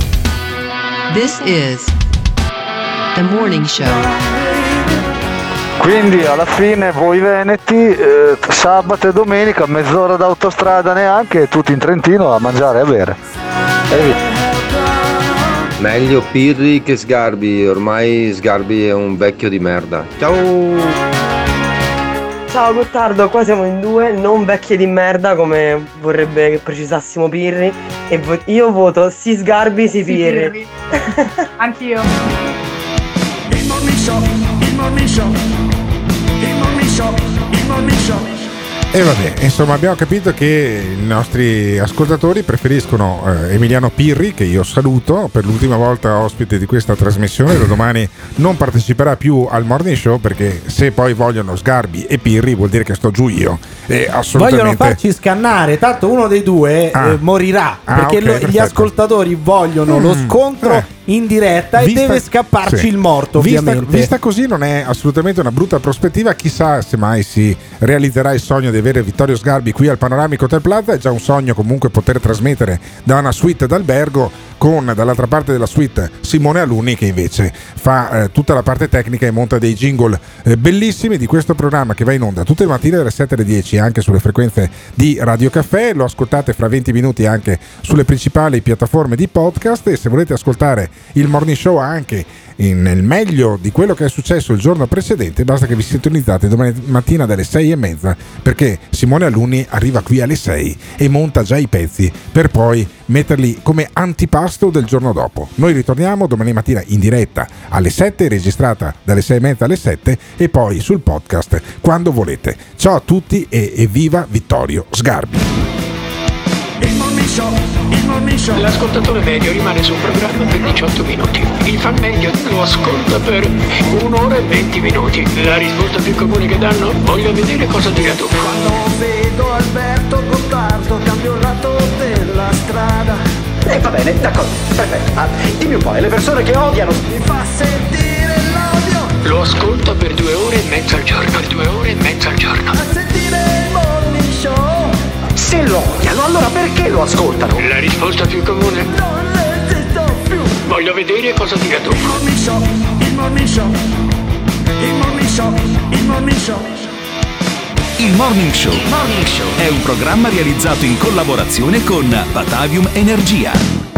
This is the morning show. Quindi alla fine voi veneti eh, sabato e domenica mezz'ora d'autostrada neanche, tutti in Trentino a mangiare e a bere. Ehi. Meglio Pirri che Sgarbi, ormai Sgarbi è un vecchio di merda. Ciao! Ciao Gottardo, qua siamo in due, non vecchie di merda come vorrebbe che precisassimo Pirri. E vo- io voto sì Sgarbi, sì, sì Pirri. Pirri. Anch'io. Il morning show, il morning show, il morning show, il morning show. E vabbè, insomma abbiamo capito che i nostri ascoltatori preferiscono eh, Emiliano Pirri, che io saluto per l'ultima volta ospite di questa trasmissione, da domani non parteciperà più al morning show perché se poi vogliono Sgarbi e Pirri vuol dire che sto giù io. E assolutamente... Vogliono farci scannare, tanto uno dei due ah. eh, morirà, ah, perché okay, lo, gli ascoltatori vogliono mm. lo scontro eh. in diretta vista, e deve scapparci sì. il morto ovviamente. Vista, vista così non è assolutamente una brutta prospettiva, chissà se mai si realizzerà il sogno di avere Vittorio Sgarbi qui al Panoramico Hotel Plaza. È già un sogno comunque poter trasmettere da una suite d'albergo con dall'altra parte della suite Simone Alunni che invece fa eh, tutta la parte tecnica e monta dei jingle eh, bellissimi di questo programma che va in onda tutte le mattine alle sette e dieci anche sulle frequenze di Radio Caffè, lo ascoltate fra venti minuti anche sulle principali piattaforme di podcast e se volete ascoltare il morning show anche in, nel meglio di quello che è successo il giorno precedente basta che vi sintonizzate domani mattina dalle sei e mezza perché Simone Alunni arriva qui alle sei e monta già i pezzi per poi metterli come antipasto del giorno dopo. Noi ritorniamo domani mattina in diretta alle sette, registrata dalle sei e mezza alle sette e poi sul podcast quando volete. Ciao a tutti e evviva Vittorio Sgarbi. Il morning show, il morning show. L'ascoltatore medio rimane su un programma per diciotto minuti. Il fan medio lo ascolta per un'ora e venti minuti. La risposta più comune che danno: voglio vedere cosa dirà tu. Quando vedo Alberto Gottardo cambio il lato della strada. E eh, va bene, d'accordo, perfetto. Ah, dimmi un po', le persone che odiano mi fa sentire l'odio. Lo ascolta per due ore e mezza al giorno. Per due ore e mezza al giorno. A sentire il morning show. Se lo odiano, allora perché lo ascoltano? La risposta più comune: non esisto più. Voglio vedere cosa dirà tu. Il morning show, il morning show, il morning show, il morning show. Il morning show, il morning show è un programma realizzato in collaborazione con Batavium Energia.